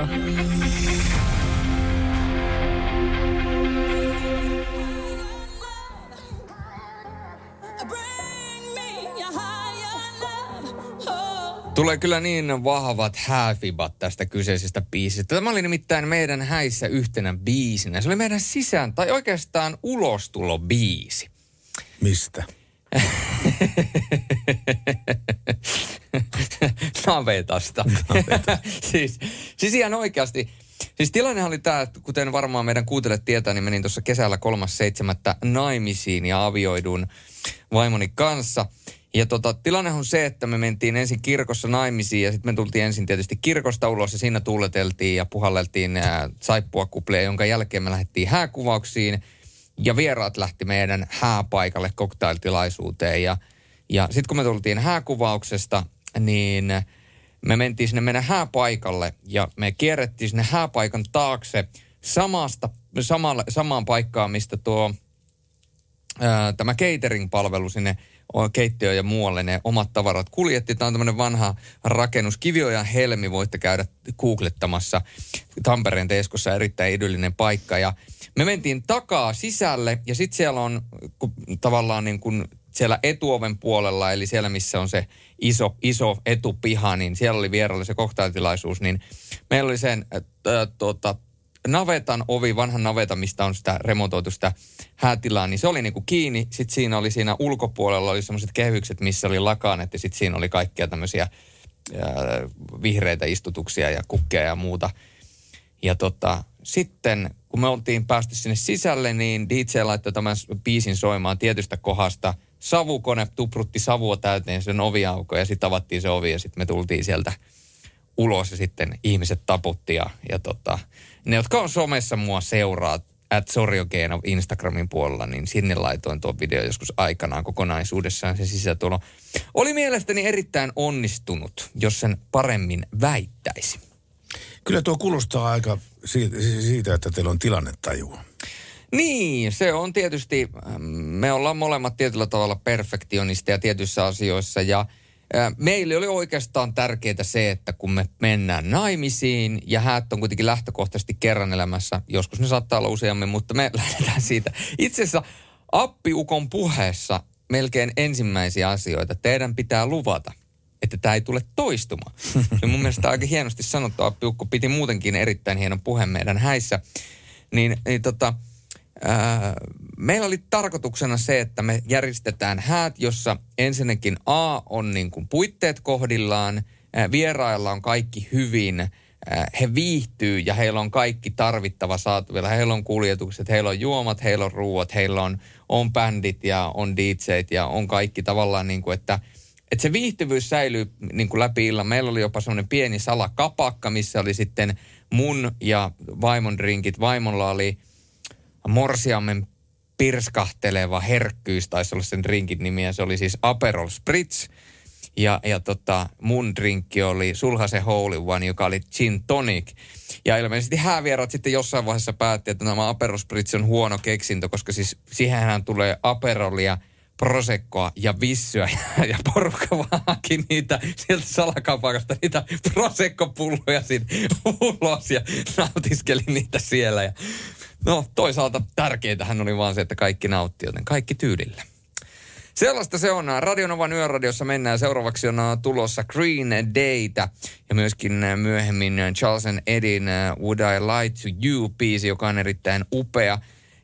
Tulee kyllä niin vahvat hääfibat tästä kyseisestä biisistä. Tämä oli nimittäin meidän häissä yhtenä biisinä. Se oli meidän sisään, tai oikeastaan ulostulobiisi. Mistä? Navetasta. Navetasta. siis, siis ihan oikeasti. Siis tilanne oli tämä, kuten varmaan meidän kuuntelijat tietää, niin menin tuossa kesällä kolmas seitsemättä naimisiin ja avioidun vaimoni kanssa. Ja tota, tilanne on se, että me mentiin ensin kirkossa naimisiin ja sitten me tultiin ensin tietysti kirkosta ulos ja siinä tuuleteltiin ja puhalleltiin ää, saippuakuplia, jonka jälkeen me lähdettiin hääkuvauksiin ja vieraat lähti meidän hääpaikalle cocktailtilaisuuteen. Ja, ja sitten kun me tultiin hääkuvauksesta, niin me mentiin sinne meidän hääpaikalle ja me kierrettiin sinne hääpaikan taakse samasta, samalla, samaan paikkaan, mistä tuo ää, tämä catering-palvelu sinne keittiö ja muualle ne omat tavarat kuljetti. Tämä on tämmöinen vanha rakennus. Kiviojan helmi, voitte käydä googlettamassa. Tampereen Teeskossa erittäin idyllinen paikka. Ja me mentiin takaa sisälle ja sitten siellä on tavallaan niin kuin siellä etuoven puolella, eli siellä missä on se iso, iso etupiha, niin siellä oli vierailla se cocktailtilaisuus, niin meillä oli sen äh, tota, navetan ovi, vanhan navetan, mistä on sitä remontoitu sitä häätilaa, niin se oli niinku kiinni. Sitten siinä oli siinä ulkopuolella oli semmoiset kehykset, missä oli lakanet ja sitten siinä oli kaikkia tämmöisiä äh, vihreitä istutuksia ja kukkeja ja muuta. Ja tota, sitten kun me oltiin päästy sinne sisälle, niin D J laittoi tämän biisin soimaan tietystä kohdasta. Savukone tuprutti savua täyteen sen oviaukon ja sitten avattiin se ovi ja sitten me tultiin sieltä ulos ja sitten ihmiset taputti ja, ja tota, ne, jotka on somessa mua seuraa, at Sorjokeena Instagramin puolella, niin sinne laitoin tuo video joskus aikanaan kokonaisuudessaan se sisätulo. Oli mielestäni erittäin onnistunut, jos sen paremmin väittäisi. Kyllä tuo kuulostaa aika siitä, että teillä on tilannetajua. Niin, se on tietysti, me ollaan molemmat tietyllä tavalla perfektionisteja tietyissä asioissa ja meille oli oikeastaan tärkeää se, että kun me mennään naimisiin ja häät on kuitenkin lähtökohtaisesti kerran elämässä, joskus ne saattaa olla useammin, mutta me lähdetään siitä. Itse asiassa appiukon puheessa melkein ensimmäisiä asioita teidän pitää luvata, että tämä ei tule toistumaan. Se mun mielestä aika hienosti sanottu, appiukko piti muutenkin erittäin hienon puheen meidän häissä, niin, niin tota... meillä oli tarkoituksena se, että me järjestetään häät, jossa ensinnäkin A on niin kuin puitteet kohdillaan, vierailla on kaikki hyvin, he viihtyy ja heillä on kaikki tarvittava saatavilla. Heillä on kuljetukset, heillä on juomat, heillä on ruuat, heillä on, on bändit ja on D J:t ja on kaikki tavallaan niin kuin, että, että se viihtyvyys säilyy niin kuin läpi illan. Meillä oli jopa semmoinen pieni salakapakka, missä oli sitten mun ja vaimon drinkit. Vaimolla oli morsiammen pirskahteleva herkkyys, taisi olla sen drinkin nimi, ja se oli siis Aperol Spritz. Ja, ja tota, mun drinkki oli Sulhasen Holy One, joka oli gin tonic. Ja ilmeisesti häävierat sitten jossain vaiheessa päätti, että tämä Aperol Spritz on huono keksintö, koska siis siihenhän tulee Aperolia, Proseccoa ja vissyä. Ja, ja porukka vaankin niitä sieltä salakapakasta, niitä Prosecco-pulloja sitten ulos ja nautiskeli niitä siellä ja... No toisaalta tärkeintähän oli vaan se, että kaikki nautti, joten kaikki tyylillä. Sellaista se on. Radio Novan Yöradiossa mennään. Seuraavaksi on tulossa Green Daytä ja myöskin myöhemmin Charles and Edin Would I Lie to You -biisi, joka on erittäin upea.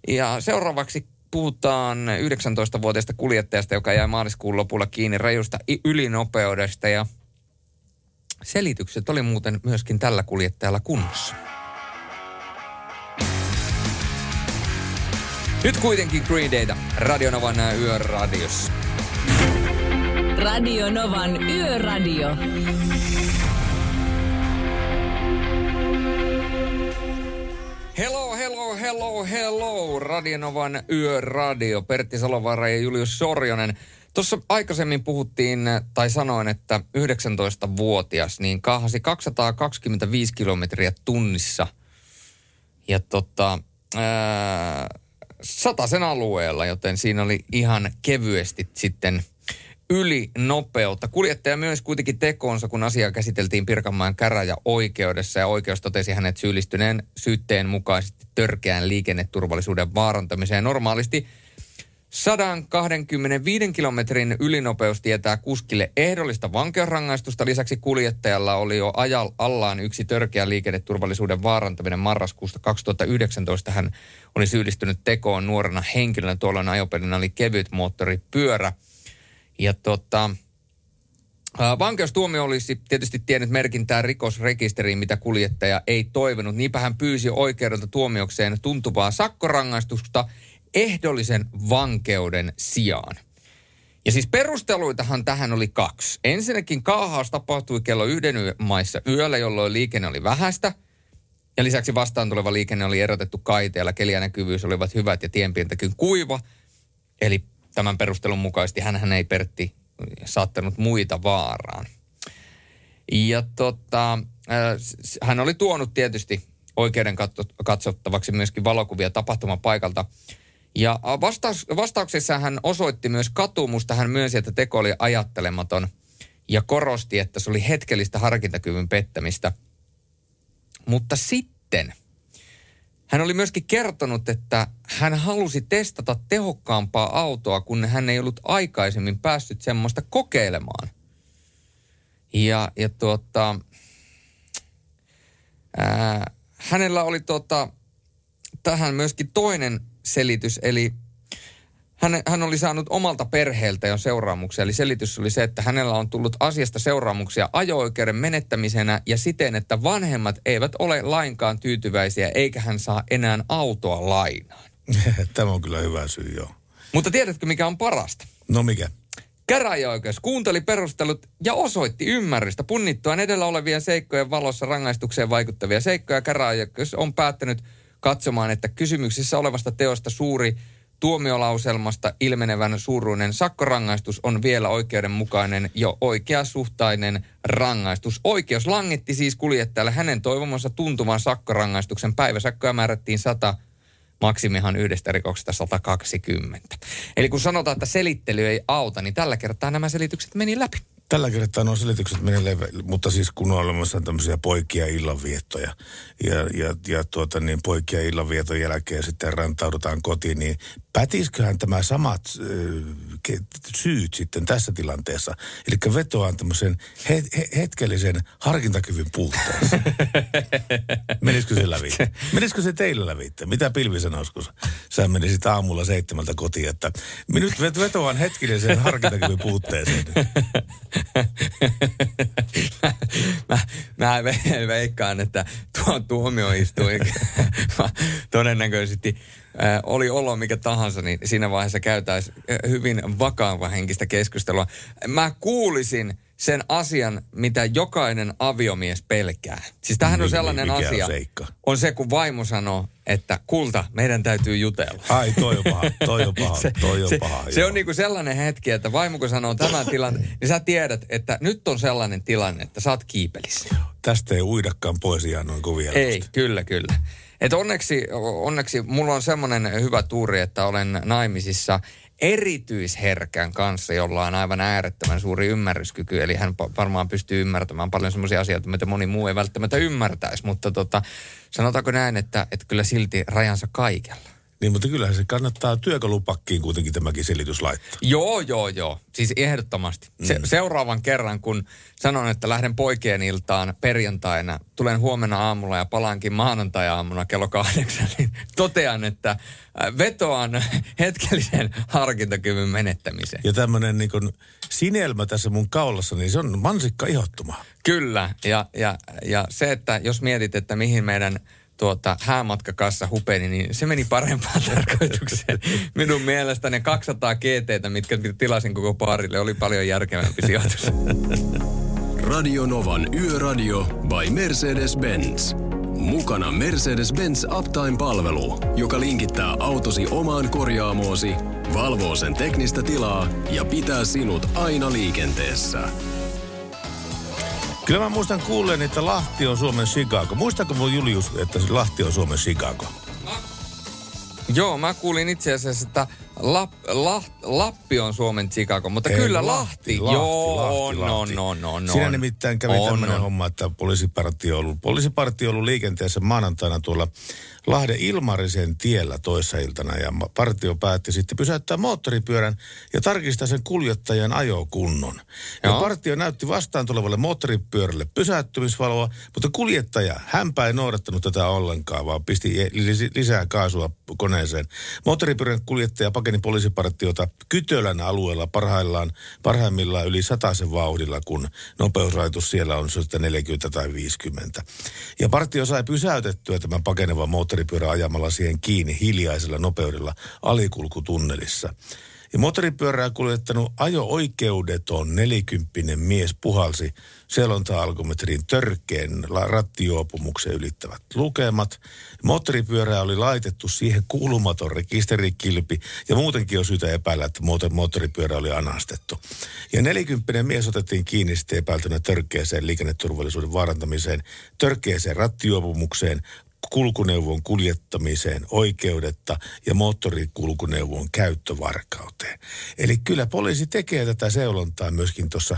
Ja seuraavaksi puhutaan yhdeksäntoistavuotiaasta kuljettajasta, joka jäi maaliskuun lopulla kiinni rajusta ylinopeudesta ja selitykset oli muuten myöskin tällä kuljettajalla kunnossa. Nyt kuitenkin Green Dayta, Radio Novan yöradiossa. Radio Novan yöradio. Hello, hello, hello, hello. Radio Novan yöradio. Pertti Salovaara ja Julius Sorjonen. Tuossa aikaisemmin puhuttiin, tai sanoin, että yhdeksäntoistavuotias, niin kaahasi kaksisataakaksikymmentäviisi kilometriä tunnissa. Ja tota, ää, satasen alueella, joten siinä oli ihan kevyesti sitten yli nopeutta. Kuljettaja myös kuitenkin tekoonsa, kun asiaa käsiteltiin Pirkanmaan käräjäoikeudessa ja oikeus totesi hänet syyllistyneen syytteen mukaisesti törkeään liikenneturvallisuuden vaarantamiseen. Normaalisti sata kaksikymmentäviisi kilometrin ylinopeus tietää kuskille ehdollista vankeusrangaistusta. Lisäksi kuljettajalla oli jo ajal allaan yksi törkeä liikenneturvallisuuden vaarantaminen marraskuusta kaksituhattayhdeksäntoista. Hän oli syyllistynyt tekoon nuorena henkilönä. Tuolloin ajopelinä oli kevyt moottoripyörä. Ja tota, vankeustuomio olisi tietysti tiennyt merkintää rikosrekisteriin, mitä kuljettaja ei toivonut. Niinpä hän pyysi oikeudelta tuomiokseen tuntuvaa sakkorangaistusta ehdollisen vankeuden sijaan. Ja siis perusteluitahan tähän oli kaksi. Ensinnäkin kaahaus tapahtui kello yhden maissa yöllä, jolloin liikenne oli vähäistä. Ja lisäksi vastaan tuleva liikenne oli erotettu kaiteella. Keliänäkyvyys olivat hyvät ja tienpintakin kuiva. Eli tämän perustelun mukaisesti hänhän ei Pertti saattanut muita vaaraan. Ja tota, hän oli tuonut tietysti oikeuden katsottavaksi myöskin valokuvia tapahtumapaikalta. Ja vastaus, vastauksessa hän osoitti myös katumusta. Hän myönsi, että teko oli ajattelematon ja korosti, että se oli hetkellistä harkintakyvyn pettämistä. Mutta sitten hän oli myöskin kertonut, että hän halusi testata tehokkaampaa autoa, kun hän ei ollut aikaisemmin päässyt semmoista kokeilemaan. Ja, ja tuota, ää, hänellä oli tuota, tähän myöskin toinen selitys, eli hän, hän oli saanut omalta perheeltä jo seuraamuksia. Eli selitys oli se, että hänellä on tullut asiasta seuraamuksia ajo-oikeuden menettämisenä ja siten, että vanhemmat eivät ole lainkaan tyytyväisiä eikä hän saa enää autoa lainaan. Tämä on kyllä hyvä syy, joo. Mutta tiedätkö, mikä on parasta? No mikä? Käräjäoikeus kuunteli perustelut ja osoitti ymmärrystä. Punnittuaan edellä olevien seikkojen valossa rangaistukseen vaikuttavia seikkoja käräjäoikeus on päättänyt katsomaan, että kysymyksessä olevasta teosta suuri tuomiolauselmasta ilmenevän suuruinen sakkorangaistus on vielä oikeudenmukainen ja oikeasuhtainen rangaistus. Oikeus langitti siis kuljettajalle hänen toivomansa tuntuvan sakkorangaistuksen. Päiväsakkoja määrättiin sata, maksimihan yhdestä rikoksesta sata kaksikymmentä. Eli kun sanotaan, että selittely ei auta, niin tällä kertaa nämä selitykset meni läpi. Tällä kertaa nuo selitykset meni läpi, mutta siis kun on olemassa tämmöisiä poikia illanviettoja ja, ja, ja tuota niin poikia illanvieton jälkeen sitten rantaudutaan kotiin, niin pätisiköhän tämä samat äh, syyt sitten tässä tilanteessa? Eli vetoaan tämmöisen het- hetkellisen harkintakyvyn puutteessa. Menisikö se läpi? Menisikö se teille läpi? Mitä Pilvi sanoisi, kun sä menisit aamulla seitsemältä kotiin, että minä nyt vetoaan hetkellisen harkintakyvyn puutteeseen. mä, mä veikkaan, että tuo tuomioistuin todennäköisesti äh, oli olo mikä tahansa, niin siinä vaiheessa käytäisiin hyvin vakavahenkistä keskustelua. Mä kuulisin sen asian, mitä jokainen aviomies pelkää. Siis tämähän on sellainen mikä asia, on, on se, kun vaimo sanoo, että kulta, meidän täytyy jutella. Ai, toi on paha, toi on paha, se, toi on se, paha. Se, se on niinku sellainen hetki, että vaimo kun sanoo tämän tilanteen, niin sä tiedät, että nyt on sellainen tilanne, että sä oot kiipelissä. Tästä ei uidakaan pois ihan noin kovia. Ei, kyllä, kyllä. Et onneksi, onneksi mulla on semmoinen hyvä tuuri, että olen naimisissa erityisherkän kanssa, jolla on aivan äärettömän suuri ymmärryskyky. Eli hän varmaan pystyy ymmärtämään paljon semmoisia asioita, mitä moni muu ei välttämättä ymmärtäisi. Mutta tota, sanotaanko näin, että, että kyllä silti rajansa kaikella. Niin, mutta kyllähän se kannattaa työkalupakkiin kuitenkin tämäkin selitys laittaa. Joo, joo, joo. Siis ehdottomasti. Se, mm. Seuraavan kerran, kun sanon, että lähden poikien iltaan perjantaina, tulen huomenna aamulla ja palaankin maanantai-aamuna kello kahdeksan, niin totean, että vetoan hetkellisen harkintakyvyn menettämiseen. Ja tämmöinen niin kuin sinelmä tässä mun kaulassa, niin se on mansikka ihottuma. Kyllä, ja, ja, ja se, että jos mietit, että mihin meidän... Tuota, häämatkakassa hupeni, niin se meni parempaan tarkoitukseen. Minun mielestä ne kaksisataa gee teetä, mitkä tilasin koko paarille, oli paljon järkevämpi sijoitus. Radio Novan Yöradio by Mercedes-Benz. Mukana Mercedes-Benz Uptime-palvelu, joka linkittää autosi omaan korjaamoosi, valvoo sen teknistä tilaa ja pitää sinut aina liikenteessä. Kyllä mä muistan kuulleen, että Lahti on Suomen Chicago. Muistatko mun Julius, että Lahti on Suomen Chicago? Mä, joo, mä kuulin itse asiassa, että Lap, Laht, Lappi on Suomen Chicago, mutta ei, kyllä Lahti. Lahti, Lahti joo, Lahti, Lahti. no, no, no. Siinä nimittäin kävi on, tämmöinen on. homma, että poliisipartio on ollut, poliisipartio on ollut liikenteessä maanantaina tuolla Lahden Ilmarisen tiellä toissa iltana, ja partio päätti sitten pysäyttää moottoripyörän ja tarkistaa sen kuljettajan ajokunnon. Ja partio näytti vastaan tulevalle moottoripyörälle pysäyttämisvaloa, mutta kuljettaja, hänpä ei noudattanut tätä ollenkaan, vaan pisti lisää kaasua koneeseen. Moottoripyörän kuljettaja pakeni poliisipartiota Kytölän alueella parhaillaan, parhaimmillaan yli sataisen vauhdilla, kun nopeusrajoitus siellä on sitten neljäkymmentä tai viisikymmentä. Ja partio sai pysäytettyä tämän pakenevan moottoripyörän moottoripyörä ajamalla siihen kiinni hiljaisella nopeudella alikulkutunnelissa. Ja moottoripyörää kuljettanut ajo-oikeudeton nelikymppinen mies puhalsi selonta-alkometrin törkeen rattijuopumuksen ylittävät lukemat. Moottoripyörää oli laitettu siihen kuulumaton rekisterikilpi ja muutenkin on syytä epäillä, että moottoripyörä oli anastettu. Ja nelikymppinen mies otettiin kiinni sitten epäiltynä törkeeseen liikenneturvallisuuden vaarantamiseen, törkeeseen rattijuopumukseen, kulkuneuvon kuljettamiseen oikeudetta ja moottorikulkuneuvon käyttövarkauteen. Eli kyllä poliisi tekee tätä seulontaa myöskin tuossa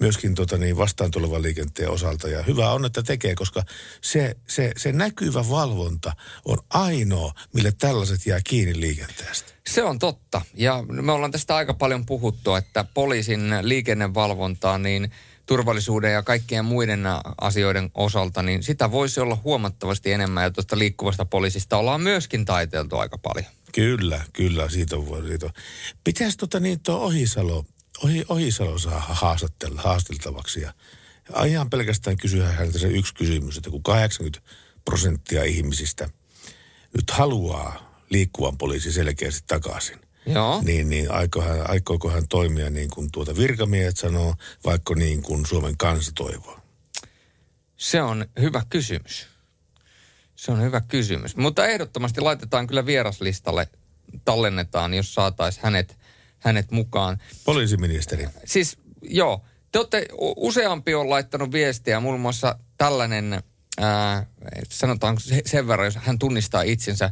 myöskin tota niin vastaan tulevan liikenteen osalta. Ja hyvä on, että tekee, koska se, se, se näkyvä valvonta on ainoa, millä tällaiset jää kiinni liikenteestä. Se on totta. Ja me ollaan tästä aika paljon puhuttu, että poliisin liikennevalvontaa, niin turvallisuuden ja kaikkien muiden asioiden osalta, niin sitä voisi olla huomattavasti enemmän. Ja tuosta liikkuvasta poliisista ollaan myöskin taiteiltu aika paljon. Kyllä, kyllä, siitä on. Siitä on. Pitäisi tota niin tuo Ohisalo, ohi, Ohisalo saa haastattella, haasteltavaksi. Ja ihan pelkästään kysyä häntä se yksi kysymys, että kun kahdeksankymmentä prosenttia ihmisistä nyt haluaa liikkuvan poliisi selkeästi takaisin. Joo. Niin, niin aiko hän, aikooko hän toimia niin kuin tuota virkamiehet sanoo, vaikka niin kuin Suomen kansa toivoo? Se on hyvä kysymys. Se on hyvä kysymys. Mutta ehdottomasti laitetaan kyllä vieraslistalle, tallennetaan, jos saataisiin hänet, hänet mukaan. Poliisiministeri. Siis joo, te olette, useampi on laittanut viestiä, muun muassa tällainen, ää, sanotaan sen verran, jos hän tunnistaa itsensä,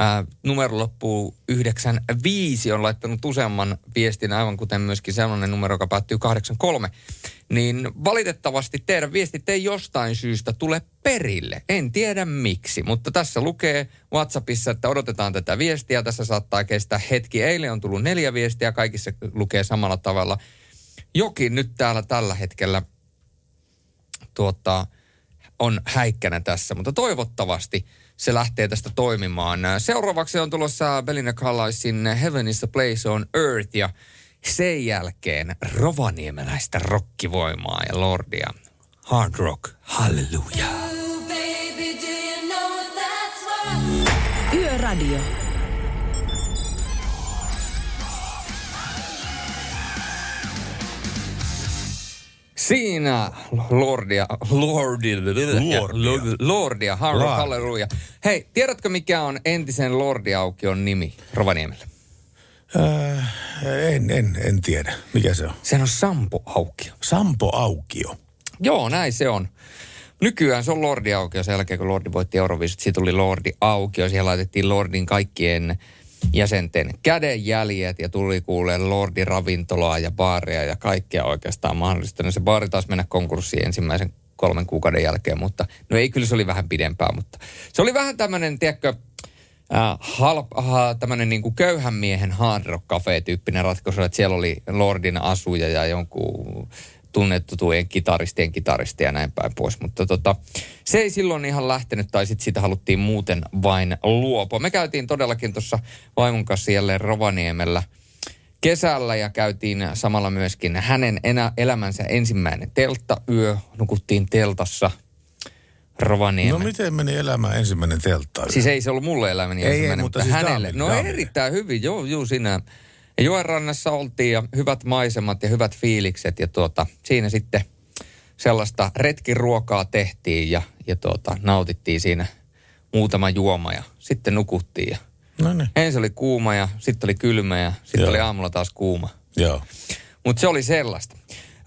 Äh, numero loppuu yhdeksän viisi, on laittanut useamman viestin, aivan kuten myöskin sellainen numero, joka päättyy kahdeksan kolme. Niin valitettavasti teidän viestit ei jostain syystä tule perille. En tiedä miksi, mutta tässä lukee WhatsAppissa, että odotetaan tätä viestiä. Tässä saattaa kestää hetki. Eilen on tullut neljä viestiä, kaikissa lukee samalla tavalla. Jokin nyt täällä tällä hetkellä tuota, on häikkänä tässä, mutta toivottavasti se lähtee tästä toimimaan. Seuraavaksi on tulossa Belinda Carlislein Heaven is the Place on Earth ja sen jälkeen rovaniemeläistä rokkivoimaa ja lordia. Hard rock, hallelujah. Yöradio. Siinä lordia, lordia, lordia, lordia harro, halleluja. Hei, tiedätkö mikä on entisen lordiaukion nimi Rovaniemellä? Öö, en, en, en tiedä. Mikä se on? Sehän on Sampo-aukio. Sampo-aukio? Joo, näin se on. Nykyään se on lordiaukio. Sen jälkeen kun lordi voitti Euroviisut, siitä tuli lordiaukio. Siellä laitettiin lordin kaikkien jäsenten kädenjäljet ja tuli kuuleen lordiravintolaa ja baaria ja kaikkea oikeastaan mahdollista. No se baari taas mennä konkurssiin ensimmäisen kolmen kuukauden jälkeen, mutta no ei, kyllä se oli vähän pidempään, mutta se oli vähän tämmöinen, tiedätkö, äh, halp, äh, tämmöinen niin kuin köyhän miehen hard rock cafe-tyyppinen ratkaisu, että siellä oli Lordin asuja ja jonkun tunnettujen kitaristien kitaristi ja näin päin pois. Mutta tota, se ei silloin ihan lähtenyt, tai sitten siitä haluttiin muuten vain luopua. Me käytiin todellakin tuossa vaimon kanssa jälleen Rovaniemellä kesällä ja käytiin samalla myöskin hänen enä, elämänsä ensimmäinen telttayö. Nukuttiin teltassa Rovaniemen. No miten meni elämä ensimmäinen telttayö? Siis ei se ollut mulle elämäni ei, ensimmäinen, ei, mutta, mutta siis hänelle. Daaminen, no daaminen. Erittäin hyvin, joo, juu sinä. Ja joen rannassa oltiin ja hyvät maisemat ja hyvät fiilikset ja tuota, siinä sitten sellaista retkiruokaa tehtiin ja, ja tuota, nautittiin siinä muutama juoma ja sitten nukuttiin. Ja no niin. Ensin oli kuuma ja sitten oli kylmä ja sitten oli aamulla taas kuuma. Joo. Mutta se oli sellaista.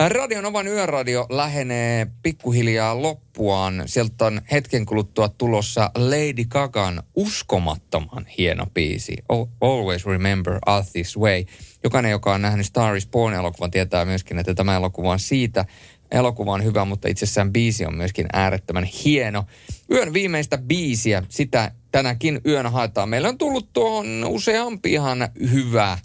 Radio Novan yöradio lähenee pikkuhiljaa loppuaan. Sieltä on hetken kuluttua tulossa Lady Gagan uskomattoman hieno biisi. Always Remember Us This Way. Jokainen, joka on nähnyt Star is Born-elokuvan, tietää myöskin, että tämä elokuva on siitä. Elokuva on hyvä, mutta itsessään biisi on myöskin äärettömän hieno. Yön viimeistä biisiä, sitä tänäkin yönä haetaan. Meillä on tullut tuohon useampi ihan hyvä.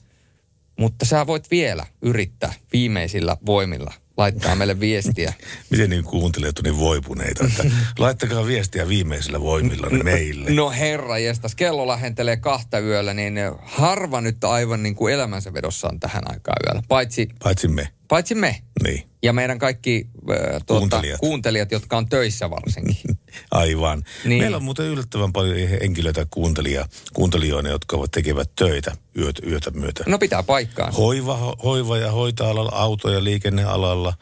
Mutta sä voit vielä yrittää viimeisillä voimilla laittaa meille viestiä. Miten niin kuuntelijat on niin voipuneita, että laittakaa viestiä viimeisillä voimilla ne meille. No herra jestas, kello lähentelee kahta yöllä, niin harva nyt aivan niin kuin elämänsä vedossaan tähän aikaan yöllä. Paitsi, paitsi me. Paitsi me. Niin. Ja meidän kaikki äh, tuota, kuuntelijat. kuuntelijat, jotka on töissä varsinkin. Aivan. Niin. Meillä on muuten yllättävän paljon henkilöitä kuuntelijaa, kuuntelijoina, jotka tekevät töitä yöt, yötä myötä. No pitää paikkaa. Hoiva, hoiva ja hoita-alalla, auto- ja liikennealalla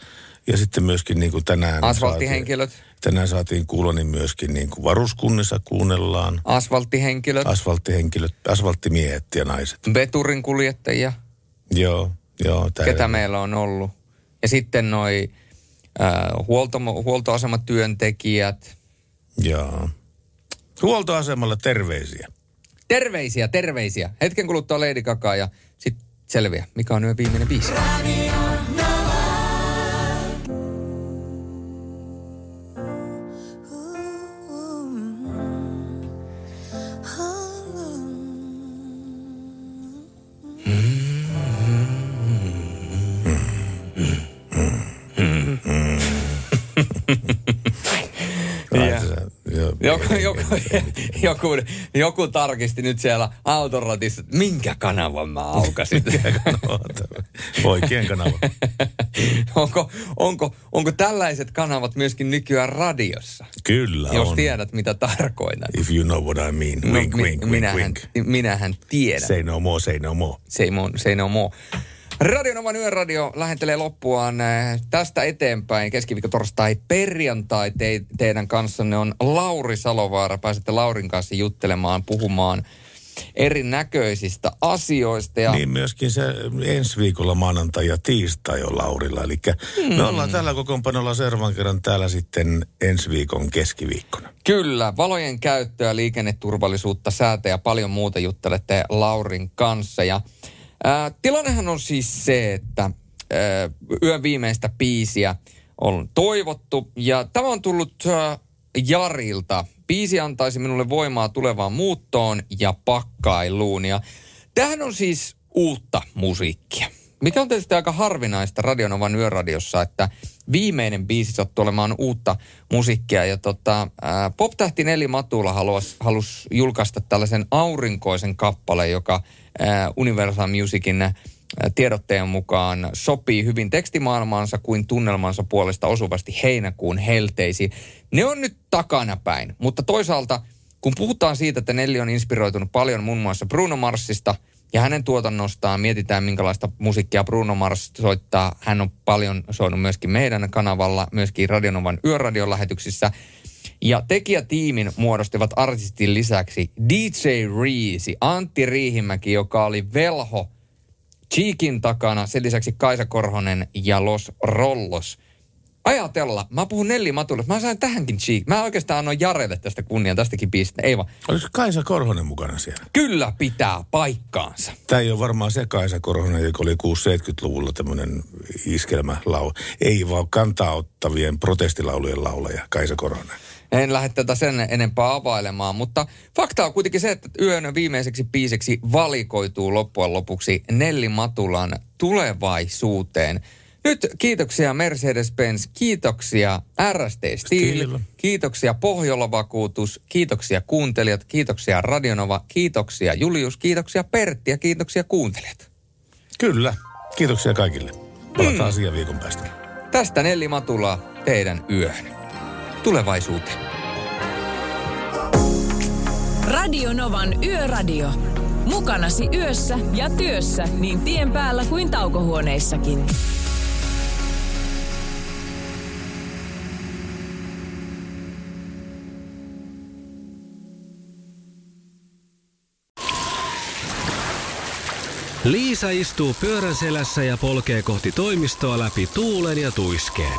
ja sitten myöskin niin kuin tänään. Asfalttihenkilöt. Saatiin, tänään saatiin kuulla, niin myöskin niin kuin varuskunnissa kuunnellaan. Asfalttihenkilöt. Asfalttihenkilöt, asfalttimiehet ja naiset. Veturin kuljettajia. Joo, joo. Ketä meillä on ollut. Ja sitten noi äh, huolto, huoltoasematyöntekijät. Jaa. Huoltoasemalla terveisiä. Terveisiä, terveisiä. Hetken kuluttua Lady Gagaa ja sitten selviää, mikä on yön viimeinen biisi. Joku, joku, joku, joku tarkisti nyt siellä autoratissa, että minkä kanavan mä aukasin. Poikien kanava. Onko, onko, onko tällaiset kanavat myöskin nykyään radiossa? Kyllä jos on. Jos tiedät, mitä tarkoitan. If you know what I mean. No, wink, wink, wink, minähän, wink. Minähän tiedän. Say no more, say no more. Say, mo, say no more. Radio Novan yöradio lähentelee loppuaan tästä eteenpäin. Keskiviikko, torstai, perjantai te, teidän kanssanne on Lauri Salovaara. Pääsette Laurin kanssa juttelemaan, puhumaan erinäköisistä asioista. Ja niin myöskin se ensi viikolla maanantai ja tiistai on Laurilla. Eli me ollaan tällä kokoonpanolla seuraavan kerran täällä sitten ensi viikon keskiviikkona. Kyllä, valojen käyttöä, liikenneturvallisuutta, säätä ja paljon muuta juttelette Laurin kanssa ja Äh, tilannehan on siis se, että äh, yön viimeistä biisiä on toivottu ja tämä on tullut äh, Jarilta. Biisi antaisi minulle voimaa tulevaan muuttoon ja pakkailuun ja tämähän on siis uutta musiikkia, mikä on tietysti aika harvinaista Radio Novan yöradiossa, että viimeinen biisi sattuu olemaan uutta musiikkia ja tota, äh, pop-tähti Neli Matula halusi, halusi julkaista tällaisen aurinkoisen kappaleen, joka Universal Musicin tiedotteen mukaan sopii hyvin tekstimaailmaansa kuin tunnelmansa puolesta osuvasti heinäkuun helteisiin. Ne on nyt takana päin, mutta toisaalta kun puhutaan siitä, että Nelli on inspiroitunut paljon muun muassa Bruno Marsista ja hänen tuotannostaan, mietitään minkälaista musiikkia Bruno Mars soittaa. Hän on paljon soinut myöskin meidän kanavalla, myöskin Radio Novan yöradion lähetyksissä. Ja tekijätiimin muodostivat artistin lisäksi D J Riisi, Antti Riihimäki, joka oli velho Cheekin takana. Sen lisäksi Kaisa Korhonen ja Los Rollos. Ajatella, mä puhun Nelli Matulasta. Mä sain tähänkin Cheek. Mä oikeastaan annoin Jarelle tästä kunnian tästäkin piistä. Ei vaan. Oliko Kaisa Korhonen mukana siellä? Kyllä pitää paikkaansa. Tämä ei ole varmaan se Kaisa Korhonen, joka oli kuusikymmentä-seitsemänkymmentäluvulla tämmöinen iskelmälaulu. Ei vaan kantaa ottavien protestilaulujen laulaja Kaisa Korhonen. En lähde tätä sen enempää availemaan, mutta fakta on kuitenkin se, että yön viimeiseksi biiseksi valikoituu loppujen lopuksi Nelli Matulan Tulevaisuuteen. Nyt kiitoksia Mercedes-Benz, kiitoksia R S T Steel, kiitoksia Pohjola Vakuutus, kiitoksia kuuntelijat, kiitoksia Radio Nova, kiitoksia Julius, kiitoksia Pertti ja kiitoksia kuuntelijat. Kyllä, kiitoksia kaikille. Palataan mm. asiaan viikon päästä. Tästä Nelli Matulaa teidän yöhön. Tulevaisuuteen. Radio Novan Yöradio. Mukanasi yössä ja työssä niin tien päällä kuin taukohuoneissakin. Liisa istuu pyörän selässä ja polkee kohti toimistoa läpi tuulen ja tuiskeen.